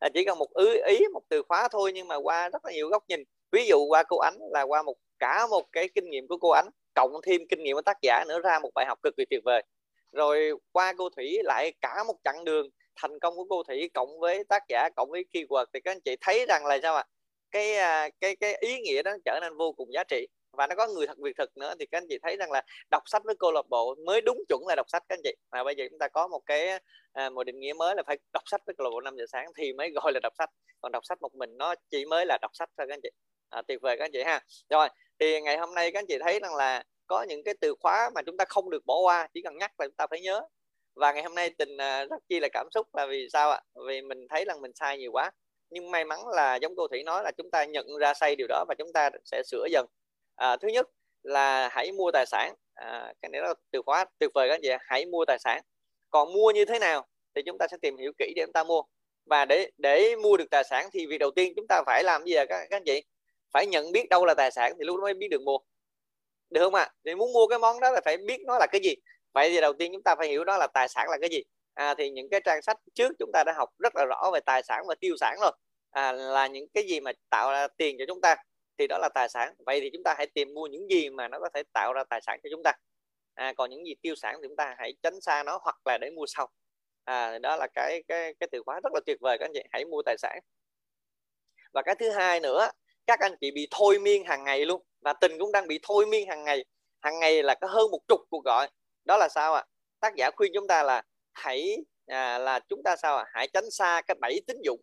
À, chỉ cần một ý, ý một từ khóa thôi nhưng mà qua rất là nhiều góc nhìn. Ví dụ qua cô Ánh là qua một cả một cái kinh nghiệm của cô Ánh cộng thêm kinh nghiệm của tác giả nữa ra một bài học cực kỳ tuyệt vời. Rồi qua cô Thủy lại cả một chặng đường thành công của cô Thủy cộng với tác giả cộng với keyword, thì các anh chị thấy rằng là sao ạ? À? Cái cái cái ý nghĩa đó trở nên vô cùng giá trị và nó có người thật việc thực nữa, thì các anh chị thấy rằng là đọc sách với câu lạc bộ mới đúng chuẩn là đọc sách các anh chị. Mà bây giờ chúng ta có một cái à, một định nghĩa mới là phải đọc sách với câu lạc bộ năm giờ sáng thì mới gọi là đọc sách, còn đọc sách một mình nó chỉ mới là đọc sách thôi các anh chị. À, tuyệt vời các anh chị ha. Rồi thì ngày hôm nay các anh chị thấy rằng là có những cái từ khóa mà chúng ta không được bỏ qua, chỉ cần nhắc là chúng ta phải nhớ. Và ngày hôm nay Tình rất chi là cảm xúc là vì sao ạ? Vì mình thấy rằng mình sai nhiều quá, nhưng may mắn là giống cô Thủy nói là chúng ta nhận ra sai điều đó và chúng ta sẽ sửa dần. À, thứ nhất là hãy mua tài sản. À, cái này là từ khóa tuyệt vời các anh chị, hãy mua tài sản. Còn mua như thế nào thì chúng ta sẽ tìm hiểu kỹ để chúng ta mua. Và để để mua được tài sản thì việc đầu tiên chúng ta phải làm gì ạ các, các anh chị? Phải nhận biết đâu là tài sản thì lúc đó mới biết được mua, được không ạ? À? Thì muốn mua cái món đó là phải biết nó là cái gì. Vậy thì đầu tiên chúng ta phải hiểu đó là tài sản là cái gì. À, thì những cái trang sách trước chúng ta đã học rất là rõ về tài sản và tiêu sản rồi. À, là những cái gì mà tạo ra tiền cho chúng ta thì đó là tài sản. Vậy thì chúng ta hãy tìm mua những gì mà nó có thể tạo ra tài sản cho chúng ta. À, còn những gì tiêu sản thì chúng ta hãy tránh xa nó hoặc là để mua sau. À, đó là cái cái cái từ khóa rất là tuyệt vời các anh chị, hãy mua tài sản. Và cái thứ hai nữa, các anh chị bị thôi miên hàng ngày luôn, và Tình cũng đang bị thôi miên hàng ngày. Hàng ngày là có hơn một chục cuộc gọi. Đó là sao ạ? À? Tác giả khuyên chúng ta là hãy à, là chúng ta sao ạ? À? Hãy tránh xa cái bẫy tín dụng.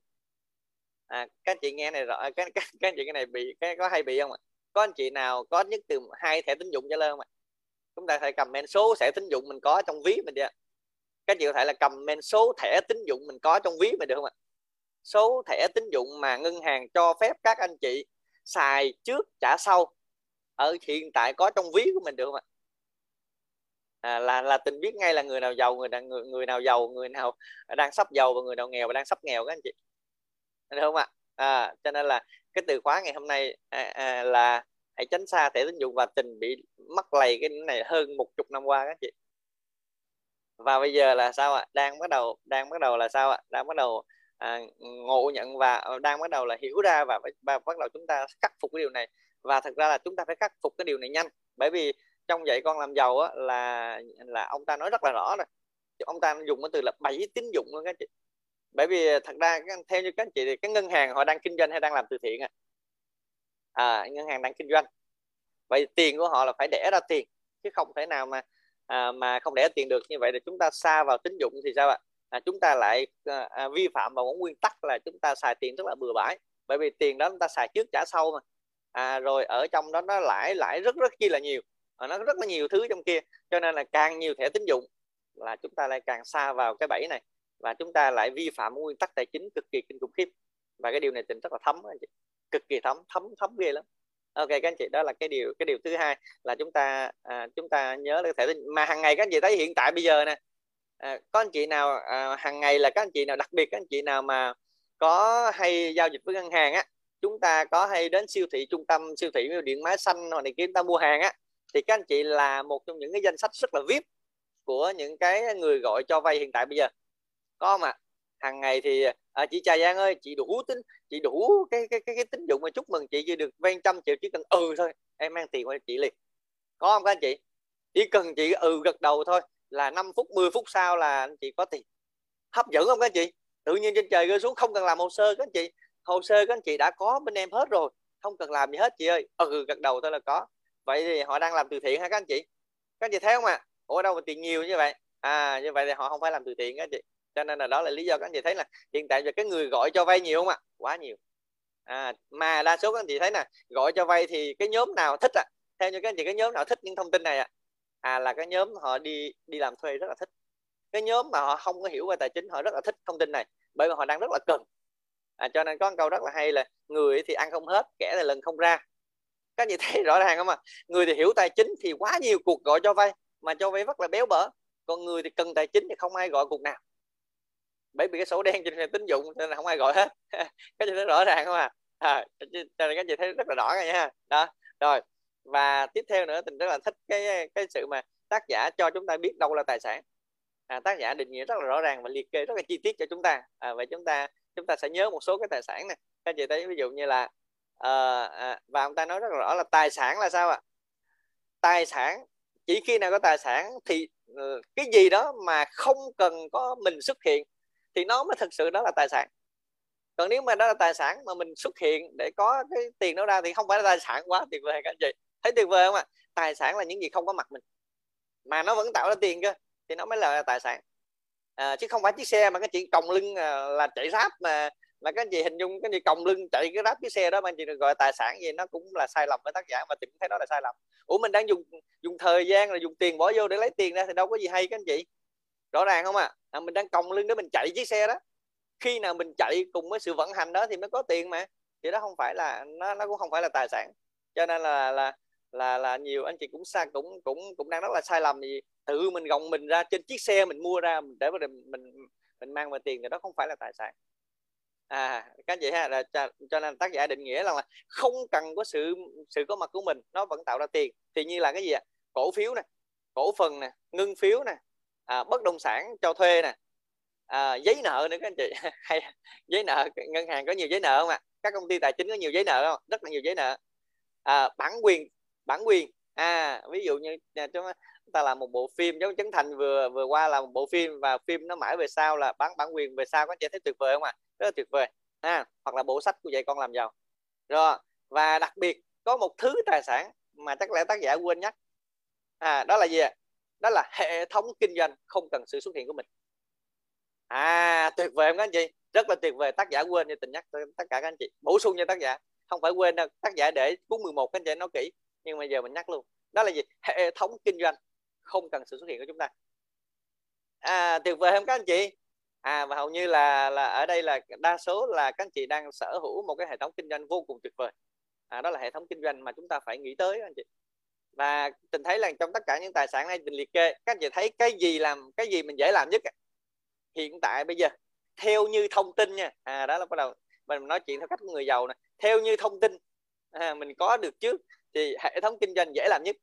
À, các anh chị nghe này rõ, các, các, các anh chị cái này bị cái có hay bị không ạ? Có anh chị nào có nhất từ hai thẻ tín dụng trở lên không ạ? Chúng ta phải comment số thẻ tín dụng mình có trong ví mình đi ạ. Các anh chị có thể là comment số thẻ tín dụng mình có trong ví mình được không ạ? số thẻ tín dụng mà ngân hàng cho phép các anh chị xài trước trả sau ở hiện tại có trong ví của mình được không ạ? À, là là Tình biết ngay là người nào giàu, người nào người, người nào giàu, người nào đang sắp giàu và người nào nghèo và đang sắp nghèo các anh chị, được không ạ? À, cho nên là cái từ khóa ngày hôm nay à, à, là hãy tránh xa thẻ tín dụng, và Tình bị mắc lầy cái này hơn một chục năm qua các anh chị. Và bây giờ là sao ạ? Đang bắt đầu đang bắt đầu là sao ạ? Đang bắt đầu à, ngộ nhận và đang bắt đầu là hiểu ra và, và bắt đầu chúng ta khắc phục cái điều này. Và thật ra là chúng ta phải khắc phục cái điều này nhanh, bởi vì trong Dạy Con Làm Giàu á, là là ông ta nói rất là rõ rồi. Ông ta dùng cái từ là bảy tín dụng luôn các chị. Bởi vì thật ra theo như các chị thì cái ngân hàng họ đang kinh doanh hay đang làm từ thiện à? À, ngân hàng đang kinh doanh. Vậy tiền của họ là phải đẻ ra tiền, chứ không thể nào mà à, mà không đẻ tiền được. Như vậy thì chúng ta xa vào tín dụng thì sao ạ? À, chúng ta lại à, vi phạm vào một nguyên tắc là chúng ta xài tiền rất là bừa bãi. Bởi vì tiền đó chúng ta xài trước trả sau mà. À, rồi ở trong đó nó lãi lãi rất rất chi là nhiều. Nó rất là nhiều thứ trong kia, cho nên là càng nhiều thẻ tín dụng là chúng ta lại càng xa vào cái bẫy này, và chúng ta lại vi phạm nguyên tắc tài chính cực kỳ kinh khủng khiếp. Và cái điều này Tình rất là thấm anh chị, cực kỳ thấm thấm thấm ghê lắm. Ok các anh chị, đó là cái điều cái điều thứ hai là chúng ta à, chúng ta nhớ là thẻ tín dụng mà hàng ngày các anh chị thấy hiện tại bây giờ nè, à, có anh chị nào à, hàng ngày là các anh chị nào, đặc biệt các anh chị nào mà có hay giao dịch với ngân hàng á, chúng ta có hay đến siêu thị, trung tâm siêu thị Điện Máy Xanh hoặc này kia chúng ta mua hàng á, thì các anh chị là một trong những cái danh sách rất là vi ai pi của những cái người gọi cho vay hiện tại bây giờ, có mà hàng ngày thì à, chị Trà Giang ơi, chị đủ tính chị đủ cái cái cái, cái tín dụng mà chúc mừng chị chỉ được vay trăm triệu, chỉ cần ừ thôi em mang tiền qua chị liền, có không các anh chị? Chỉ cần chị ừ gật đầu thôi là năm phút mười phút sau là anh chị có tiền, hấp dẫn không các anh chị? Tự nhiên trên trời rơi xuống, không cần làm hồ sơ các anh chị, hồ sơ các anh chị đã có bên em hết rồi, không cần làm gì hết chị ơi, ừ gật đầu thôi là có. Vậy thì họ đang làm từ thiện hả các anh chị? Các anh chị thấy không ạ? À? Ủa đâu mà tiền nhiều như vậy? À, như vậy thì họ không phải làm từ thiện các anh chị. Cho nên là đó là lý do các anh chị thấy là hiện tại giờ cái người gọi cho vay nhiều không ạ? À? Quá nhiều. À, mà đa số các anh chị thấy nè, gọi cho vay thì cái nhóm nào thích ạ? À? Theo như các anh chị, cái nhóm nào thích những thông tin này ạ? À? À, là cái nhóm họ đi đi làm thuê rất là thích. Cái nhóm mà họ không có hiểu về tài chính họ rất là thích thông tin này, bởi vì họ đang rất là cần. À, cho nên có một câu rất là hay là người thì ăn không hết, kẻ thì lần không ra. Các anh chị thấy rõ ràng không ạ? À? Người thì hiểu tài chính thì quá nhiều cuộc gọi cho vay mà cho vay rất là béo bở, còn người thì cần tài chính thì không ai gọi cuộc nào, bởi vì cái sổ đen trên tín dụng nên là không ai gọi hết. Các chị thấy rõ ràng không ạ? À? À, cho nên các chị thấy rất là rõ rồi nha. Đó rồi, và tiếp theo nữa Tình rất là thích cái cái sự mà tác giả cho chúng ta biết đâu là tài sản. À, tác giả định nghĩa rất là rõ ràng và liệt kê rất là chi tiết cho chúng ta. À, vậy chúng ta chúng ta sẽ nhớ một số cái tài sản này. Các chị thấy ví dụ như là À, à, và ông ta nói rất là rõ là tài sản là sao ạ? À? Tài sản, chỉ khi nào có tài sản thì uh, cái gì đó mà không cần có mình xuất hiện thì nó mới thực sự đó là tài sản. Còn nếu mà đó là tài sản mà mình xuất hiện để có cái tiền đó ra thì không phải là tài sản. Quá tuyệt vời các anh chị, thấy tuyệt vời không ạ? À? Tài sản là những gì không có mặt mình mà nó vẫn tạo ra tiền cơ, thì nó mới là tài sản. À, chứ không phải chiếc xe mà các chị còng lưng à, là chạy ráp mà là các anh chị hình dung cái gì còng lưng chạy cái ráp cái xe đó mà anh chị được gọi tài sản gì, nó cũng là sai lầm với tác giả mà Tình thấy nó là sai lầm. Ủa mình đang dùng dùng thời gian là dùng tiền bỏ vô để lấy tiền ra thì đâu có gì hay các anh chị, rõ ràng không ạ? À? À, mình đang còng lưng để mình chạy chiếc xe đó, khi nào mình chạy cùng với sự vận hành đó thì mới có tiền mà, thì đó không phải là nó nó cũng không phải là tài sản. Cho nên là là là là nhiều anh chị cũng sai cũng cũng cũng đang rất là sai lầm gì tự mình gồng mình ra trên chiếc xe mình mua ra để mình mình mình mang về tiền thì đó không phải là tài sản. À, các anh chị ha, là, cho, cho nên tác giả định nghĩa là, là không cần có sự sự có mặt của mình nó vẫn tạo ra tiền. Thì như là cái gì ạ? Cổ phiếu nè, cổ phần nè, ngân phiếu nè, à, bất động sản cho thuê nè, à, giấy nợ nữa các anh chị. Hay giấy nợ, ngân hàng có nhiều giấy nợ không ạ? À? Các công ty tài chính có nhiều giấy nợ không? Rất là nhiều giấy nợ. À, bản quyền, bản quyền. À, ví dụ như chúng ta làm một bộ phim, giống Trấn Thành vừa vừa qua là một bộ phim và phim nó mãi về sau là bán bản quyền về sau, các anh chị thấy tuyệt vời không ạ? À? Rất là tuyệt vời. À, hoặc là bộ sách của Dạy Con Làm Giàu. Rồi, và đặc biệt có một thứ tài sản mà chắc lẽ tác giả quên nhắc, à, đó là gì ạ? Đó là hệ thống kinh doanh không cần sự xuất hiện của mình. À, tuyệt vời không các anh chị? Rất là tuyệt vời. Tác giả quên như Tình nhắc tất cả các anh chị, bổ sung cho tác giả, không phải quên đâu. Tác giả để cuốn mười một các anh chị nói kỹ, nhưng mà giờ mình nhắc luôn, đó là gì? Hệ thống kinh doanh không cần sự xuất hiện của chúng ta. À, tuyệt vời không các anh chị? À, và hầu như là là ở đây là đa số là các anh chị đang sở hữu một cái hệ thống kinh doanh vô cùng tuyệt vời. À, đó là hệ thống kinh doanh mà chúng ta phải nghĩ tới, các anh chị. Và Tình thấy là trong tất cả những tài sản này mình liệt kê, các anh chị thấy cái gì làm cái gì mình dễ làm nhất hiện tại bây giờ theo như thông tin nha. À, đó là bắt đầu mình nói chuyện theo cách của người giàu nè. Theo như thông tin à, mình có được trước thì hệ thống kinh doanh dễ làm nhất.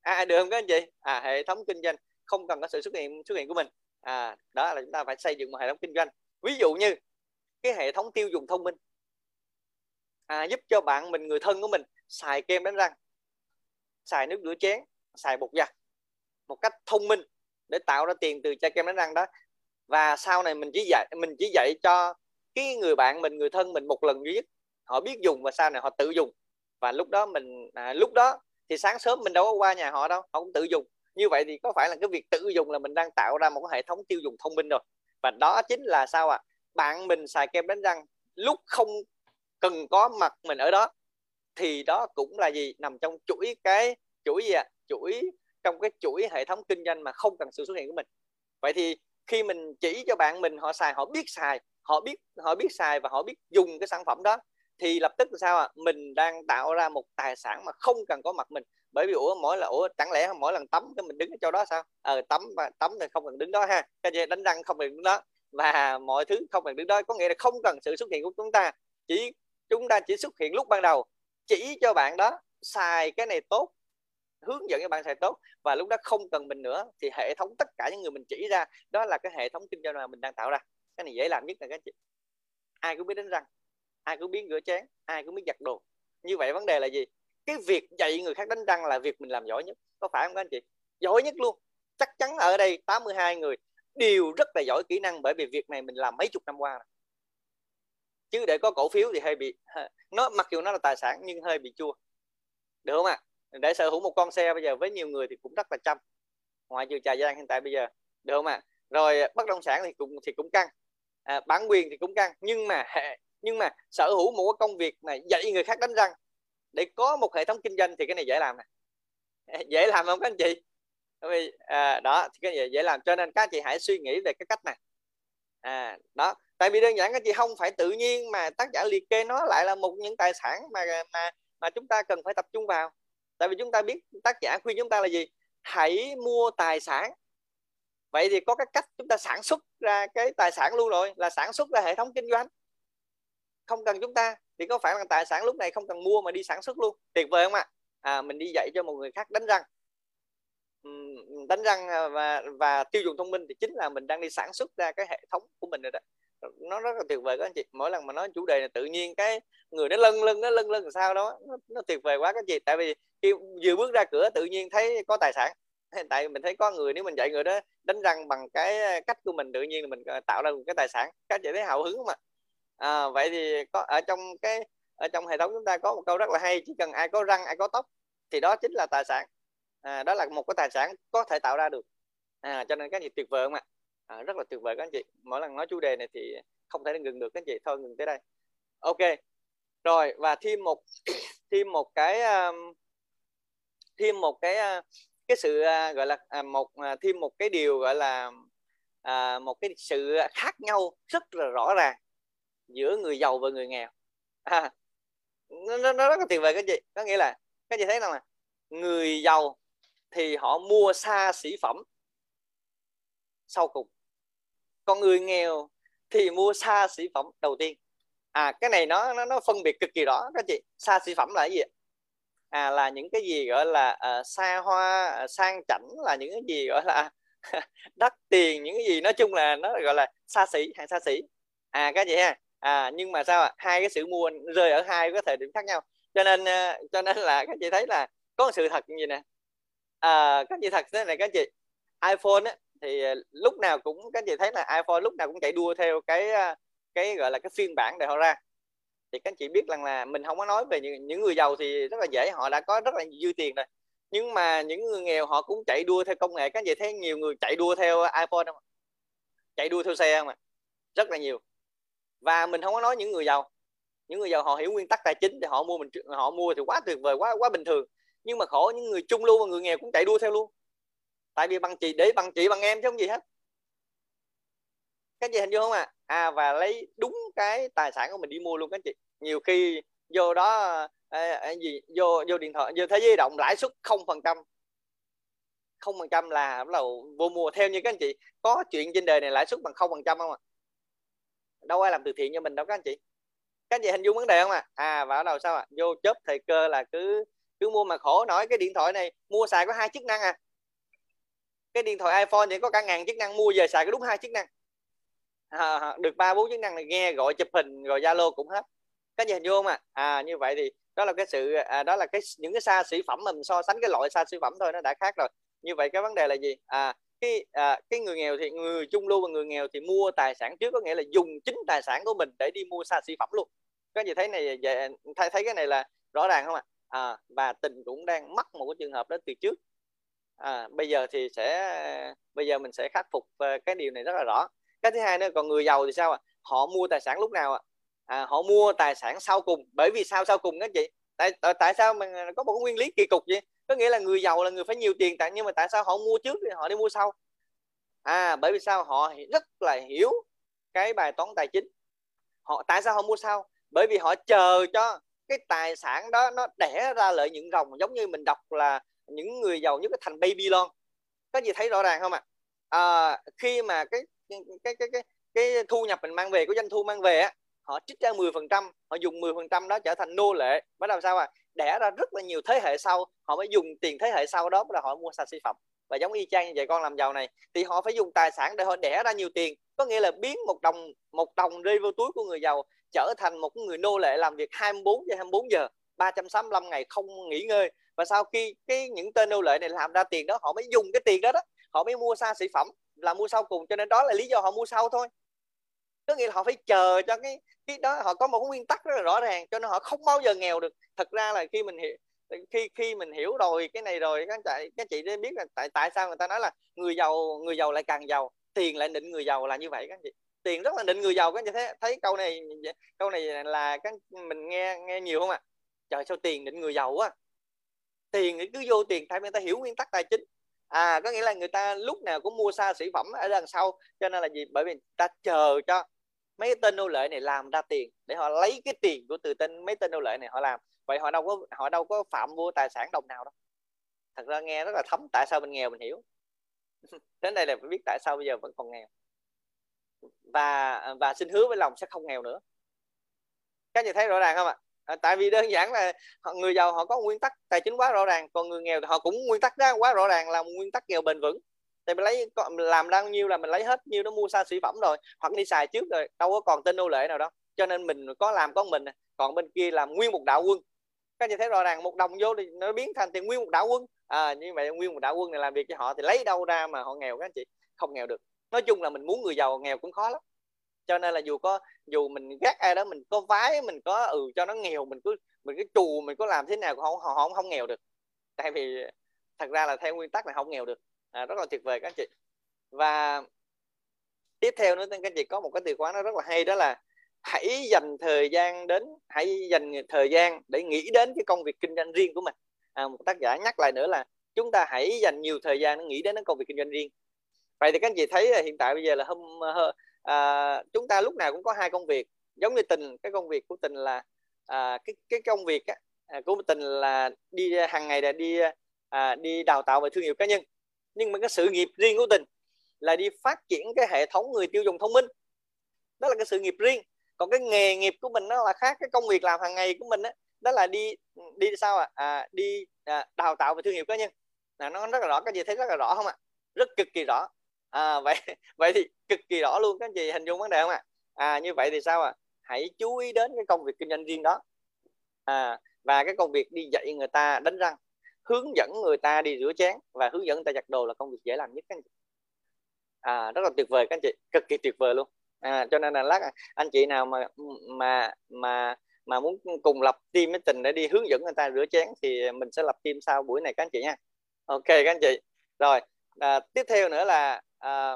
À, được không các anh chị? À, hệ thống kinh doanh không cần có sự xuất hiện xuất hiện của mình. À, đó là chúng ta phải xây dựng một hệ thống kinh doanh. Ví dụ như cái hệ thống tiêu dùng thông minh, à, giúp cho bạn mình, người thân của mình xài kem đánh răng, xài nước rửa chén, xài bột giặt một cách thông minh để tạo ra tiền từ chai kem đánh răng đó. Và sau này mình chỉ dạy mình chỉ dạy cho cái người bạn mình, người thân mình một lần duy nhất, họ biết dùng và sau này họ tự dùng. Và lúc đó mình à, lúc đó thì sáng sớm mình đâu có qua nhà họ đâu, họ cũng tự dùng. Như vậy thì có phải là cái việc tự dùng là mình đang tạo ra một cái hệ thống tiêu dùng thông minh rồi. Và đó chính là sao ạ? À? Bạn mình xài kem đánh răng lúc không cần có mặt mình ở đó, thì đó cũng là gì? Nằm trong chuỗi cái chuỗi gì ạ? À? Chuỗi trong cái chuỗi hệ thống kinh doanh mà không cần sự xuất hiện của mình. Vậy thì khi mình chỉ cho bạn mình họ xài, họ biết xài, họ biết họ biết xài và họ biết dùng cái sản phẩm đó, thì lập tức là sao ạ? À? Mình đang tạo ra một tài sản mà không cần có mặt mình. Bởi vì ủa mỗi là ủa chẳng lẽ mỗi lần tắm cái mình đứng ở chỗ đó sao? Ờ tắm và tắm thì không cần đứng đó ha. Cái gì đánh răng không cần đứng đó và mọi thứ không cần đứng đó, có nghĩa là không cần sự xuất hiện của chúng ta. Chỉ chúng ta chỉ xuất hiện lúc ban đầu, chỉ cho bạn đó xài cái này tốt, hướng dẫn cho bạn xài tốt và lúc đó không cần mình nữa, thì hệ thống tất cả những người mình chỉ ra đó là cái hệ thống kinh doanh mà mình đang tạo ra. Cái này dễ làm nhất là các chị. Ai cũng biết đánh răng, ai cũng biết rửa chén, ai cũng biết giặt đồ. Như vậy vấn đề là gì? Cái việc dạy người khác đánh răng là việc mình làm giỏi nhất. Có phải không các anh chị? Giỏi nhất luôn. Chắc chắn ở đây tám mươi hai người đều rất là giỏi kỹ năng, bởi vì việc này mình làm mấy chục năm qua rồi. Chứ để có cổ phiếu thì hơi bị, nó mặc dù nó là tài sản nhưng hơi bị chua. Được không ạ? À? Để sở hữu một con xe bây giờ với nhiều người thì cũng rất là chăm. Ngoại trừ Trà Giang hiện tại bây giờ. Được không ạ? À? Rồi bất động sản thì cũng thì cũng căng. À, bản quyền thì cũng căng, nhưng mà nhưng mà sở hữu một cái công việc mà dạy người khác đánh răng để có một hệ thống kinh doanh thì cái này dễ làm nè. Dễ làm không các anh chị? Vì, à, đó thì cái này dễ làm, cho nên các anh chị hãy suy nghĩ về cái cách này. À, đó, tại vì đơn giản các anh chị không phải tự nhiên mà tác giả liệt kê nó lại là một những tài sản mà mà mà chúng ta cần phải tập trung vào. Tại vì chúng ta biết tác giả khuyên chúng ta là gì? Hãy mua tài sản. Vậy thì có cái cách chúng ta sản xuất ra cái tài sản luôn rồi, là sản xuất ra hệ thống kinh doanh. Không cần chúng ta, thì có phải là tài sản lúc này không cần mua mà đi sản xuất luôn. Tuyệt vời không ạ? À? À, mình đi dạy cho một người khác đánh răng. Đánh răng và, và tiêu dùng thông minh thì chính là mình đang đi sản xuất ra cái hệ thống của mình rồi đó. Nó rất là tuyệt vời các anh chị. Mỗi lần mà nói chủ đề này tự nhiên cái người nó lân lân, nó lân lân làm sao đó. Nó, nó tuyệt vời quá các anh chị. Tại vì khi vừa bước ra cửa tự nhiên thấy có tài sản. Tại vì mình thấy có người, nếu mình dạy người đó đánh răng bằng cái cách của mình tự nhiên là mình tạo ra một cái tài sản. Các anh chị thấy hào hứng không ạ? À? À, vậy thì có ở trong cái ở trong hệ thống chúng ta có một câu rất là hay: chỉ cần ai có răng, ai có tóc thì đó chính là tài sản. À, đó là một cái tài sản có thể tạo ra được. À, cho nên các anh chị tuyệt vời không ạ? À, rất là tuyệt vời các anh chị. Mỗi lần nói chủ đề này thì không thể ngừng được các anh chị, thôi ngừng tới đây. Ok rồi, và thêm một thêm một cái thêm một cái cái sự gọi là một thêm một cái điều gọi là một cái sự khác nhau rất là rõ ràng giữa người giàu và người nghèo. À, nó, nó rất là tuyệt vời các chị. Có nghĩa là các chị thấy rằng là người giàu thì họ mua xa xỉ phẩm sau cùng, còn người nghèo thì mua xa xỉ phẩm đầu tiên. À, cái này nó nó, nó phân biệt cực kỳ rõ các chị. Xa xỉ phẩm là cái gì? À, là những cái gì gọi là uh, xa hoa, uh, sang chảnh, là những cái gì gọi là đắt tiền, những cái gì nói chung là nó gọi là xa xỉ, hàng xa xỉ. À, các chị ha. À, nhưng mà sao ạ? Hai cái sự mua rơi ở hai cái thời điểm khác nhau, cho nên uh, cho nên là các chị thấy là có một sự thật như nè. À, các chị thật thế này các chị, iPhone á, thì lúc nào cũng các chị thấy là iPhone lúc nào cũng chạy đua theo cái cái gọi là cái phiên bản để họ ra. Thì các chị biết rằng là mình không có nói về những, những người giàu thì rất là dễ, họ đã có rất là dư tiền rồi, nhưng mà những người nghèo họ cũng chạy đua theo công nghệ. Các chị thấy nhiều người chạy đua theo iPhone không? Chạy đua theo xe không ạ? Rất là nhiều. Và mình không có nói những người giàu, những người giàu họ hiểu nguyên tắc tài chính thì họ mua mình họ mua thì quá tuyệt vời, quá quá bình thường. Nhưng mà khổ những người trung lưu và người nghèo cũng chạy đua theo luôn, tại vì bằng chị để bằng chị bằng em chứ không gì hết. Các anh chị hình dung không ạ? À? À, và lấy đúng cái tài sản của mình đi mua luôn các anh chị. Nhiều khi vô đó à, gì vô vô điện thoại, vô thế giới động lãi suất không phần trăm. không phần trăm là bắt đầu vô mua. Theo như các anh chị, có chuyện trên đời này lãi suất bằng không phần trăm không ạ? À? Đâu ai làm từ thiện cho mình đâu các anh chị. Các anh chị hình dung vấn đề không ạ? À? À, và bắt đầu sao ạ? À? Vô chớp thời cơ là cứ cứ mua mà khổ nổi. Cái điện thoại này mua xài có hai chức năng à. Cái điện thoại iPhone thì có cả ngàn chức năng, mua về xài có đúng hai chức năng. À, được ba bốn chức năng này, nghe gọi, chụp hình, rồi Zalo cũng hết. Các anh chị hình dung không ạ? À? À, như vậy thì đó là cái sự à, đó là cái những cái xa xỉ phẩm, mình so sánh cái loại xa xỉ phẩm thôi nó đã khác rồi. Như vậy cái vấn đề là gì? À, cái à, cái người nghèo thì người trung lưu và người nghèo thì mua tài sản trước, có nghĩa là dùng chính tài sản của mình để đi mua xa xỉ phẩm luôn. Các anh chị thấy này về, thấy thấy cái này là rõ ràng không ạ? À? À, và Tình cũng đang mắc một cái trường hợp đó từ trước. À, bây giờ thì sẽ bây giờ mình sẽ khắc phục cái điều này rất là rõ. Cái thứ hai nữa, còn người giàu thì sao ạ? À? Họ mua tài sản lúc nào ạ? À? À, họ mua tài sản sau cùng. Bởi vì sao sau cùng các anh chị? Tại tại sao mình có một nguyên lý kỳ cục vậy? Có nghĩa là người giàu là người phải nhiều tiền, tại nhưng mà tại sao họ mua trước thì họ đi mua sau? À, bởi vì sao? Họ rất là hiểu cái bài toán tài chính. Họ tại sao họ mua sau? Bởi vì họ chờ cho cái tài sản đó nó đẻ ra lợi nhuận ròng, giống như mình đọc là những người giàu nhất cái thành Babylon. Các gì thấy rõ ràng không ạ? À? À, khi mà cái cái cái cái cái thu nhập mình mang về, của doanh thu mang về á, họ trích ra mười phần trăm, họ dùng mười phần trăm đó trở thành nô lệ, bắt đầu sao à? Đẻ ra rất là nhiều thế hệ sau, họ mới dùng tiền thế hệ sau đó là họ mua xa xỉ phẩm. Và giống y chang như vậy, con làm giàu này thì họ phải dùng tài sản để họ đẻ ra nhiều tiền, có nghĩa là biến một đồng một đồng rơi vô túi của người giàu trở thành một người nô lệ làm việc hai mươi bốn trên hai mươi bốn giờ, ba trăm sáu mươi lăm ngày không nghỉ ngơi. Và sau khi cái những tên nô lệ này làm ra tiền đó, họ mới dùng cái tiền đó đó, họ mới mua xa xỉ phẩm, là mua sau cùng. Cho nên đó là lý do họ mua sau thôi. Có nghĩa là họ phải chờ cho cái cái đó, họ có một nguyên tắc rất là rõ ràng, cho nên họ không bao giờ nghèo được. Thật ra là khi mình hiểu, khi khi mình hiểu rồi cái này rồi, các chị các chị nên biết là tại tại sao người ta nói là người giàu người giàu lại càng giàu, tiền lại định người giàu, là như vậy các chị. Tiền rất là định người giàu. Các chị thấy thấy câu này câu này là các mình nghe nghe nhiều không ạ? À? Trời, sao tiền định người giàu quá. Tiền thì cứ vô tiền, tại người ta hiểu nguyên tắc tài chính. À, có nghĩa là người ta lúc nào cũng mua xa xỉ phẩm ở đằng sau, cho nên là gì? Bởi vì ta chờ cho mấy tên nô lệ này làm ra tiền để họ lấy cái tiền của từ tên mấy tên nô lệ này họ làm. Vậy họ đâu có họ đâu có phạm vô tài sản đồng nào đâu. Thật ra nghe rất là thấm. Tại sao mình nghèo mình hiểu. Đến đây là phải biết tại sao bây giờ vẫn còn nghèo. Và và xin hứa với lòng sẽ không nghèo nữa. Các chị thấy rõ ràng không ạ? À, tại vì đơn giản là họ, người giàu họ có nguyên tắc tài chính quá rõ ràng, còn người nghèo thì họ cũng nguyên tắc đó quá rõ ràng, là một nguyên tắc nghèo bền vững. Thì mình lấy làm bao nhiêu là mình lấy hết nhiêu đó mua xa xỉ phẩm rồi, hoặc đi xài trước rồi, đâu có còn tên nô lệ nào đâu. Cho nên mình có làm con mình, còn bên kia làm nguyên một đạo quân. Các anh chị thấy rõ ràng, một đồng vô thì nó biến thành tiền nguyên một đạo quân. À, như vậy nguyên một đạo quân này làm việc cho họ thì lấy đâu ra mà họ nghèo các anh chị? Không nghèo được. Nói chung là mình muốn người giàu nghèo cũng khó lắm. Cho nên là dù có dù mình gác ai đó, mình có vái, mình có ừ cho nó nghèo, mình cứ mình cứ trù, mình có làm thế nào cũng không họ không, không nghèo được. Tại vì thật ra là theo nguyên tắc là không nghèo được. À, rất là tuyệt vời các anh chị. Và tiếp theo nữa, các anh chị có một cái từ khóa nó rất là hay, đó là hãy dành thời gian đến hãy dành thời gian để nghĩ đến cái công việc kinh doanh riêng của mình. À, một tác giả nhắc lại nữa là chúng ta hãy dành nhiều thời gian để nghĩ đến công việc kinh doanh riêng. Vậy thì các anh chị thấy là hiện tại bây giờ là hôm à, chúng ta lúc nào cũng có hai công việc, giống như Tình. Cái công việc của Tình là à, cái cái công việc á, của Tình là đi hàng ngày là đi à, đi đào tạo về thương hiệu cá nhân. Nhưng mà cái sự nghiệp riêng của Tình là đi phát triển cái hệ thống người tiêu dùng thông minh. Đó là cái sự nghiệp riêng. Còn cái nghề nghiệp của mình nó là khác. Cái công việc làm hàng ngày của mình đó, đó là đi đi sao ạ? À? À, đi à, đào tạo về thương hiệu cá nhân. Là nó rất là rõ. Các chị thấy rất là rõ không ạ? À? Rất cực kỳ rõ. À, vậy vậy thì cực kỳ rõ luôn. Các anh chị hình dung vấn đề không ạ? À? À, như vậy thì sao ạ? À? Hãy chú ý đến cái công việc kinh doanh riêng đó. À, và cái công việc đi dạy người ta đánh răng, hướng dẫn người ta đi rửa chén và hướng dẫn người ta giặt đồ là công việc dễ làm nhất các anh chị. À, rất là tuyệt vời các anh chị, cực kỳ tuyệt vời luôn. À, cho nên là lát anh chị nào mà mà mà mà muốn cùng lập team với Tình để đi hướng dẫn người ta rửa chén thì mình sẽ lập team sau buổi này các anh chị nha. Ok các anh chị. Rồi, à, tiếp theo nữa là à,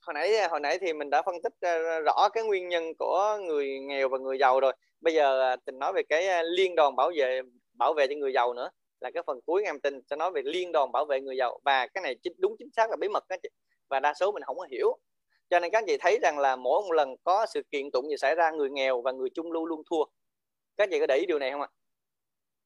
hồi nãy hồi nãy thì mình đã phân tích rõ cái nguyên nhân của người nghèo và người giàu rồi. Bây giờ Tình nói về cái liên đoàn bảo vệ bảo vệ cho người giàu nữa. Là cái phần cuối em Tình sẽ nói về liên đoàn bảo vệ người giàu. Và cái này chính, đúng chính xác là bí mật đó chị. Và đa số mình không có hiểu. Cho nên các anh chị thấy rằng là mỗi một lần có sự kiện tụng gì xảy ra, người nghèo và người trung lưu luôn thua. Các anh chị có để ý điều này không ạ?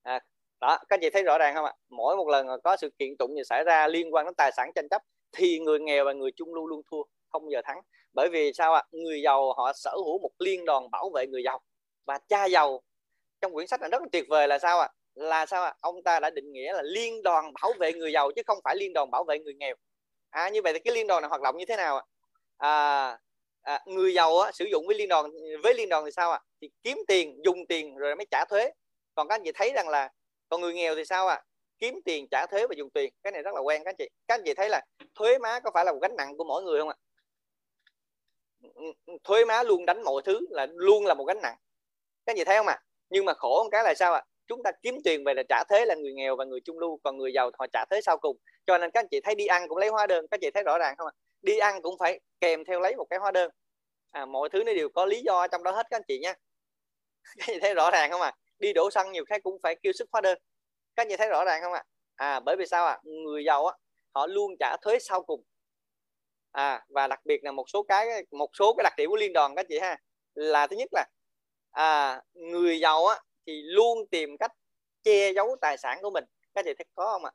À, đó, các anh chị thấy rõ ràng không ạ? Mỗi một lần có sự kiện tụng gì xảy ra liên quan đến tài sản tranh chấp thì người nghèo và người trung lưu luôn thua, không bao giờ thắng. Bởi vì sao ạ? Người giàu họ sở hữu một liên đoàn bảo vệ người giàu. Và cha giàu trong quyển sách này rất là tuyệt vời là sao ạ? Là sao ạ? Ông ta đã định nghĩa là liên đoàn bảo vệ người giàu chứ không phải liên đoàn bảo vệ người nghèo. À, như vậy thì cái liên đoàn này hoạt động như thế nào ạ? À, à, người giàu á, sử dụng với liên đoàn với liên đoàn thì sao ạ? À? Thì kiếm tiền, dùng tiền rồi mới trả thuế. Còn các anh chị thấy rằng là còn người nghèo thì sao ạ? À? Kiếm tiền, trả thuế và dùng tiền. Cái này rất là quen các anh chị. Các anh chị thấy là thuế má có phải là một gánh nặng của mỗi người không ạ? Thuế má luôn đánh mọi thứ là luôn là một gánh nặng. Các anh chị thấy không ạ? À? Nhưng mà khổ một cái là sao ạ? À? Chúng ta kiếm tiền về là trả thuế là người nghèo và người trung lưu, còn người giàu họ trả thuế sau cùng. Cho nên các anh chị thấy đi ăn cũng lấy hóa đơn, các anh chị thấy rõ ràng không ạ? À? Đi ăn cũng phải kèm theo lấy một cái hóa đơn. À, mọi thứ nó đều có lý do trong đó hết các anh chị nha. Các anh chị thấy rõ ràng không ạ? À? Đi đổ xăng nhiều cái cũng phải kêu sức hóa đơn. Các anh chị thấy rõ ràng không ạ? À? À, bởi vì sao ạ? À? Người giàu á, họ luôn trả thuế sau cùng. À, và đặc biệt là một số cái một số cái đặc điểm của liên đoàn các anh chị ha, là thứ nhất là à, người giàu á thì luôn tìm cách che giấu tài sản của mình. Các anh chị thấy có không ạ? À?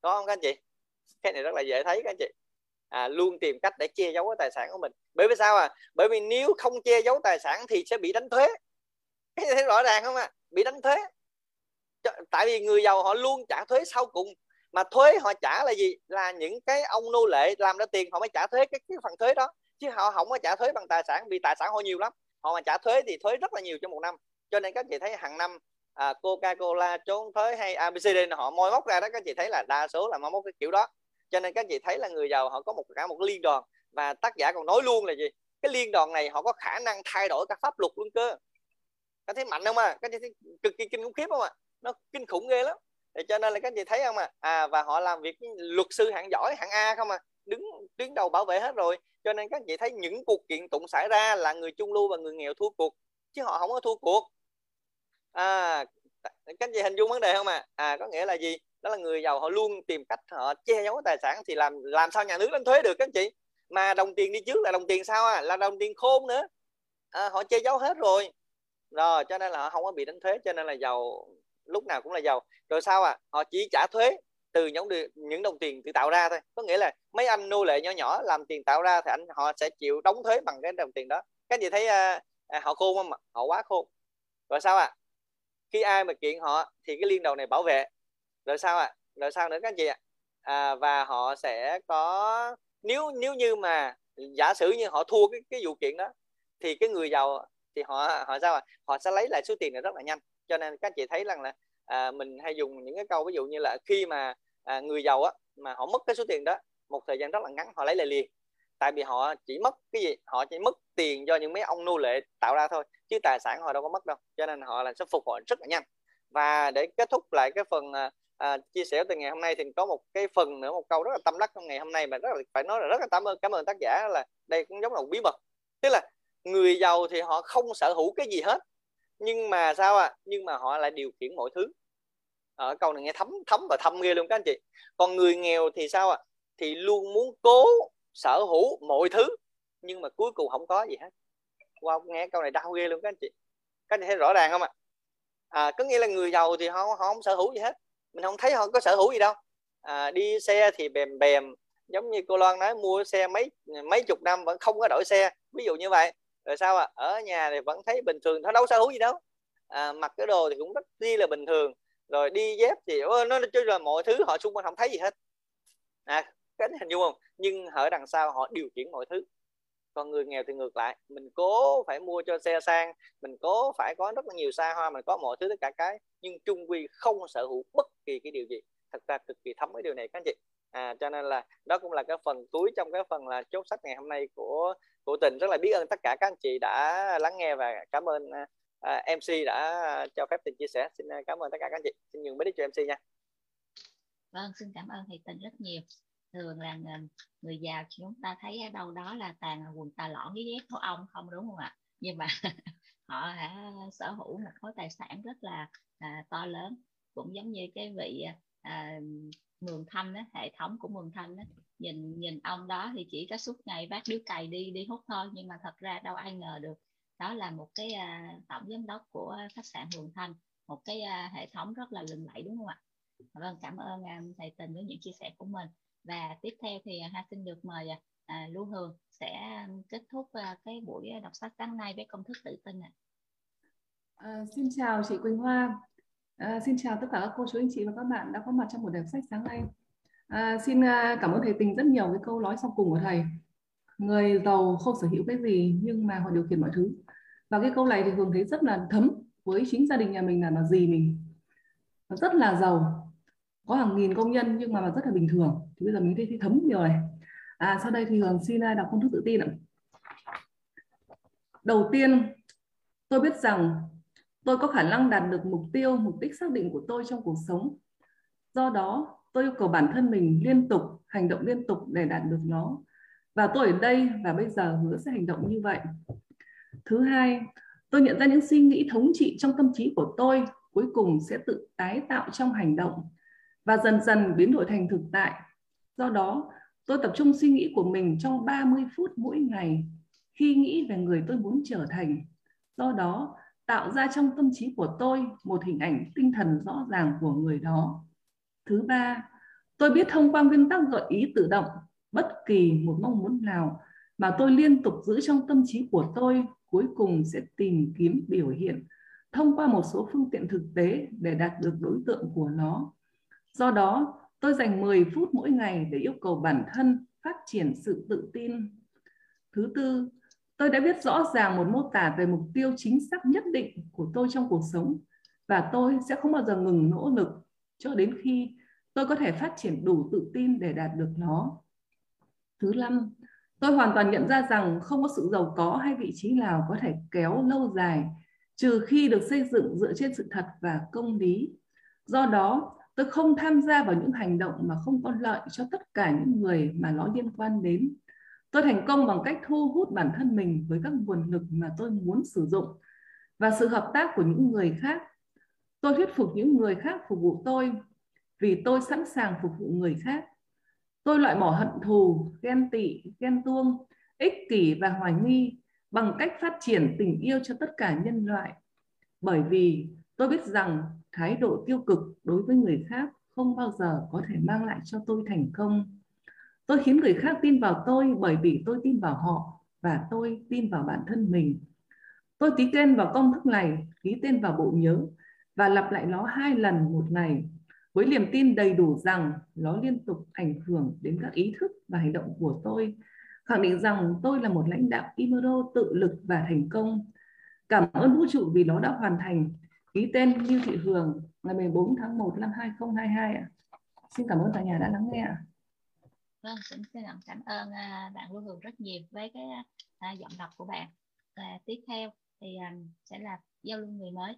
Có không các anh chị? Cái này rất là dễ thấy các anh chị. À, luôn tìm cách để che giấu cái tài sản của mình. Bởi vì sao à? Bởi vì nếu không che giấu tài sản thì sẽ bị đánh thuế. Cái thấy rõ ràng không ạ? À? Bị đánh thuế. Tại vì người giàu họ luôn trả thuế sau cùng. Mà thuế họ trả là gì? Là những cái ông nô lệ làm ra tiền họ mới trả thuế cái, cái phần thuế đó. Chứ họ không có trả thuế bằng tài sản, vì tài sản họ nhiều lắm. Họ mà trả thuế thì thuế rất là nhiều trong một năm. Cho nên các chị thấy hàng năm à, Coca-Cola trốn thuế hay a bê xê đê họ moi móc ra đó. Các chị thấy là đa số là moi móc cái kiểu đó. Cho nên các chị thấy là người giàu họ có một cả một cái liên đoàn. Và tác giả còn nói luôn là gì? Cái liên đoàn này họ có khả năng thay đổi cả pháp luật luôn cơ. Các thấy mạnh không ạ? À? Các chị thấy cực kỳ kinh khủng khiếp không ạ? À? Nó kinh khủng ghê lắm. Để cho nên là các chị thấy không ạ? À? À, và họ làm việc luật sư hạng giỏi, hạng A không ạ? À? Đứng tuyến đầu bảo vệ hết rồi. Cho nên các chị thấy những cuộc kiện tụng xảy ra là người trung lưu và người nghèo thua cuộc, chứ họ không có thua cuộc. À, các chị hình dung vấn đề không ạ? À? À, có nghĩa là gì? Đó là người giàu họ luôn tìm cách họ che giấu tài sản thì làm làm sao nhà nước đánh thuế được các anh chị? Mà đồng tiền đi trước là đồng tiền sao à? Là đồng tiền khôn nữa. À, họ che giấu hết rồi. Rồi cho nên là họ không có bị đánh thuế, cho nên là giàu lúc nào cũng là giàu. Rồi sao à? Họ chỉ trả thuế từ những những đồng tiền tự tạo ra thôi. Có nghĩa là mấy anh nô lệ nhỏ nhỏ làm tiền tạo ra thì anh họ sẽ chịu đóng thuế bằng cái đồng tiền đó. Các anh chị thấy à, à, họ khôn không? Họ quá khôn. Rồi sao à? Khi ai mà kiện họ thì cái liên đoàn này bảo vệ. Rồi sao ạ? À? Rồi sao nữa các anh chị ạ? À? À, và họ sẽ có, nếu nếu như mà giả sử như họ thua cái cái vụ kiện đó thì cái người giàu thì họ họ sao ạ? À? Họ sẽ lấy lại số tiền này rất là nhanh. Cho nên các anh chị thấy rằng là à, mình hay dùng những cái câu ví dụ như là khi mà à, người giàu á mà họ mất cái số tiền đó một thời gian rất là ngắn họ lấy lại liền. Tại vì họ chỉ mất cái gì? Họ chỉ mất tiền do những mấy ông nô lệ tạo ra thôi, chứ tài sản họ đâu có mất đâu. Cho nên họ là sẽ phục hồi rất là nhanh. Và để kết thúc lại cái phần à, À, chia sẻ từ ngày hôm nay thì có một cái phần nữa, một câu rất là tâm đắc trong ngày hôm nay mà rất là phải nói là rất là cảm ơn cảm ơn tác giả, là đây cũng giống là một bí mật. Tức là người giàu thì họ không sở hữu cái gì hết, nhưng mà sao ạ? À? Nhưng mà họ lại điều khiển mọi thứ. Ở à, câu này nghe thấm thấm và thâm ghê luôn các anh chị. Còn người nghèo thì sao ạ? À? Thì luôn muốn cố sở hữu mọi thứ nhưng mà cuối cùng không có gì hết. Wow, nghe câu này đau ghê luôn các anh chị. Các anh chị thấy rõ ràng không ạ? À? À, có nghĩa là người giàu thì họ, họ không sở hữu gì hết. Mình không thấy họ có sở hữu gì đâu. À, đi xe thì bèm bèm, giống như cô Loan nói, mua xe mấy mấy chục năm vẫn không có đổi xe, ví dụ như vậy. Rồi sao ạ? À? Ở nhà thì vẫn thấy bình thường, nó đâu sở hữu gì đâu. À, mặc cái đồ thì cũng rất chi là bình thường, rồi đi dép thì nó nói chứ là mọi thứ họ xung quanh không thấy gì hết. À, cái hình dung không? Nhưng ở đằng sau họ điều khiển mọi thứ. Còn người nghèo thì ngược lại, mình cố phải mua cho xe sang, mình cố phải có rất là nhiều xa hoa, mình có mọi thứ tất cả cái, nhưng chung quy không sở hữu bất kỳ cái điều gì. Thật ra cực kỳ thấm cái điều này các anh chị. À, cho nên là đó cũng là cái phần cuối trong cái phần là chốt sách ngày hôm nay của của Tình. Rất là biết ơn tất cả các anh chị đã lắng nghe và cảm ơn à, em xê đã cho phép Tình chia sẻ. Xin cảm ơn tất cả các anh chị. Xin nhường mic cho em xê nha. Vâng, xin cảm ơn thầy Tình rất nhiều. Thường là người giàu thì chúng ta thấy ở đâu đó là tàn quần tà lõn với dép thổ ong không, đúng không ạ? Nhưng mà họ đã sở hữu một khối tài sản rất là à, to lớn. Cũng giống như cái vị à, Mường Thanh đó, hệ thống của Mường Thanh đó, nhìn nhìn ông đó thì chỉ có suốt ngày vác điếu cày đi đi hút thôi, nhưng mà thật ra đâu ai ngờ được đó là một cái uh, tổng giám đốc của khách sạn Mường Thanh, một cái uh, hệ thống rất là lừng lẫy, đúng không ạ? Vâng, cảm ơn uh, thầy Tình với những chia sẻ của mình. Và tiếp theo thì uh, ha xin được mời uh, Lưu Hương sẽ kết thúc uh, cái buổi đọc sách sáng nay với công thức tự tin ạ. À, xin chào chị Quỳnh Hoa. À, xin chào tất cả các cô chú anh chị và các bạn đã có mặt trong buổi đọc sách sáng nay. À, xin cảm ơn thầy Tình rất nhiều với câu nói sau cùng của thầy. Người giàu không sở hữu cái gì nhưng mà họ điều khiển mọi thứ. Và cái câu này thì Hương thấy rất là thấm với chính gia đình nhà mình, là bà dì mình rất là giàu, có hàng nghìn công nhân nhưng mà rất là bình thường. Thì bây giờ mình thấy thấm nhiều này. À, sau đây thì Hương xin đọc công thức tự tin ạ. Đầu tiên, tôi biết rằng tôi có khả năng đạt được mục tiêu, mục đích xác định của tôi trong cuộc sống. Do đó, tôi yêu cầu bản thân mình liên tục, hành động liên tục để đạt được nó. Và tôi ở đây và bây giờ hứa sẽ hành động như vậy. Thứ hai, tôi nhận ra những suy nghĩ thống trị trong tâm trí của tôi cuối cùng sẽ tự tái tạo trong hành động và dần dần biến đổi thành thực tại. Do đó, tôi tập trung suy nghĩ của mình trong ba mươi phút mỗi ngày khi nghĩ về người tôi muốn trở thành. Do đó, tạo ra trong tâm trí của tôi một hình ảnh tinh thần rõ ràng của người đó. Thứ ba, tôi biết thông qua nguyên tắc gợi ý tự động, bất kỳ một mong muốn nào mà tôi liên tục giữ trong tâm trí của tôi cuối cùng sẽ tìm kiếm biểu hiện thông qua một số phương tiện thực tế để đạt được đối tượng của nó. Do đó, tôi dành mười phút mỗi ngày để yêu cầu bản thân phát triển sự tự tin. Thứ tư, tôi đã biết rõ ràng một mô tả về mục tiêu chính xác nhất định của tôi trong cuộc sống và tôi sẽ không bao giờ ngừng nỗ lực cho đến khi tôi có thể phát triển đủ tự tin để đạt được nó. Thứ năm, tôi hoàn toàn nhận ra rằng không có sự giàu có hay vị trí nào có thể kéo lâu dài trừ khi được xây dựng dựa trên sự thật và công lý. Do đó, tôi không tham gia vào những hành động mà không có lợi cho tất cả những người mà nó liên quan đến. Tôi thành công bằng cách thu hút bản thân mình với các nguồn lực mà tôi muốn sử dụng và sự hợp tác của những người khác. Tôi thuyết phục những người khác phục vụ tôi vì tôi sẵn sàng phục vụ người khác. Tôi loại bỏ hận thù, ghen tị, ghen tuông, ích kỷ và hoài nghi bằng cách phát triển tình yêu cho tất cả nhân loại. Bởi vì tôi biết rằng thái độ tiêu cực đối với người khác không bao giờ có thể mang lại cho tôi thành công. Tôi khiến người khác tin vào tôi bởi vì tôi tin vào họ và tôi tin vào bản thân mình. Tôi ký tên vào công thức này, ký tên vào bộ nhớ và lặp lại nó hai lần một ngày với niềm tin đầy đủ rằng nó liên tục ảnh hưởng đến các ý thức và hành động của tôi, khẳng định rằng tôi là một lãnh đạo Imero tự lực và thành công. Cảm ơn vũ trụ vì nó đã hoàn thành. Ký tên Lưu Thị Hường, ngày mười bốn tháng một năm hai nghìn không trăm hai mươi hai ạ. Xin cảm ơn cả nhà đã lắng nghe ạ. Vâng, xin lòng cảm ơn bạn Lưu Hương rất nhiều với cái à, giọng đọc của bạn. Và tiếp theo thì à, sẽ là giao lưu người mới.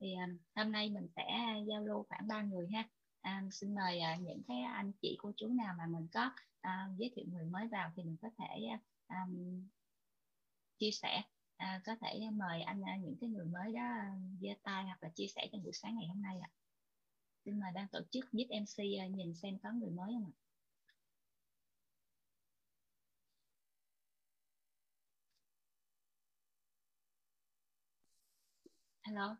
Thì à, hôm nay mình sẽ giao lưu khoảng ba người ha. À, xin mời à, những cái anh chị cô chú nào mà mình có à, giới thiệu người mới vào thì mình có thể à, chia sẻ, à, có thể mời anh à, những cái người mới đó giơ tay hoặc là chia sẻ trong buổi sáng ngày hôm nay ạ. À. Xin mời ban tổ chức giúp em xê à, nhìn xem có người mới không ạ. Hello.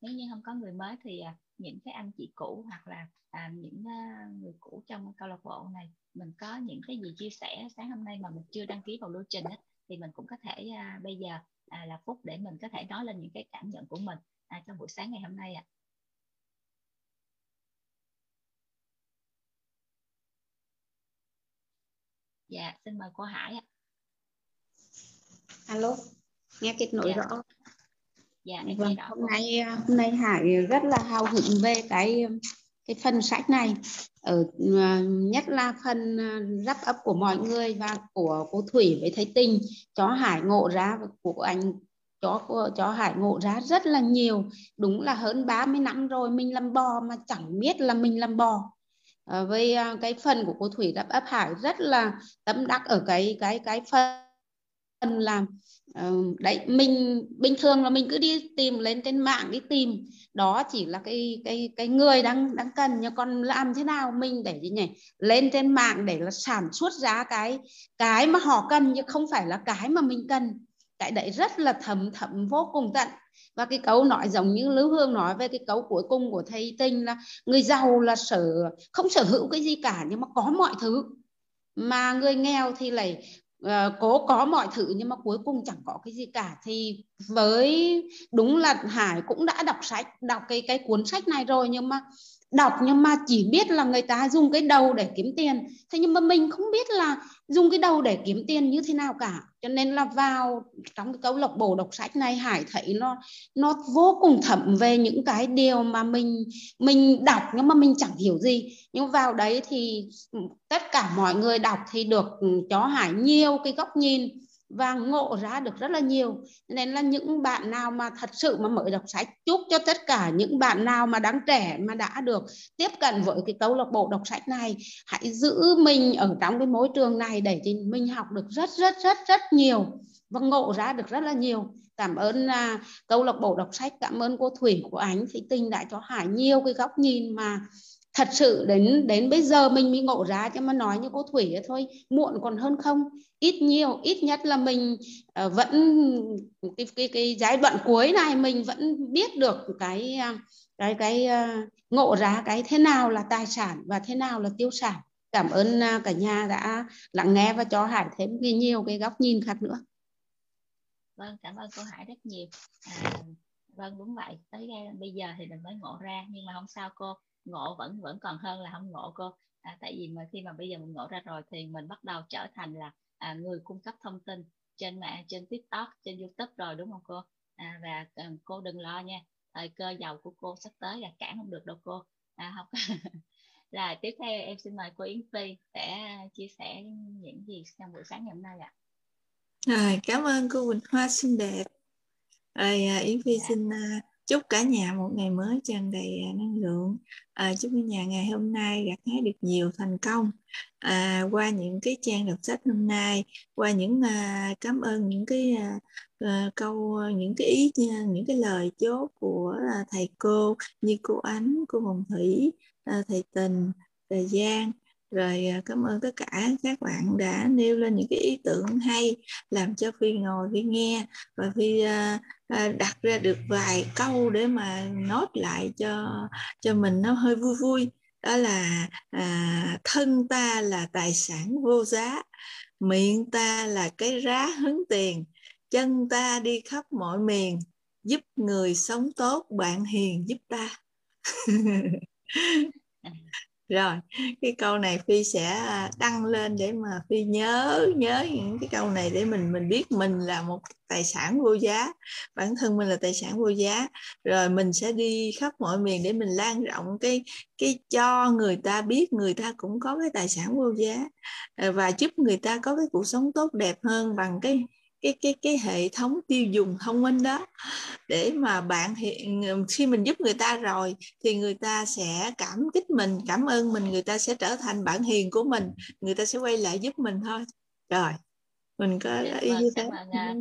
Nếu như không có người mới thì à, những cái anh chị cũ hoặc là à, những à, người cũ trong câu lạc bộ này mình có những cái gì chia sẻ sáng hôm nay mà mình chưa đăng ký vào lưu trình ấy, thì mình cũng có thể à, bây giờ à, là phút để mình có thể nói lên những cái cảm nhận của mình à, trong buổi sáng ngày hôm nay ạ. À. Dạ, xin mời cô Hải ạ. À. Alo, nghe kết nối dạ. Rõ. Dạ, em vâng, hôm nay hôm nay Hải rất là hào hứng về cái cái phần sách này, ở nhất là phần wrap up của mọi người và của cô Thủy với Thầy Tình cho Hải ngộ ra, và của anh cho cho Hải ngộ ra rất là nhiều. Đúng là hơn ba mươi năm rồi mình làm bò mà chẳng biết là mình làm bò. À, với cái phần của cô Thủy wrap up Hải rất là tâm đắc ở cái cái cái phần cần làm. Uh, đấy, mình bình thường là mình cứ đi tìm lên trên mạng đi tìm, đó chỉ là cái cái cái người đang đang cần, nhưng còn làm thế nào mình để gì nhỉ, lên trên mạng để là sản xuất ra cái cái mà họ cần chứ không phải là cái mà mình cần. Cái đấy rất là thầm thầm vô cùng tận. Và cái câu nói giống như Lưu Hương nói về cái câu cuối cùng của thầy Tình là người giàu là sở không sở hữu cái gì cả nhưng mà có mọi thứ, mà người nghèo thì lại uh, cố có mọi thứ nhưng mà cuối cùng chẳng có cái gì cả. Thì với đúng là Hải cũng đã đọc sách, đọc cái cái cuốn sách này rồi, nhưng mà đọc nhưng mà chỉ biết là người ta dùng cái đầu để kiếm tiền, thế nhưng mà mình không biết là dùng cái đầu để kiếm tiền như thế nào cả. Cho nên là vào trong cái câu lạc bộ đọc sách này, Hải thấy nó nó vô cùng thẩm về những cái điều mà mình mình đọc nhưng mà mình chẳng hiểu gì. Nhưng vào đấy thì tất cả mọi người đọc thì được cho Hải nhiều cái góc nhìn và ngộ ra được rất là nhiều. Nên là những bạn nào mà thật sự mà mới đọc sách, chúc cho tất cả những bạn nào mà đáng trẻ mà đã được tiếp cận với cái câu lạc bộ đọc sách này, hãy giữ mình ở trong cái môi trường này để mình học được rất rất rất rất nhiều và ngộ ra được rất là nhiều. Cảm ơn uh, câu lạc bộ đọc sách, cảm ơn cô Thủy, cô Ánh, Thủy Tinh đã cho Hải nhiều cái góc nhìn mà thật sự đến đến bây giờ mình mới ngộ ra. Chứ mà nói như cô Thủy thôi, muộn còn hơn không. Ít nhiều, ít nhất là mình uh, vẫn cái, cái, cái giai đoạn cuối này mình vẫn biết được cái cái cái uh, ngộ ra cái thế nào là tài sản và thế nào là tiêu sản. Cảm ơn uh, cả nhà đã lắng nghe và cho Hải thêm nhiều cái góc nhìn khác nữa. Vâng, cảm ơn cô Hải rất nhiều. À, vâng, đúng vậy. Tới bây giờ thì mình mới ngộ ra, nhưng mà không sao cô. Ngộ vẫn vẫn còn hơn là không ngộ cô. À, tại vì mà khi mà bây giờ mình ngộ ra rồi thì mình bắt đầu trở thành là à, người cung cấp thông tin trên mạng, trên TikTok, trên YouTube rồi, đúng không cô? À, và à, cô đừng lo nha, thời cơ giàu của cô sắp tới là cản không được đâu cô. À, học là tiếp theo em xin mời cô Yến Phi sẽ chia sẻ những gì trong buổi sáng ngày hôm nay ạ. À, cảm ơn cô Quỳnh Hoa xinh đẹp. Rồi à, Yến Phi dạ. xin uh... chúc cả nhà một ngày mới tràn đầy năng lượng. À, chúc cả nhà ngày hôm nay gặt hái được nhiều thành công. À, qua những cái trang đọc sách hôm nay, qua những à, cảm ơn những cái à, câu, những cái ý, những cái lời chốt của à, thầy cô như cô Ánh, cô Hồng Thủy, à, thầy Tình, Trà Giang. Rồi cảm ơn tất cả các bạn đã nêu lên những cái ý tưởng hay, làm cho Phi ngồi Phi nghe và Phi uh, đặt ra được vài câu để mà nốt lại cho cho mình nó hơi vui vui. Đó là uh, thân ta là tài sản vô giá, miệng ta là cái rá hứng tiền, chân ta đi khắp mọi miền, giúp người sống tốt, bạn hiền giúp ta. Rồi, cái câu này Phi sẽ đăng lên để mà Phi nhớ nhớ những cái câu này để mình mình biết mình là một tài sản vô giá, bản thân mình là tài sản vô giá, rồi mình sẽ đi khắp mọi miền để mình lan rộng cái cái cho người ta biết người ta cũng có cái tài sản vô giá, và giúp người ta có cái cuộc sống tốt đẹp hơn bằng cái cái cái cái hệ thống tiêu dùng thông minh đó, để mà bạn hiện khi mình giúp người ta rồi thì người ta sẽ cảm kích mình, cảm ơn mình, người ta sẽ trở thành bạn hiền của mình, người ta sẽ quay lại giúp mình thôi. Rồi mình có ý như thế.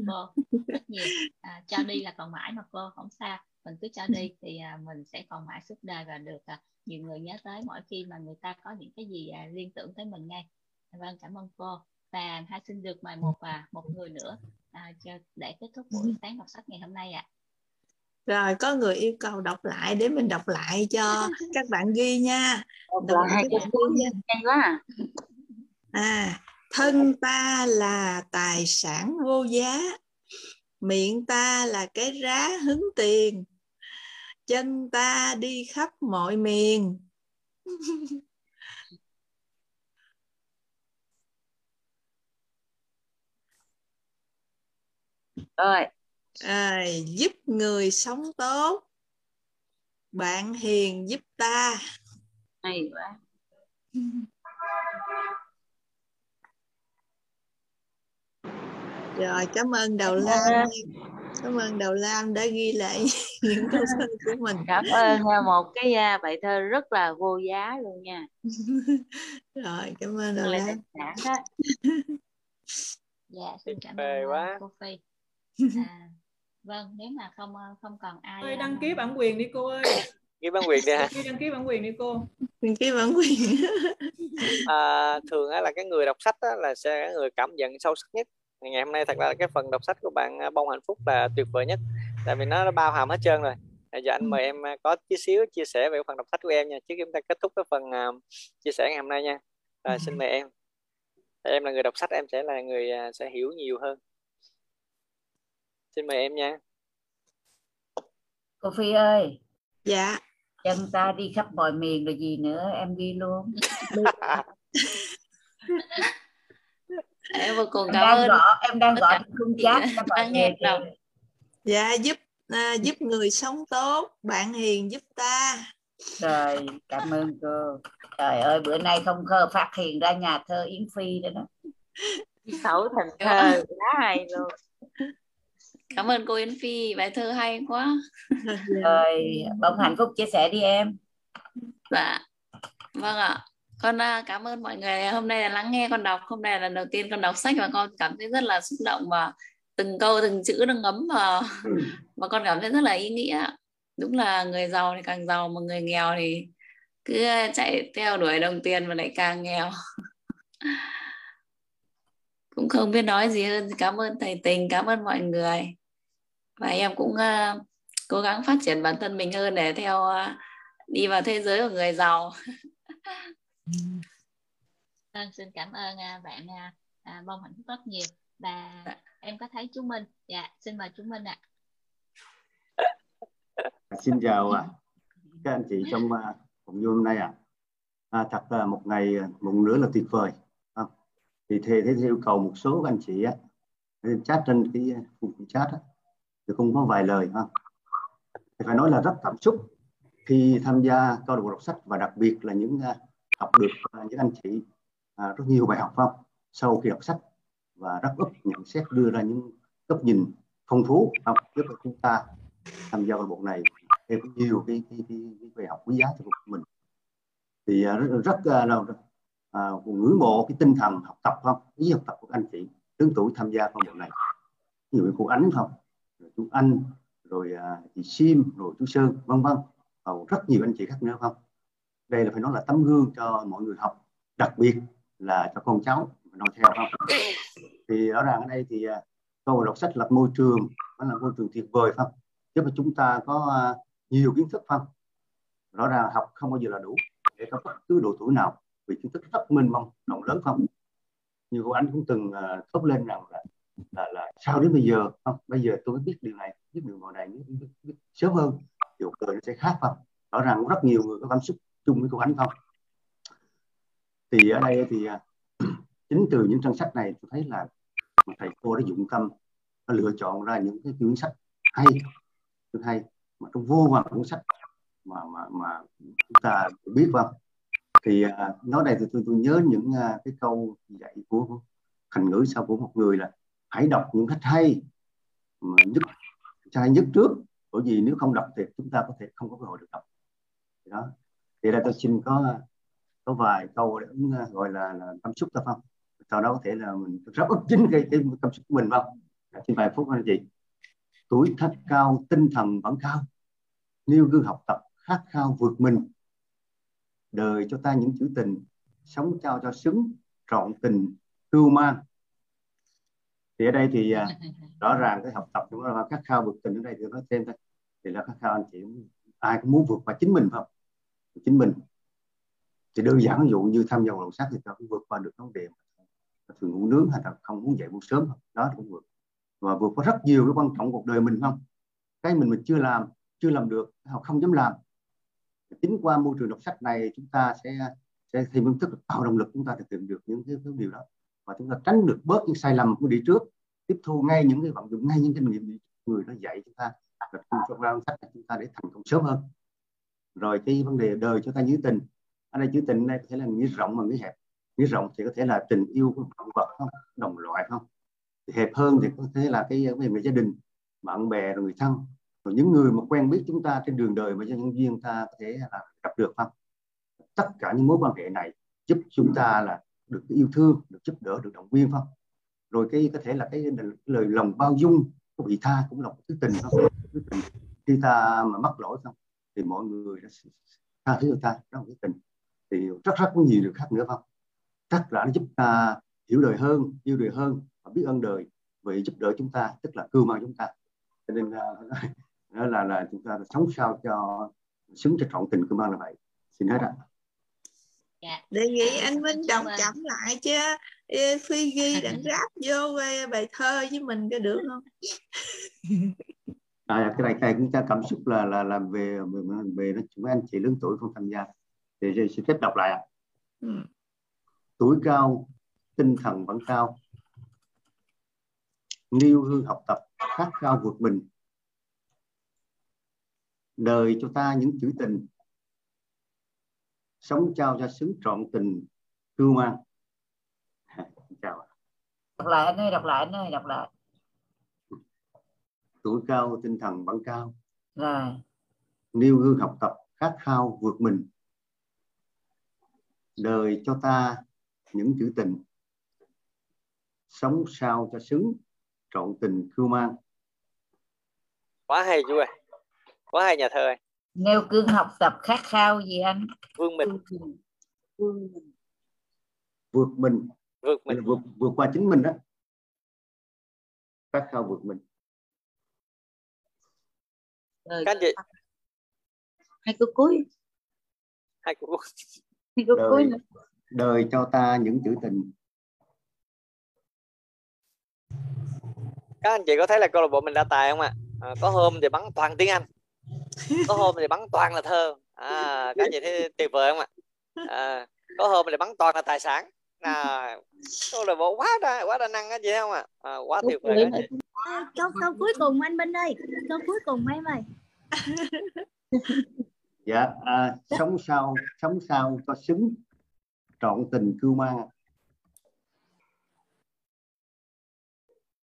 Cô rất nhiều, à, cho đi là còn mãi mà cô, không sao, mình cứ cho đi thì à, mình sẽ còn mãi suốt đời và được à, nhiều người nhớ tới mỗi khi mà người ta có những cái gì à, liên tưởng tới mình ngay. Vâng, cảm ơn cô. Và hãy xin được mời một và một người nữa à, để kết thúc buổi sáng đọc sách ngày hôm nay ạ. À. Rồi, có người yêu cầu đọc lại để mình đọc lại cho các bạn ghi nha. Đọc lại cái nha. À, thân ta là tài sản vô giá, miệng ta là cái rá hứng tiền, chân ta đi khắp mọi miền. Rồi. À, giúp người sống tốt, bạn hiền giúp ta. Hay quá. Rồi, cảm ơn Đầu Lam, cảm ơn Đầu Lam đã ghi lại những câu thơ của mình. Cảm ơn một cái bài thơ rất là vô giá luôn nha. Rồi, cảm ơn Đầu Lam. Dạ, Dạ, xin cảm ơn quá. Cô Phi. À, vâng, nếu mà không không còn ai ơi, đăng ký bản quyền đi cô ơi. Ký bản quyền đi ha. Đăng ký bản quyền đi cô. Đăng ký bản quyền. À, thường là cái người đọc sách là sẽ người cảm nhận sâu sắc nhất. Ngày hôm nay thật ra cái phần đọc sách của bạn Bông Hạnh Phúc là tuyệt vời nhất, tại vì nó bao hàm hết trơn rồi. Giờ anh mời em có tí xíu chia sẻ về phần đọc sách của em nha, trước khi chúng ta kết thúc cái phần chia sẻ ngày hôm nay nha. À, xin mời em. Em là người đọc sách, em sẽ là người sẽ hiểu nhiều hơn. Xin mời em nha. Cô Phi ơi. Dạ. Chân ta đi khắp mọi miền rồi gì nữa, em đi luôn. Em vô cùng cảm ơn. Em đang gọi khung chat cho mọi người. Dạ, giúp à, giúp người sống tốt, bạn hiền giúp ta. Trời, cảm ơn cô. Trời ơi, bữa nay không khờ phát hiện ra nhà thơ Yến Phi đó đó. Sáu thành thơ, quá hay luôn. Cảm ơn cô Yến Phi, bài thơ hay quá. Rồi, Bông Hạnh Phúc chia sẻ đi em. Dạ, vâng ạ. Con cảm ơn mọi người hôm nay là lắng nghe con đọc. Hôm nay là lần đầu tiên con đọc sách và con cảm thấy rất là xúc động và từng câu từng chữ nó ngấm vào và con cảm thấy rất là ý nghĩa. Đúng là người giàu thì càng giàu mà người nghèo thì cứ chạy theo đuổi đồng tiền mà lại càng nghèo. Cũng không biết nói gì hơn. Cảm ơn thầy Tình, cảm ơn mọi người. Và em cũng uh, cố gắng phát triển bản thân mình hơn để theo uh, đi vào thế giới của người giàu. Em xin cảm ơn uh, bạn uh, Bông Hạnh Phúc rất nhiều. Và em có thấy chú Minh. Dạ, xin mời chú Minh ạ. À. Xin chào à. Các anh chị trong uh, cũng như hôm nay ạ. À. À, thật là một ngày một nửa là tuyệt vời. Thì thầy thế yêu cầu một số các anh chị á, chat trên cái phần chat á, thì không có vài lời ha. Thì phải nói là rất cảm xúc khi tham gia câu lạc bộ đọc sách và đặc biệt là những học được những anh chị à, rất nhiều bài học không sau khi đọc sách và rất ấp nhận xét đưa ra những góc nhìn phong phú không giúp cho chúng ta tham gia câu lạc bộ này thêm nhiều cái, cái, cái, cái bài học quý giá cho mình. Thì à, rất, rất là À, ngưỡng mộ cái tinh thần học tập không, ý học tập của anh chị lớn tuổi tham gia công việc này, ví dụ như cô Ánh không, rồi chú Anh, rồi à, chị Sim, rồi chú Sơn, vân vân, rất nhiều anh chị khác nữa không. Đây là phải nói là tấm gương cho mọi người học, đặc biệt là cho con cháu nói theo không. Thì rõ ràng ở đây thì câu lạc bộ đọc sách là môi trường, nó là môi trường tuyệt vời không, giúp cho chúng ta có nhiều kiến thức không. Rõ ràng học không bao giờ là đủ để có bất cứ độ tuổi nào. Vì kiến thức rất mênh mông, rộng lớn không. Như cô Anh cũng từng uh, thốt lên rằng là, là là sao đến bây giờ không, bây giờ tôi biết điều này, biết điều ngồi này, biết, biết, biết sớm hơn, điều cười nó sẽ khác không. Rõ ràng cũng rất nhiều người có cảm xúc chung với cô Anh không. Thì ở đây thì uh, chính từ những trang sách này tôi thấy là thầy cô đã dụng tâm, nó lựa chọn ra những cái quyển sách hay, hay mà trong vô vàn cuốn sách mà mà mà chúng ta biết không. Thì uh, nói đây thì tôi, tôi nhớ những uh, cái câu dạy của Thành ngữ sau của một người là hãy đọc những sách hay mà nhất hay nhất trước, bởi vì nếu không đọc thì chúng ta có thể không có cơ hội được đọc. Thì đó. Thì đây tôi xin có có vài câu để uh, gọi là, là cảm xúc thôi không. Sau đó có thể là mình rất ức chính cái, cái cảm xúc của mình không. Xin vài phút anh chị. Tuổi thất cao, tinh thần vẫn cao, nêu gương học tập, khát khao vượt mình. Đời cho ta những chữ tình, sống trao cho xứng, trọn tình, cưu mang. Thì ở đây thì rõ ràng cái học tập chúng ta khát khao vượt tình ở đây thì nó thêm thôi. Thì là khát khao anh chị, ai cũng muốn vượt qua chính mình không? Chính mình. Thì đơn giản ví dụ như tham gia lồng sắt thì ta cũng vượt qua được vấn đề thường ngủ nướng hay là không muốn dậy buổi sớm không? Đó cũng vượt. Và vượt qua rất nhiều cái quan trọng cuộc đời mình không? Cái mình mình chưa làm, chưa làm được, hoặc không dám làm. Chính qua môi trường đọc sách này chúng ta sẽ sẽ thêm phương thức tạo động lực, chúng ta thực hiện được những cái, cái điều đó và chúng ta tránh được bớt những sai lầm của đi trước, tiếp thu ngay những cái vận dụng ngay những kinh nghiệm người nó dạy chúng ta và thông qua sách này chúng ta để thành công sớm hơn. Rồi cái vấn đề đời cho ta như tình, ở đây chữ tình này có thể là nghĩa rộng mà nghĩa hẹp. Nghĩa rộng thì có thể là tình yêu của động vật không, đồng loại không, thì hẹp hơn thì có thể là cái về gia đình, bạn bè, rồi người thân, rồi những người mà quen biết chúng ta trên đường đời và cho nhân viên ta có thể là gặp được không. Tất cả những mối quan hệ này giúp chúng ta là được yêu thương, được giúp đỡ, được động viên không. rồi cái có thể là cái lời lòng bao dung, cái vị tha cũng là một thứ tình, thứ tình. Khi ta mà mắc lỗi không thì mọi người đã tha thứ cho ta, đó là cái tình. Thì rất rất có nhiều điều khác nữa không? Chắc là nó giúp ta hiểu đời hơn, yêu đời hơn và biết ơn đời, vậy giúp đỡ chúng ta, tức là cưu mang chúng ta. Cho nên đó là là chúng ta sống sao cho xứng cho trọn tình cưu mang là vậy. Xin hết ạ. Dạ. Đề nghị anh Minh đọc chậm lại chứ Phi ghi đặng ráp vô bài thơ với mình có được không? À, cái này cái chúng ta cảm xúc là là làm về về, về chúng anh chị lớn tuổi không tham gia. Thì sẽ tiếp đọc lại ạ. Ừ. Tuổi cao, tinh thần vẫn cao. Lưu Hương học tập, khát khao vượt mình. Đời cho ta những chữ tình. Sống trao cho xứng trọn tình cưu mang. Chào. Đọc lại anh ơi, đọc lại anh ơi, đọc lại. Tuổi cao, tinh thần vẫn cao. Rồi. Nêu gương học tập, khát khao vượt mình. Đời cho ta những chữ tình. Sống sao cho xứng trọn tình cưu mang. Quá hay chú ơi. Quá hay nhà thơ ơi. Nêu gương học tập khát khao gì anh? Vương mình. Vương mình. Vượt mình. Vượt mình. Vượt, vượt qua chính mình đó. Khát khao vượt mình. Đời các chị. Hai câu cuối. Hai câu cuối. Hai câu cuối nữa. Đời cho ta những chữ tình. Các anh chị có thấy là câu lạc bộ mình đa tài không ạ? À? À, có hôm thì bắn toàn tiếng Anh. Có hôm thì bắn toàn là thơ. À, các anh chị thấy tuyệt vời không ạ? À? À, có hôm thì bắn toàn là tài sản. À, câu lạc bộ quá đa, quá đa năng các chị thấy không ạ? À? À, quá tuyệt vời các chị. Câu, câu cuối cùng anh Minh ơi, câu cuối cùng em ơi. Dạ, à, sống sao, sống sao cho xứng trọn tình cưu mang.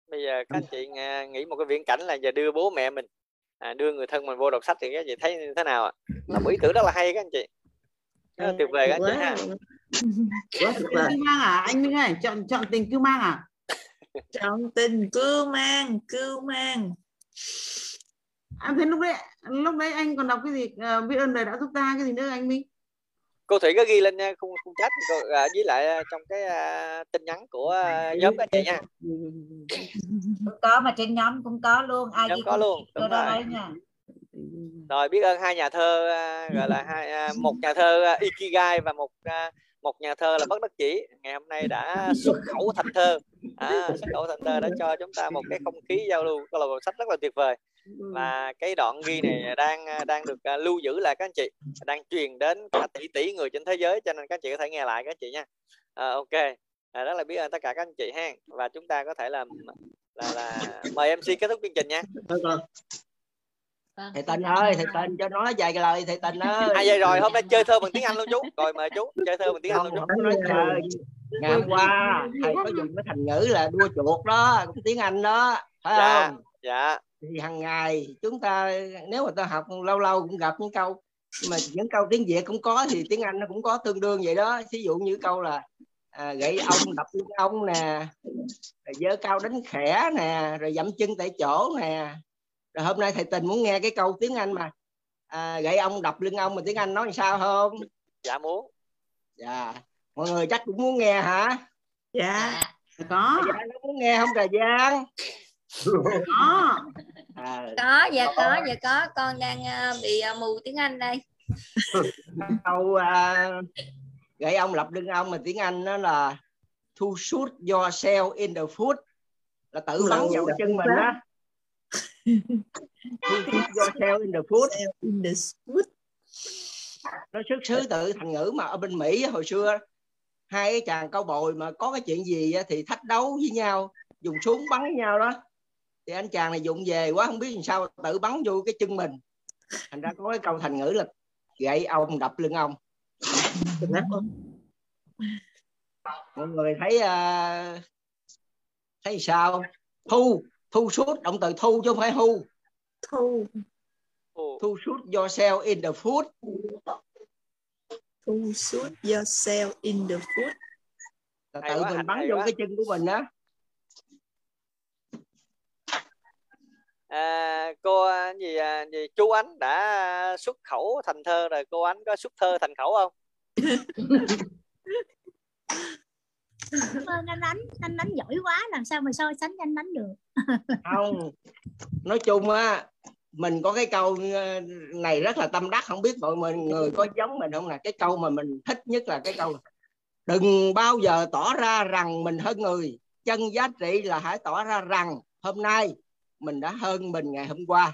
Bây giờ các anh chị nghĩ một cái viễn cảnh là giờ đưa bố mẹ mình, à, đưa người thân mình vô đọc sách thì các anh chị thấy như thế nào ạ? À? Là một ý tưởng rất là hay các anh chị. Rất là tuyệt vời các anh chị ha. Quá tuyệt vời. Anh Minh ơi, chọn chọn tình cưu mang à? Trọng tình cưu mang, cưu mang. Anh à, thấy lúc đấy, lúc đấy anh còn đọc cái gì? Uh, biết ơn đời đã giúp ta cái gì nữa anh Minh? Cô Thủy có ghi lên nha, không không trách. À, với lại trong cái uh, tin nhắn của uh, nhóm các chị nha. Cũng có mà trên nhóm cũng có luôn. Ai nhóm có luôn. Đúng rồi. Nha. Rồi biết ơn hai nhà thơ, uh, gọi là hai, uh, một nhà thơ uh, Ikigai và một uh, một nhà thơ là bất đắc chỉ ngày hôm nay đã xuất khẩu thành thơ, à, xuất khẩu thành thơ đã cho chúng ta một cái không khí giao lưu câu lạc bộ sách rất là tuyệt vời, và cái đoạn ghi này đang đang được uh, lưu giữ lại các anh chị, đang truyền đến cả tỷ tỷ người trên thế giới, cho nên các anh chị có thể nghe lại các anh chị nha. À, ok, à, rất là biết ơn tất cả các anh chị ha, và chúng ta có thể làm là, là mời em xê kết thúc chương trình nha. Thầy Tình ơi, thầy Tình cho nói vài lời thầy Tình ơi. Hai giờ rồi, hôm nay chơi thơ bằng tiếng Anh luôn chú. Rồi mời chú chơi thơ bằng tiếng Anh luôn chú. Nói trời, ngày hôm qua thầy có dùng cái thành ngữ là đua chuột đó, cũng tiếng Anh đó, phải dạ, không? Dạ. Thì hàng ngày chúng ta nếu mà ta học lâu lâu cũng gặp những câu, mà những câu tiếng Việt cũng có thì tiếng Anh nó cũng có tương đương vậy đó. Ví dụ như câu là à, gậy ông đập lưng ông nè, rồi giơ cao đánh khẽ nè, rồi dậm chân tại chỗ nè. Rồi hôm nay thầy Tình muốn nghe cái câu tiếng Anh mà à, gậy ông đập lưng ông mà tiếng Anh nói sao không? Dạ muốn. Dạ. Mọi người chắc cũng muốn nghe hả? Dạ. Có. Dạ, nó muốn nghe không Trà Giang? Có. À, có, dạ có. Có, dạ có. Con đang uh, bị uh, mù tiếng Anh đây. Câu uh, gậy ông đập lưng ông mà tiếng Anh nó là to shoot yourself in the foot, là tự bắn vào chân mình đó. In the food. In the food. Nó xuất xứ từ thành ngữ mà ở bên Mỹ hồi xưa hai cái chàng cowboy bồi mà có cái chuyện gì thì thách đấu với nhau, dùng súng bắn với nhau đó, thì anh chàng này dụng về quá không biết làm sao tự bắn vô cái chân mình, thành ra có cái câu thành ngữ là gậy ông đập lưng ông. Mọi người thấy uh, thấy sao? Thu Thu sút, động từ thu chứ không phải hu. Thu. Thu sút yourself in the food. Thu sút yourself in the food. Tự quá, mình bắn vô cái chân của mình đó. à, cô gì, gì chú Ánh đã xuất khẩu thành thơ rồi, cô Ánh có xuất thơ thành khẩu không? Anh Ánh, anh Ánh giỏi quá, làm sao mà so sánh anh Ánh được. Không, nói chung á, mình có cái câu này rất là tâm đắc, không biết mọi mình người có giống mình không nè. Cái câu mà mình thích nhất là cái câu đừng bao giờ tỏ ra rằng mình hơn người, chân giá trị là hãy tỏ ra rằng hôm nay mình đã hơn mình ngày hôm qua.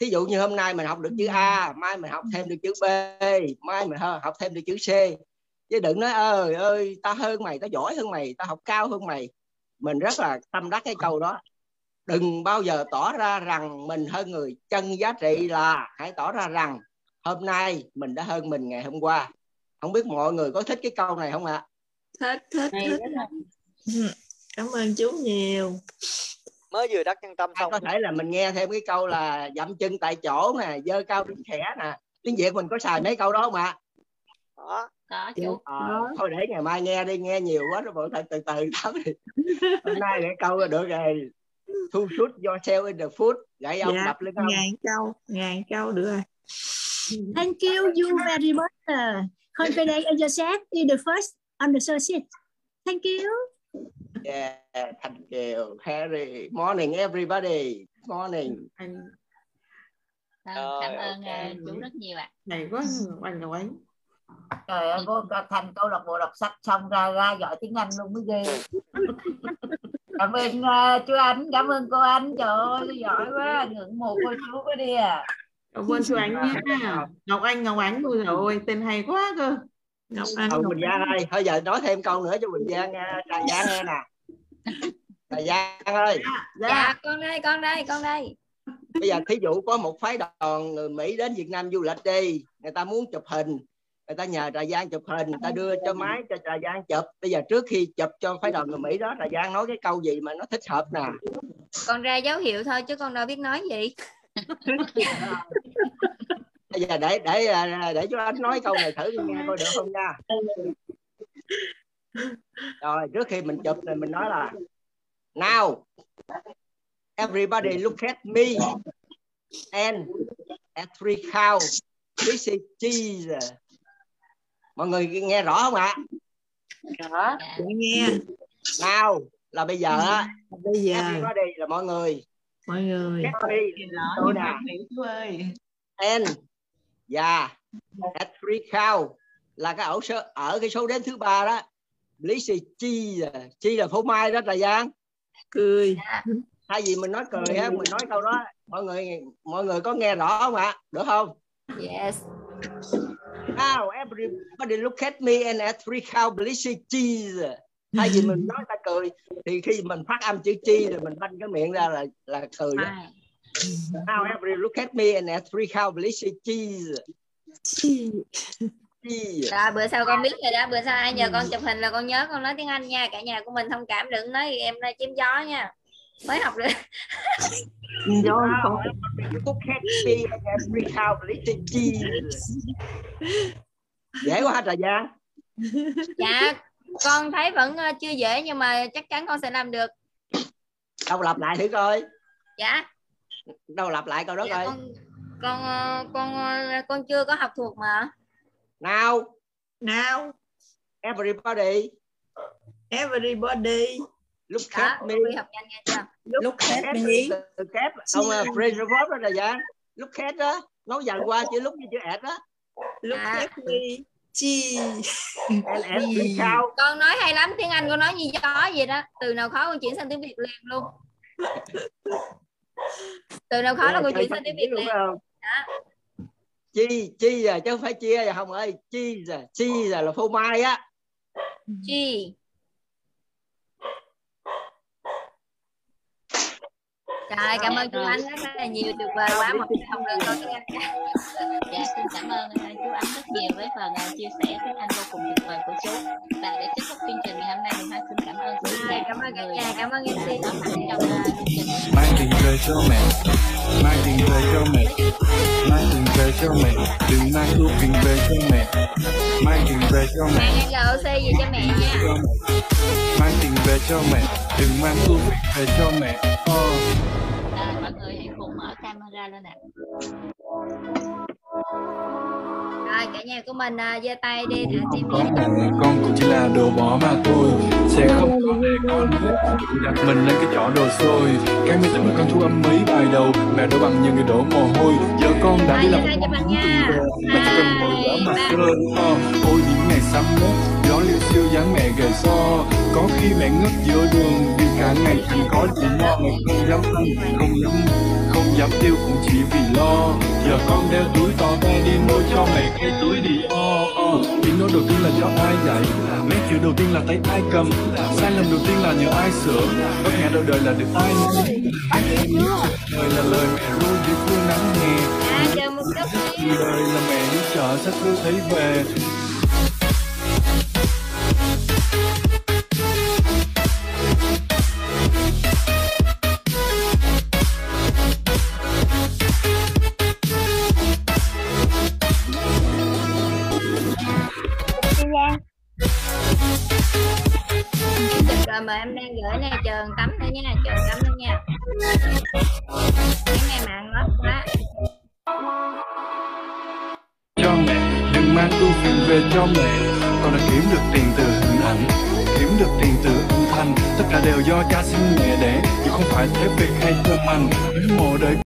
Thí dụ như hôm nay mình học được chữ A, mai mình học thêm được chữ B, mai mình học thêm được chữ C, chứ đừng nói ơi ơi ta hơn mày, ta giỏi hơn mày, ta học cao hơn mày. Mình rất là tâm đắc cái câu đó, đừng bao giờ tỏ ra rằng mình hơn người, chân giá trị là hãy tỏ ra rằng hôm nay mình đã hơn mình ngày hôm qua. Không biết mọi người có thích cái câu này không ạ? Thích, thích, thích. Cảm ơn chú nhiều. Mới vừa đắc nhân tâm xong. Có thể là mình nghe thêm cái câu là dậm chân tại chỗ nè, dơ cao đứng khẽ nè. Tiếng Việt mình có xài mấy câu đó không ạ? Đó. Đó, chú. À, thôi để ngày mai nghe đi, nghe nhiều quá rồi bọn thầy từ từ lắm. Hôm nay để câu là được rồi. Thu shoot yourself in the food. Gãy ông, dạ, đập lên không? Ngàn câu, ngàn câu được rồi. Thank you, you very much. Confident in yourself in the first on the sausage. Thank you. Yeah, thank you, Harry. Morning, everybody. Morning. Ờ, cảm ơn okay. chú rất nhiều ạ. À. Này quá, anh Quỳnh. Trời ơi, cô thành câu lạc bộ đọc sách xong ra ra giỏi tiếng Anh luôn mới ghê. Cảm ơn uh, chú Anh, cảm ơn cô Anh. Trời ơi, giỏi quá, ngưỡng mộ cô chú quá đi à. Cảm ơn chú Anh nha. Ngọc Anh, Ngọc Ánh, ôi trời ơi, tên hay quá cơ. Ngọc Anh, Ngọc Bình Giang ơi, thôi giờ nói thêm câu nữa cho Bình Giang nha, Trà Giang nghe nè. Trà Giang ơi. Dạ, dạ, con đây, con đây, con đây. Bây giờ thí dụ có một phái đoàn người Mỹ đến Việt Nam du lịch đi, người ta muốn chụp hình, người ta nhờ Trà Giang chụp hình, người ta đưa cho máy cho Trà Giang chụp. Bây giờ trước khi chụp cho phái đoàn người Mỹ đó, Trà Giang nói cái câu gì mà nó thích hợp nè. Con ra dấu hiệu thôi chứ con đâu biết nói gì. Bây giờ để để để cho anh nói câu này thử nghe coi được không nha. Rồi trước khi mình chụp thì mình nói là now everybody look at me and at three count this is Jesus. Mọi người nghe rõ không ạ? Rõ. Nghe. Now là bây giờ á. Bây giờ. Everybody là mọi người. Mọi người. Tôi nè. And yeah, at three count là cái ổ số, ở cái số đến thứ ba đó. Lý sĩ chi chi là phô mai đó Trà Giang. Cười. Thay vì mình nói cười á, mình nói câu đó. Mọi người mọi người có nghe rõ không ạ? Được không? Yes. Now everybody look at me and at three count please cheese. Thay vì mình nói ta cười thì khi mình phát âm chữ chi rồi mình banh cái miệng ra là là cười đó. Now everybody look at me and at three count please cheese. Rồi bữa sau con biết rồi đó, bữa sau ai nhờ con chụp hình là con nhớ con nói tiếng Anh nha, cả nhà của mình thông cảm đừng nói em nói chém gió nha. Mới học được. Dễ quá Trà Giang. Dạ con thấy vẫn chưa dễ nhưng mà chắc chắn con sẽ làm được. Đâu lặp lại thử coi. Dạ. Đâu lặp lại câu đó dạ, coi. Con con con con chưa có học thuộc mà. Now. Now. Everybody. Everybody. Lúc khác mi học nhanh nghe chưa? Lúc khác mi từ kép ông French Robert đó là dạ. Lúc khác đó nói dần qua chữ lúc với chữ ẹt đó. Lúc khác mi chi. Con nói hay lắm tiếng Anh con nói như gió vậy đó. Từ nào khó con chuyển sang tiếng Việt liền luôn. Từ nào khó là con chuyển sang tiếng Việt liền. Chi chi à chứ không phải chia rồi không ơi. Chi à chi là phô mai á. Chi. Trời, cảm ơn chú Anh rất là nhiều, tuyệt vời quá, một cái hồng lương cho anh. Dạ, xin cảm ơn chú Anh rất nhiều với phần chia sẻ tiếng Anh vô cùng tuyệt vời của chú. Và để kết thúc chương trình ngày hôm nay, mình hãy xin cảm ơn chú. Cảm ơn cả nhà, cảm ơn em xê đã tham gia trong chương trình. Mang tiền về cho mẹ, mang tiền về cho mẹ, mang tiền về cho mẹ, đừng mang thuốc tiền về cho mẹ, mang tiền về cho mẹ. Mang lô xê về cho mẹ nha. Mang tiền về cho mẹ, đừng mang thuốc về cho mẹ. À, mọi người hãy cùng mở camera lên ạ. Rồi cả nhà của mình giơ uh, tay đi thả tim đi. Con cũng chỉ là đồ bỏ mà thôi, sẽ không có để con hết. Đặt mình lên cái giỏ đồ xôi. Cái mình tưởng con thu âm mấy bài đầu, mẹ đổ bằng những người đổ mồ hôi. Giờ con đã đi làm một con nha. Mà chỉ cần ngồi ở mặt trời. Ôi những ngày sắm mốt, gió liêu siêu dáng mẹ gầy so. Có khi mẹ ngất giữa đường vì cả ngày thành có chỉ lo. Mẹ không dám ăn, không dám, không dám tiêu cũng chỉ vì lo. Giờ con đeo túi to ra đi mua cho mẹ cái túi đi o o. Những nói đầu tiên là do ai dạy, mấy chữ đầu tiên là tay ai cầm, sai lầm đầu tiên là nhờ ai sửa, có nghe đầu đời là được ai nói. Lời là lời mẹ ru dưới phương nắng hè, lời là mẹ đi chợ sách cứ thấy về. Mà em đang gửi này trường tắm nữa nha, trường tắm nữa nha. Cái này mạng lắm quá. Cho mẹ đừng mang ưu phiền về cho mẹ, con đã kiếm được tiền từ hình ảnh, kiếm được tiền từ âm thanh, tất cả đều do cha sinh mẹ đẻ, chứ không phải thế việc hay thương anh. Mồ đời